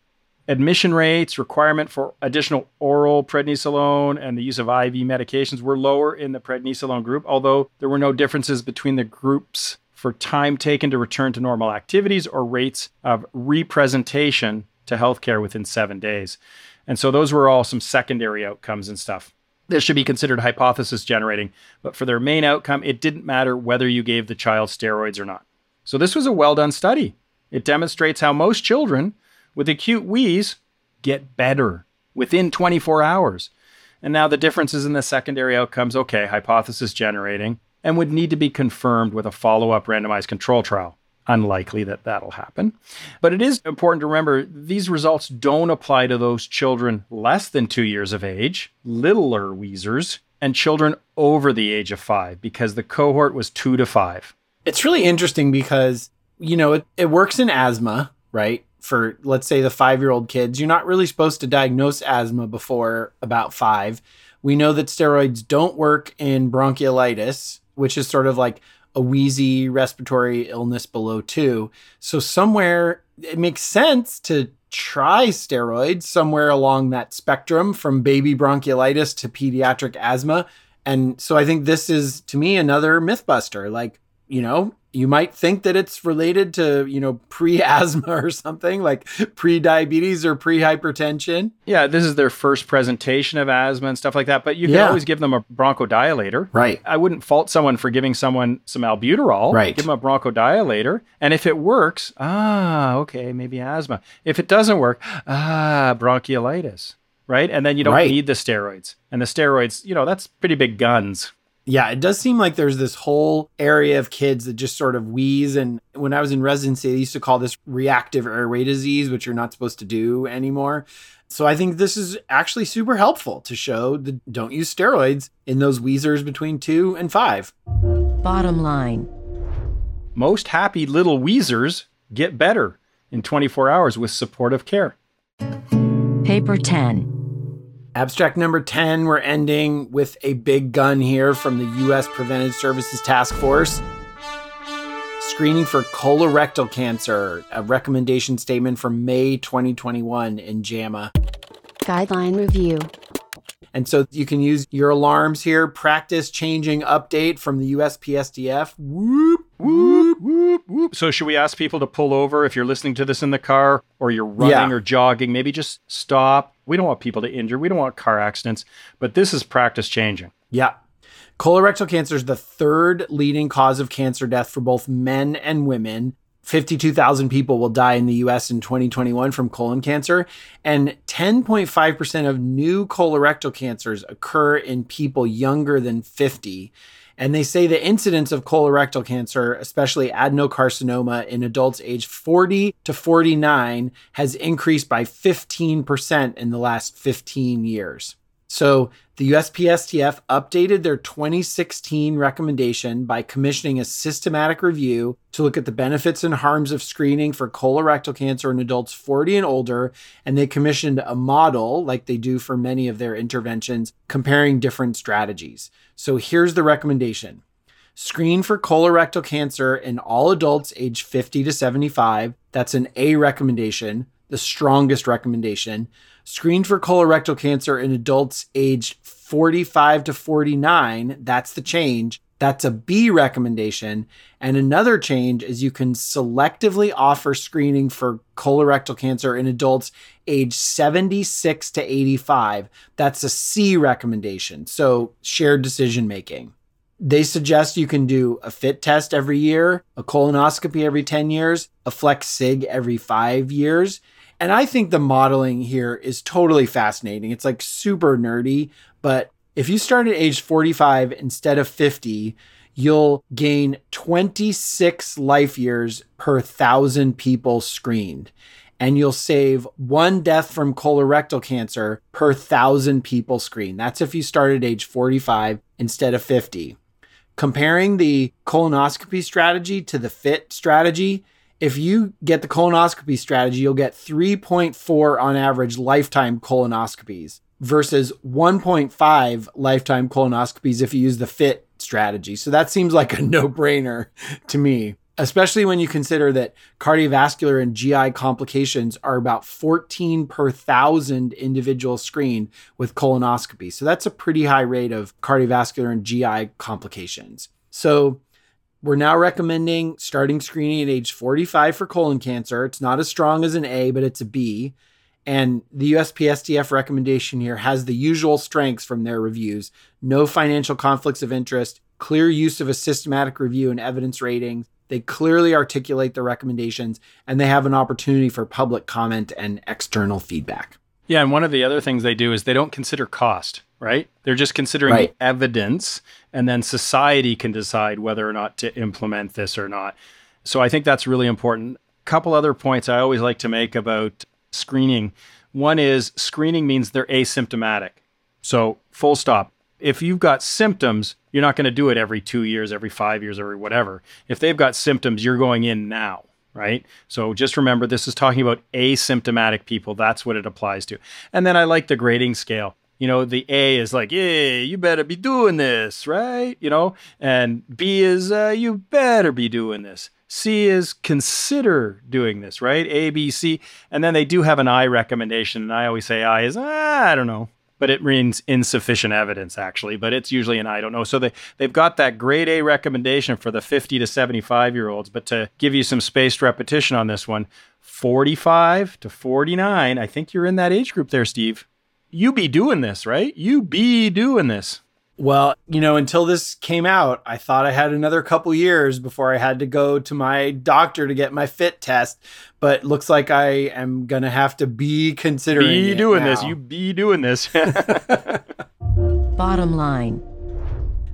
Admission rates, requirement for additional oral prednisolone, and the use of IV medications were lower in the prednisolone group, although there were no differences between the groups for time taken to return to normal activities or rates of representation to healthcare within 7 days. And so those were all some secondary outcomes and stuff. This should be considered hypothesis generating, but for their main outcome, it didn't matter whether you gave the child steroids or not. So this was a well-done study. It demonstrates how most children with acute wheeze get better within 24 hours. And now the differences in the secondary outcomes, okay, hypothesis generating, and would need to be confirmed with a follow-up randomized control trial. Unlikely that that'll happen. But it is important to remember these results don't apply to those children less than 2 years of age, littler wheezers, and children over the age of 5, because the cohort was 2 to 5. It's really interesting because, you know, it works in asthma, right? For, let's say, the 5-year-old kids, you're not really supposed to diagnose asthma before about 5. We know that steroids don't work in bronchiolitis, which is sort of like a wheezy respiratory illness below 2. So somewhere it makes sense to try steroids somewhere along that spectrum from baby bronchiolitis to pediatric asthma. And so I think this is, to me, another myth buster. Like, you know, you might think that it's related to, you know, pre-asthma or something, like pre-diabetes or pre-hypertension. Yeah, this is their first presentation of asthma and stuff like that. But you can always give them a bronchodilator. Right. I wouldn't fault someone for giving someone some albuterol. Right. Give them a bronchodilator. And if it works, okay, maybe asthma. If it doesn't work, bronchiolitis, right? And then you don't need the steroids. And the steroids, you know, that's pretty big guns. Yeah, it does seem like there's this whole area of kids that just sort of wheeze. And when I was in residency, they used to call this reactive airway disease, which you're not supposed to do anymore. So I think this is actually super helpful to show that don't use steroids in those wheezers between 2 and 5. Bottom line. Most happy little wheezers get better in 24 hours with supportive care. Paper 10. Abstract number 10, we're ending with a big gun here from the U.S. Preventive Services Task Force. Screening for colorectal cancer, a recommendation statement from May 2021 in JAMA. Guideline review. And so you can use your alarms here. Practice changing update from the USPSTF. Whoop, whoop, whoop, whoop. So should we ask people to pull over if you're listening to this in the car or you're running or jogging? Maybe just stop. We don't want people to injure. We don't want car accidents. But this is practice changing. Yeah. Colorectal cancer is the 3rd leading cause of cancer death for both men and women. 52,000 people will die in the US in 2021 from colon cancer, and 10.5% of new colorectal cancers occur in people younger than 50. And they say the incidence of colorectal cancer, especially adenocarcinoma in adults aged 40 to 49, has increased by 15% in the last 15 years. So the USPSTF updated their 2016 recommendation by commissioning a systematic review to look at the benefits and harms of screening for colorectal cancer in adults 40 and older. And they commissioned a model, like they do for many of their interventions, comparing different strategies. So here's the recommendation. Screen for colorectal cancer in all adults age 50 to 75. That's an A recommendation, the strongest recommendation. Screened for colorectal cancer in adults aged 45 to 49, that's the change. That's a B recommendation. And another change is you can selectively offer screening for colorectal cancer in adults age 76 to 85. That's a C recommendation, so shared decision-making. They suggest you can do a FIT test every year, a colonoscopy every 10 years, a flex sig every 5 years. And I think the modeling here is totally fascinating. It's like super nerdy, but if you start at age 45 instead of 50, you'll gain 26 life years per 1,000 people screened. And you'll save one death from colorectal cancer per 1,000 people screened. That's if you start at age 45 instead of 50. Comparing the colonoscopy strategy to the FIT strategy, if you get the colonoscopy strategy, you'll get 3.4 on average lifetime colonoscopies versus 1.5 lifetime colonoscopies if you use the FIT strategy. So that seems like a no-brainer to me, especially when you consider that cardiovascular and GI complications are about 14 per 1,000 individuals screened with colonoscopy. So that's a pretty high rate of cardiovascular and GI complications. So we're now recommending starting screening at age 45 for colon cancer. It's not as strong as an A, but it's a B. And the USPSTF recommendation here has the usual strengths from their reviews: no financial conflicts of interest, clear use of a systematic review and evidence ratings. They clearly articulate the recommendations, and they have an opportunity for public comment and external feedback. Yeah, and one of the other things they do is they don't consider cost, right? They're just considering the evidence, and then society can decide whether or not to implement this or not. So I think that's really important. A couple other points I always like to make about screening. One is screening means they're asymptomatic. So full stop. If you've got symptoms, you're not going to do it every 2 years, every 5 years, every whatever. If they've got symptoms, you're going in now, right? So just remember, this is talking about asymptomatic people. That's what it applies to. And then I like the grading scale. You know, the A is like, yeah, you better be doing this, right? You know, and B is you better be doing this. C is consider doing this, right? A, B, C. And then they do have an I recommendation. And I always say I is, I don't know. But it means insufficient evidence, actually. But it's usually an I don't know. So they've got that grade A recommendation for the 50 to 75-year-olds. But to give you some spaced repetition on this one, 45 to 49, I think you're in that age group there, Steve. You be doing this, right? You be doing this. Well, you know, until this came out, I thought I had another couple years before I had to go to my doctor to get my fit test. But looks like I am going to have to be considering it now. Be doing this. You be doing this. Bottom line.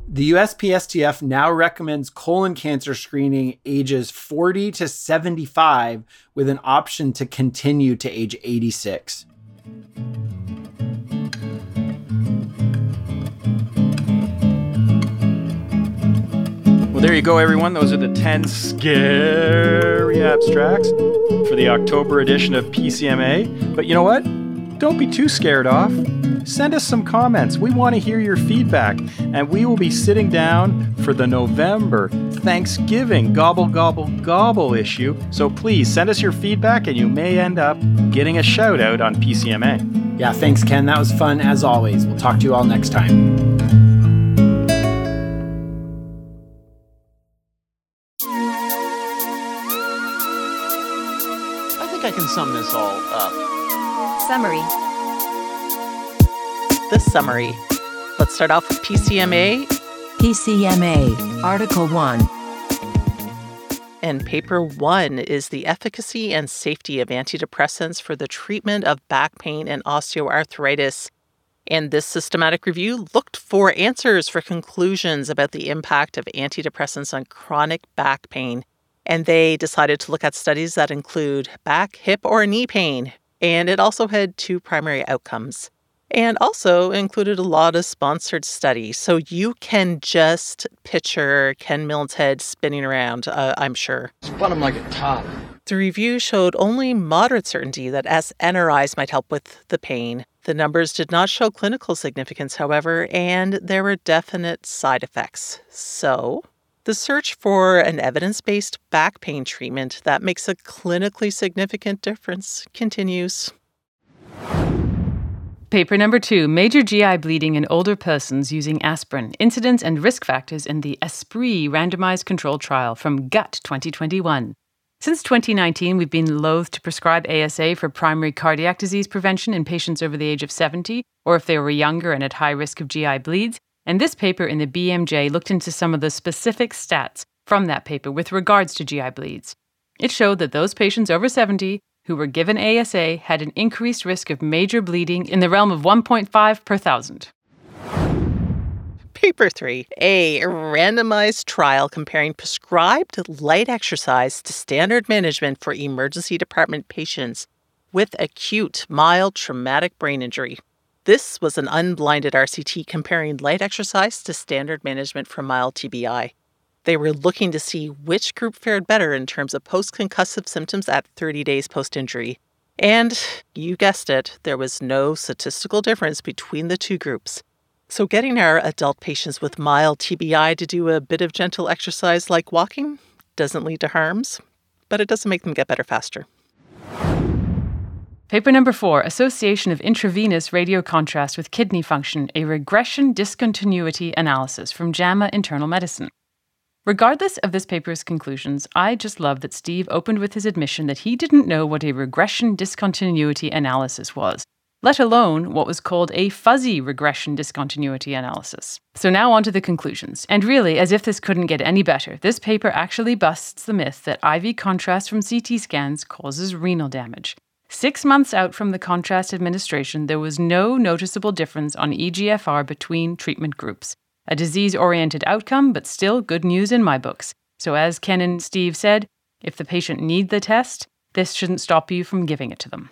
The USPSTF now recommends colon cancer screening ages 40 to 75 with an option to continue to age 86. There you go, everyone. Those are the 10 scary abstracts for the October edition of PCMA. But you know what? Don't be too scared off. Send us some comments. We want to hear your feedback. And we will be sitting down for the November Thanksgiving gobble, gobble, gobble issue. So please send us your feedback and you may end up getting a shout out on PCMA. Yeah, thanks, Ken. That was fun as always. We'll talk to you all next time. Sum this all up. Summary. The summary. Let's start off with PCMA. PCMA, Article 1. and paper one is the efficacy and safety of antidepressants for the treatment of back pain and osteoarthritis. And this systematic review looked for answers for conclusions about the impact of antidepressants on chronic back pain. And they decided to look at studies that include back, hip, or knee pain. And it also had two primary outcomes. And also included a lot of sponsored studies. So you can just picture Ken Milne's head spinning around, I'm sure. Spun him like a top. The review showed only moderate certainty that SNRIs might help with the pain. The numbers did not show clinical significance, however, and there were definite side effects. So the search for an evidence-based back pain treatment that makes a clinically significant difference continues. Paper number 2, major GI bleeding in older persons using aspirin, incidence and risk factors in the ASPREE randomized controlled trial from GUT 2021. Since 2019, we've been loath to prescribe ASA for primary cardiac disease prevention in patients over the age of 70, or if they were younger and at high risk of GI bleeds, and this paper in the BMJ looked into some of the specific stats from that paper with regards to GI bleeds. It showed that those patients over 70 who were given ASA had an increased risk of major bleeding in the realm of 1.5 per thousand. Paper 3, a randomized trial comparing prescribed light exercise to standard management for emergency department patients with acute mild traumatic brain injury. This was an unblinded RCT comparing light exercise to standard management for mild TBI. They were looking to see which group fared better in terms of post-concussive symptoms at 30 days post-injury. And you guessed it, there was no statistical difference between the two groups. So getting our adult patients with mild TBI to do a bit of gentle exercise like walking doesn't lead to harms, but it doesn't make them get better faster. Paper number 4, association of intravenous radiocontrast with kidney function, a regression discontinuity analysis from JAMA Internal Medicine. Regardless of this paper's conclusions, I just love that Steve opened with his admission that he didn't know what a regression discontinuity analysis was, let alone what was called a fuzzy regression discontinuity analysis. So now on to the conclusions. And really, as if this couldn't get any better, this paper actually busts the myth that IV contrast from CT scans causes renal damage. 6 months out from the contrast administration, there was no noticeable difference on eGFR between treatment groups. A disease-oriented outcome, but still good news in my books. So as Ken and Steve said, if the patient needs the test, this shouldn't stop you from giving it to them.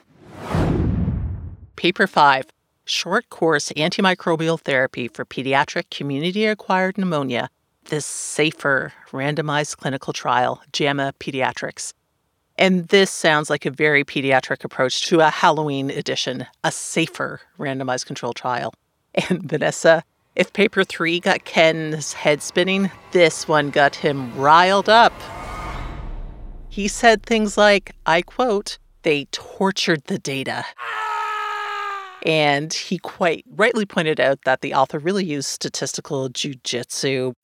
Paper 5, short course antimicrobial therapy for pediatric community-acquired pneumonia. This SAFER randomized clinical trial, JAMA Pediatrics. And this sounds like a very pediatric approach to a Halloween edition, a SAFER randomized control trial. And Vanessa, if paper 3 got Ken's head spinning, this one got him riled up. He said things like, I quote, they tortured the data. And he quite rightly pointed out that the author really used statistical jujitsu.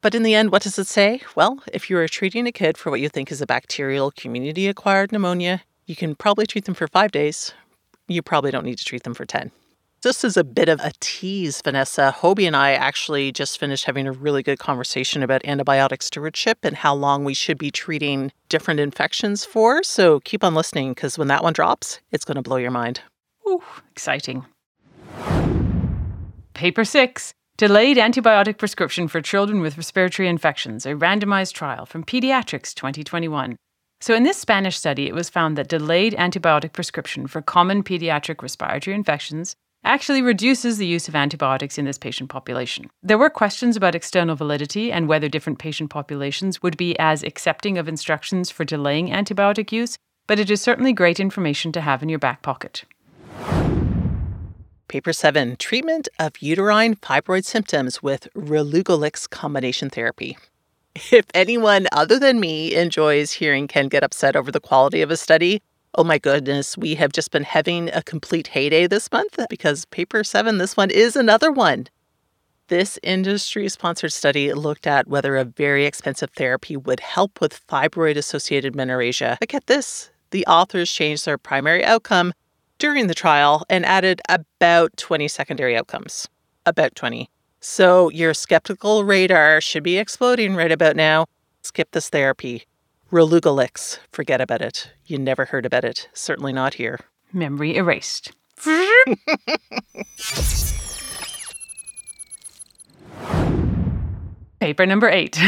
But in the end, what does it say? Well, if you are treating a kid for what you think is a bacterial community-acquired pneumonia, you can probably treat them for 5 days. You probably don't need to treat them for 10. This is a bit of a tease, Vanessa. Hobie and I actually just finished having a really good conversation about antibiotic stewardship and how long we should be treating different infections for. So keep on listening, because when that one drops, it's going to blow your mind. Ooh, exciting. Paper 6, delayed antibiotic prescription for children with respiratory infections, a randomized trial from Pediatrics 2021. So in this Spanish study, it was found that delayed antibiotic prescription for common pediatric respiratory infections actually reduces the use of antibiotics in this patient population. There were questions about external validity and whether different patient populations would be as accepting of instructions for delaying antibiotic use, but it is certainly great information to have in your back pocket. Paper 7, treatment of uterine fibroid symptoms with relugolix combination therapy. If anyone other than me enjoys hearing Ken get upset over the quality of a study, oh my goodness, we have just been having a complete heyday this month because paper 7, this one is another one. This industry-sponsored study looked at whether a very expensive therapy would help with fibroid-associated menorrhagia. But get this, the authors changed their primary outcome during the trial and added about 20 secondary outcomes. About 20. So your skeptical radar should be exploding right about now. Skip this therapy. Relugolix. Forget about it. You never heard about it. Certainly not here. Memory erased. Paper number 8.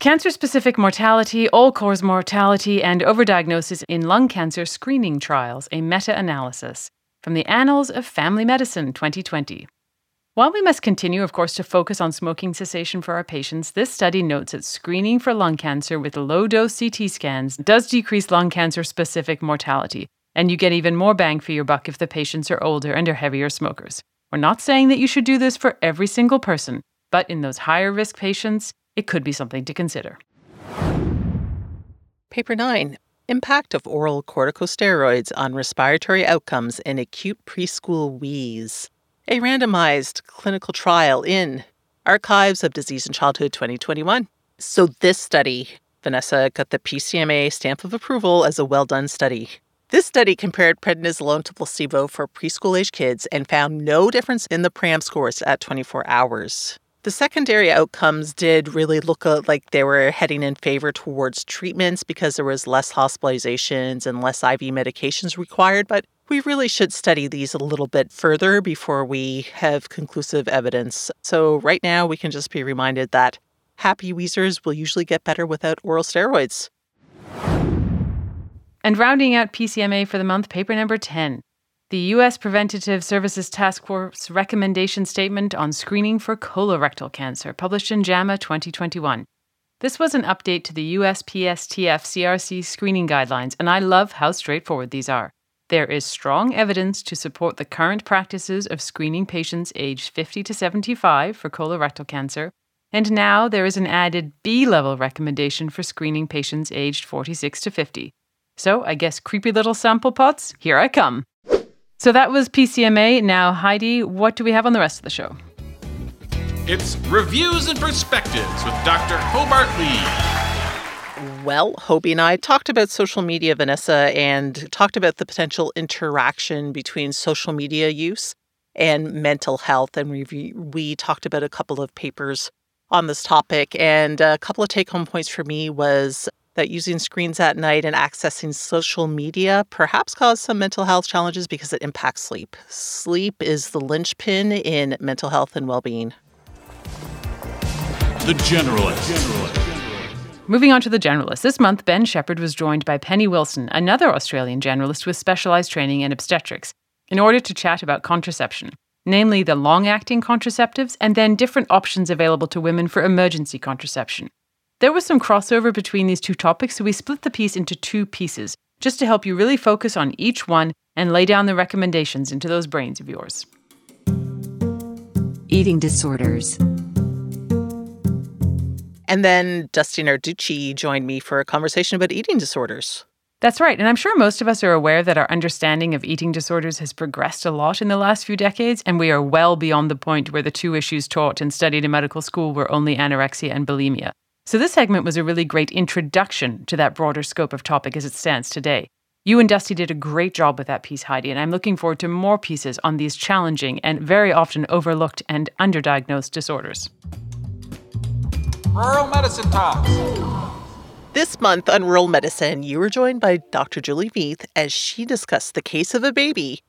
Cancer-specific mortality, all-cause mortality, and overdiagnosis in lung cancer screening trials, a meta-analysis from the Annals of Family Medicine 2020. While we must continue, of course, to focus on smoking cessation for our patients, this study notes that screening for lung cancer with low-dose CT scans does decrease lung cancer-specific mortality, and you get even more bang for your buck if the patients are older and are heavier smokers. We're not saying that you should do this for every single person, but in those higher-risk patients, it could be something to consider. Paper 9. Impact of oral corticosteroids on respiratory outcomes in acute preschool wheeze. A randomized clinical trial in Archives of Disease and Childhood 2021. So this study, Vanessa got the PCMA stamp of approval as a well-done study. This study compared prednisolone to placebo for preschool-age kids and found no difference in the PRAM scores at 24 hours. The secondary outcomes did really look like they were heading in favor towards treatments because there was less hospitalizations and less IV medications required, but we really should study these a little bit further before we have conclusive evidence. So right now, we can just be reminded that happy wheezers will usually get better without oral steroids. And rounding out PCMA for the month, paper number 10. The U.S. Preventative Services Task Force Recommendation Statement on Screening for Colorectal Cancer, published in JAMA 2021. This was an update to the USPSTF CRC screening guidelines, and I love how straightforward these are. There is strong evidence to support the current practices of screening patients aged 50 to 75 for colorectal cancer, and now there is an added B-level recommendation for screening patients aged 46 to 50. So I guess creepy little sample pots, here I come. So that was PCMA. Now, Heidi, what do we have on the rest of the show? It's Reviews and Perspectives with Dr. Hobart Lee. Well, Hobie and I talked about social media, Vanessa, and talked about the potential interaction between social media use and mental health. And we talked about a couple of papers on this topic. And a couple of take-home points for me was that using screens at night and accessing social media perhaps cause some mental health challenges because it impacts sleep. Sleep is the linchpin in mental health and well-being. The Generalist. Moving on to the generalist. This month, Ben Shepherd was joined by Penny Wilson, another Australian generalist with specialised training in obstetrics, in order to chat about contraception, namely the long-acting contraceptives and then different options available to women for emergency contraception. There was some crossover between these two topics, so we split the piece into two pieces, just to help you really focus on each one and lay down the recommendations into those brains of yours. Eating disorders. And then Dusty Narducci joined me for a conversation about eating disorders. That's right. And I'm sure most of us are aware that our understanding of eating disorders has progressed a lot in the last few decades, and we are well beyond the point where the two issues taught and studied in medical school were only anorexia and bulimia. So this segment was a really great introduction to that broader scope of topic as it stands today. You and Dusty did a great job with that piece, Heidi, and I'm looking forward to more pieces on these challenging and very often overlooked and underdiagnosed disorders. Rural Medicine Talks. This month on Rural Medicine, you were joined by Dr. Julie Vieth as she discussed the case of a baby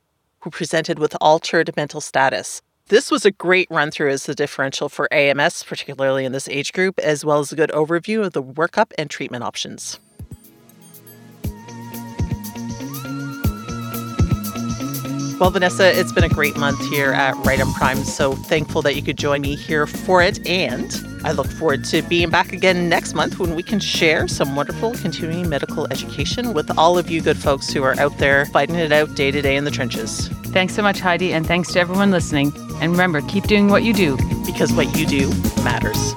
who presented with altered mental status. This was a great run-through as the differential for AMS, particularly in this age group, as well as a good overview of the workup and treatment options. Well, Vanessa, it's been a great month here at Right on Prime, so thankful that you could join me here for it. And I look forward to being back again next month when we can share some wonderful continuing medical education with all of you good folks who are out there fighting it out day to day in the trenches. Thanks so much, Heidi, and thanks to everyone listening. And remember, keep doing what you do. Because what you do matters.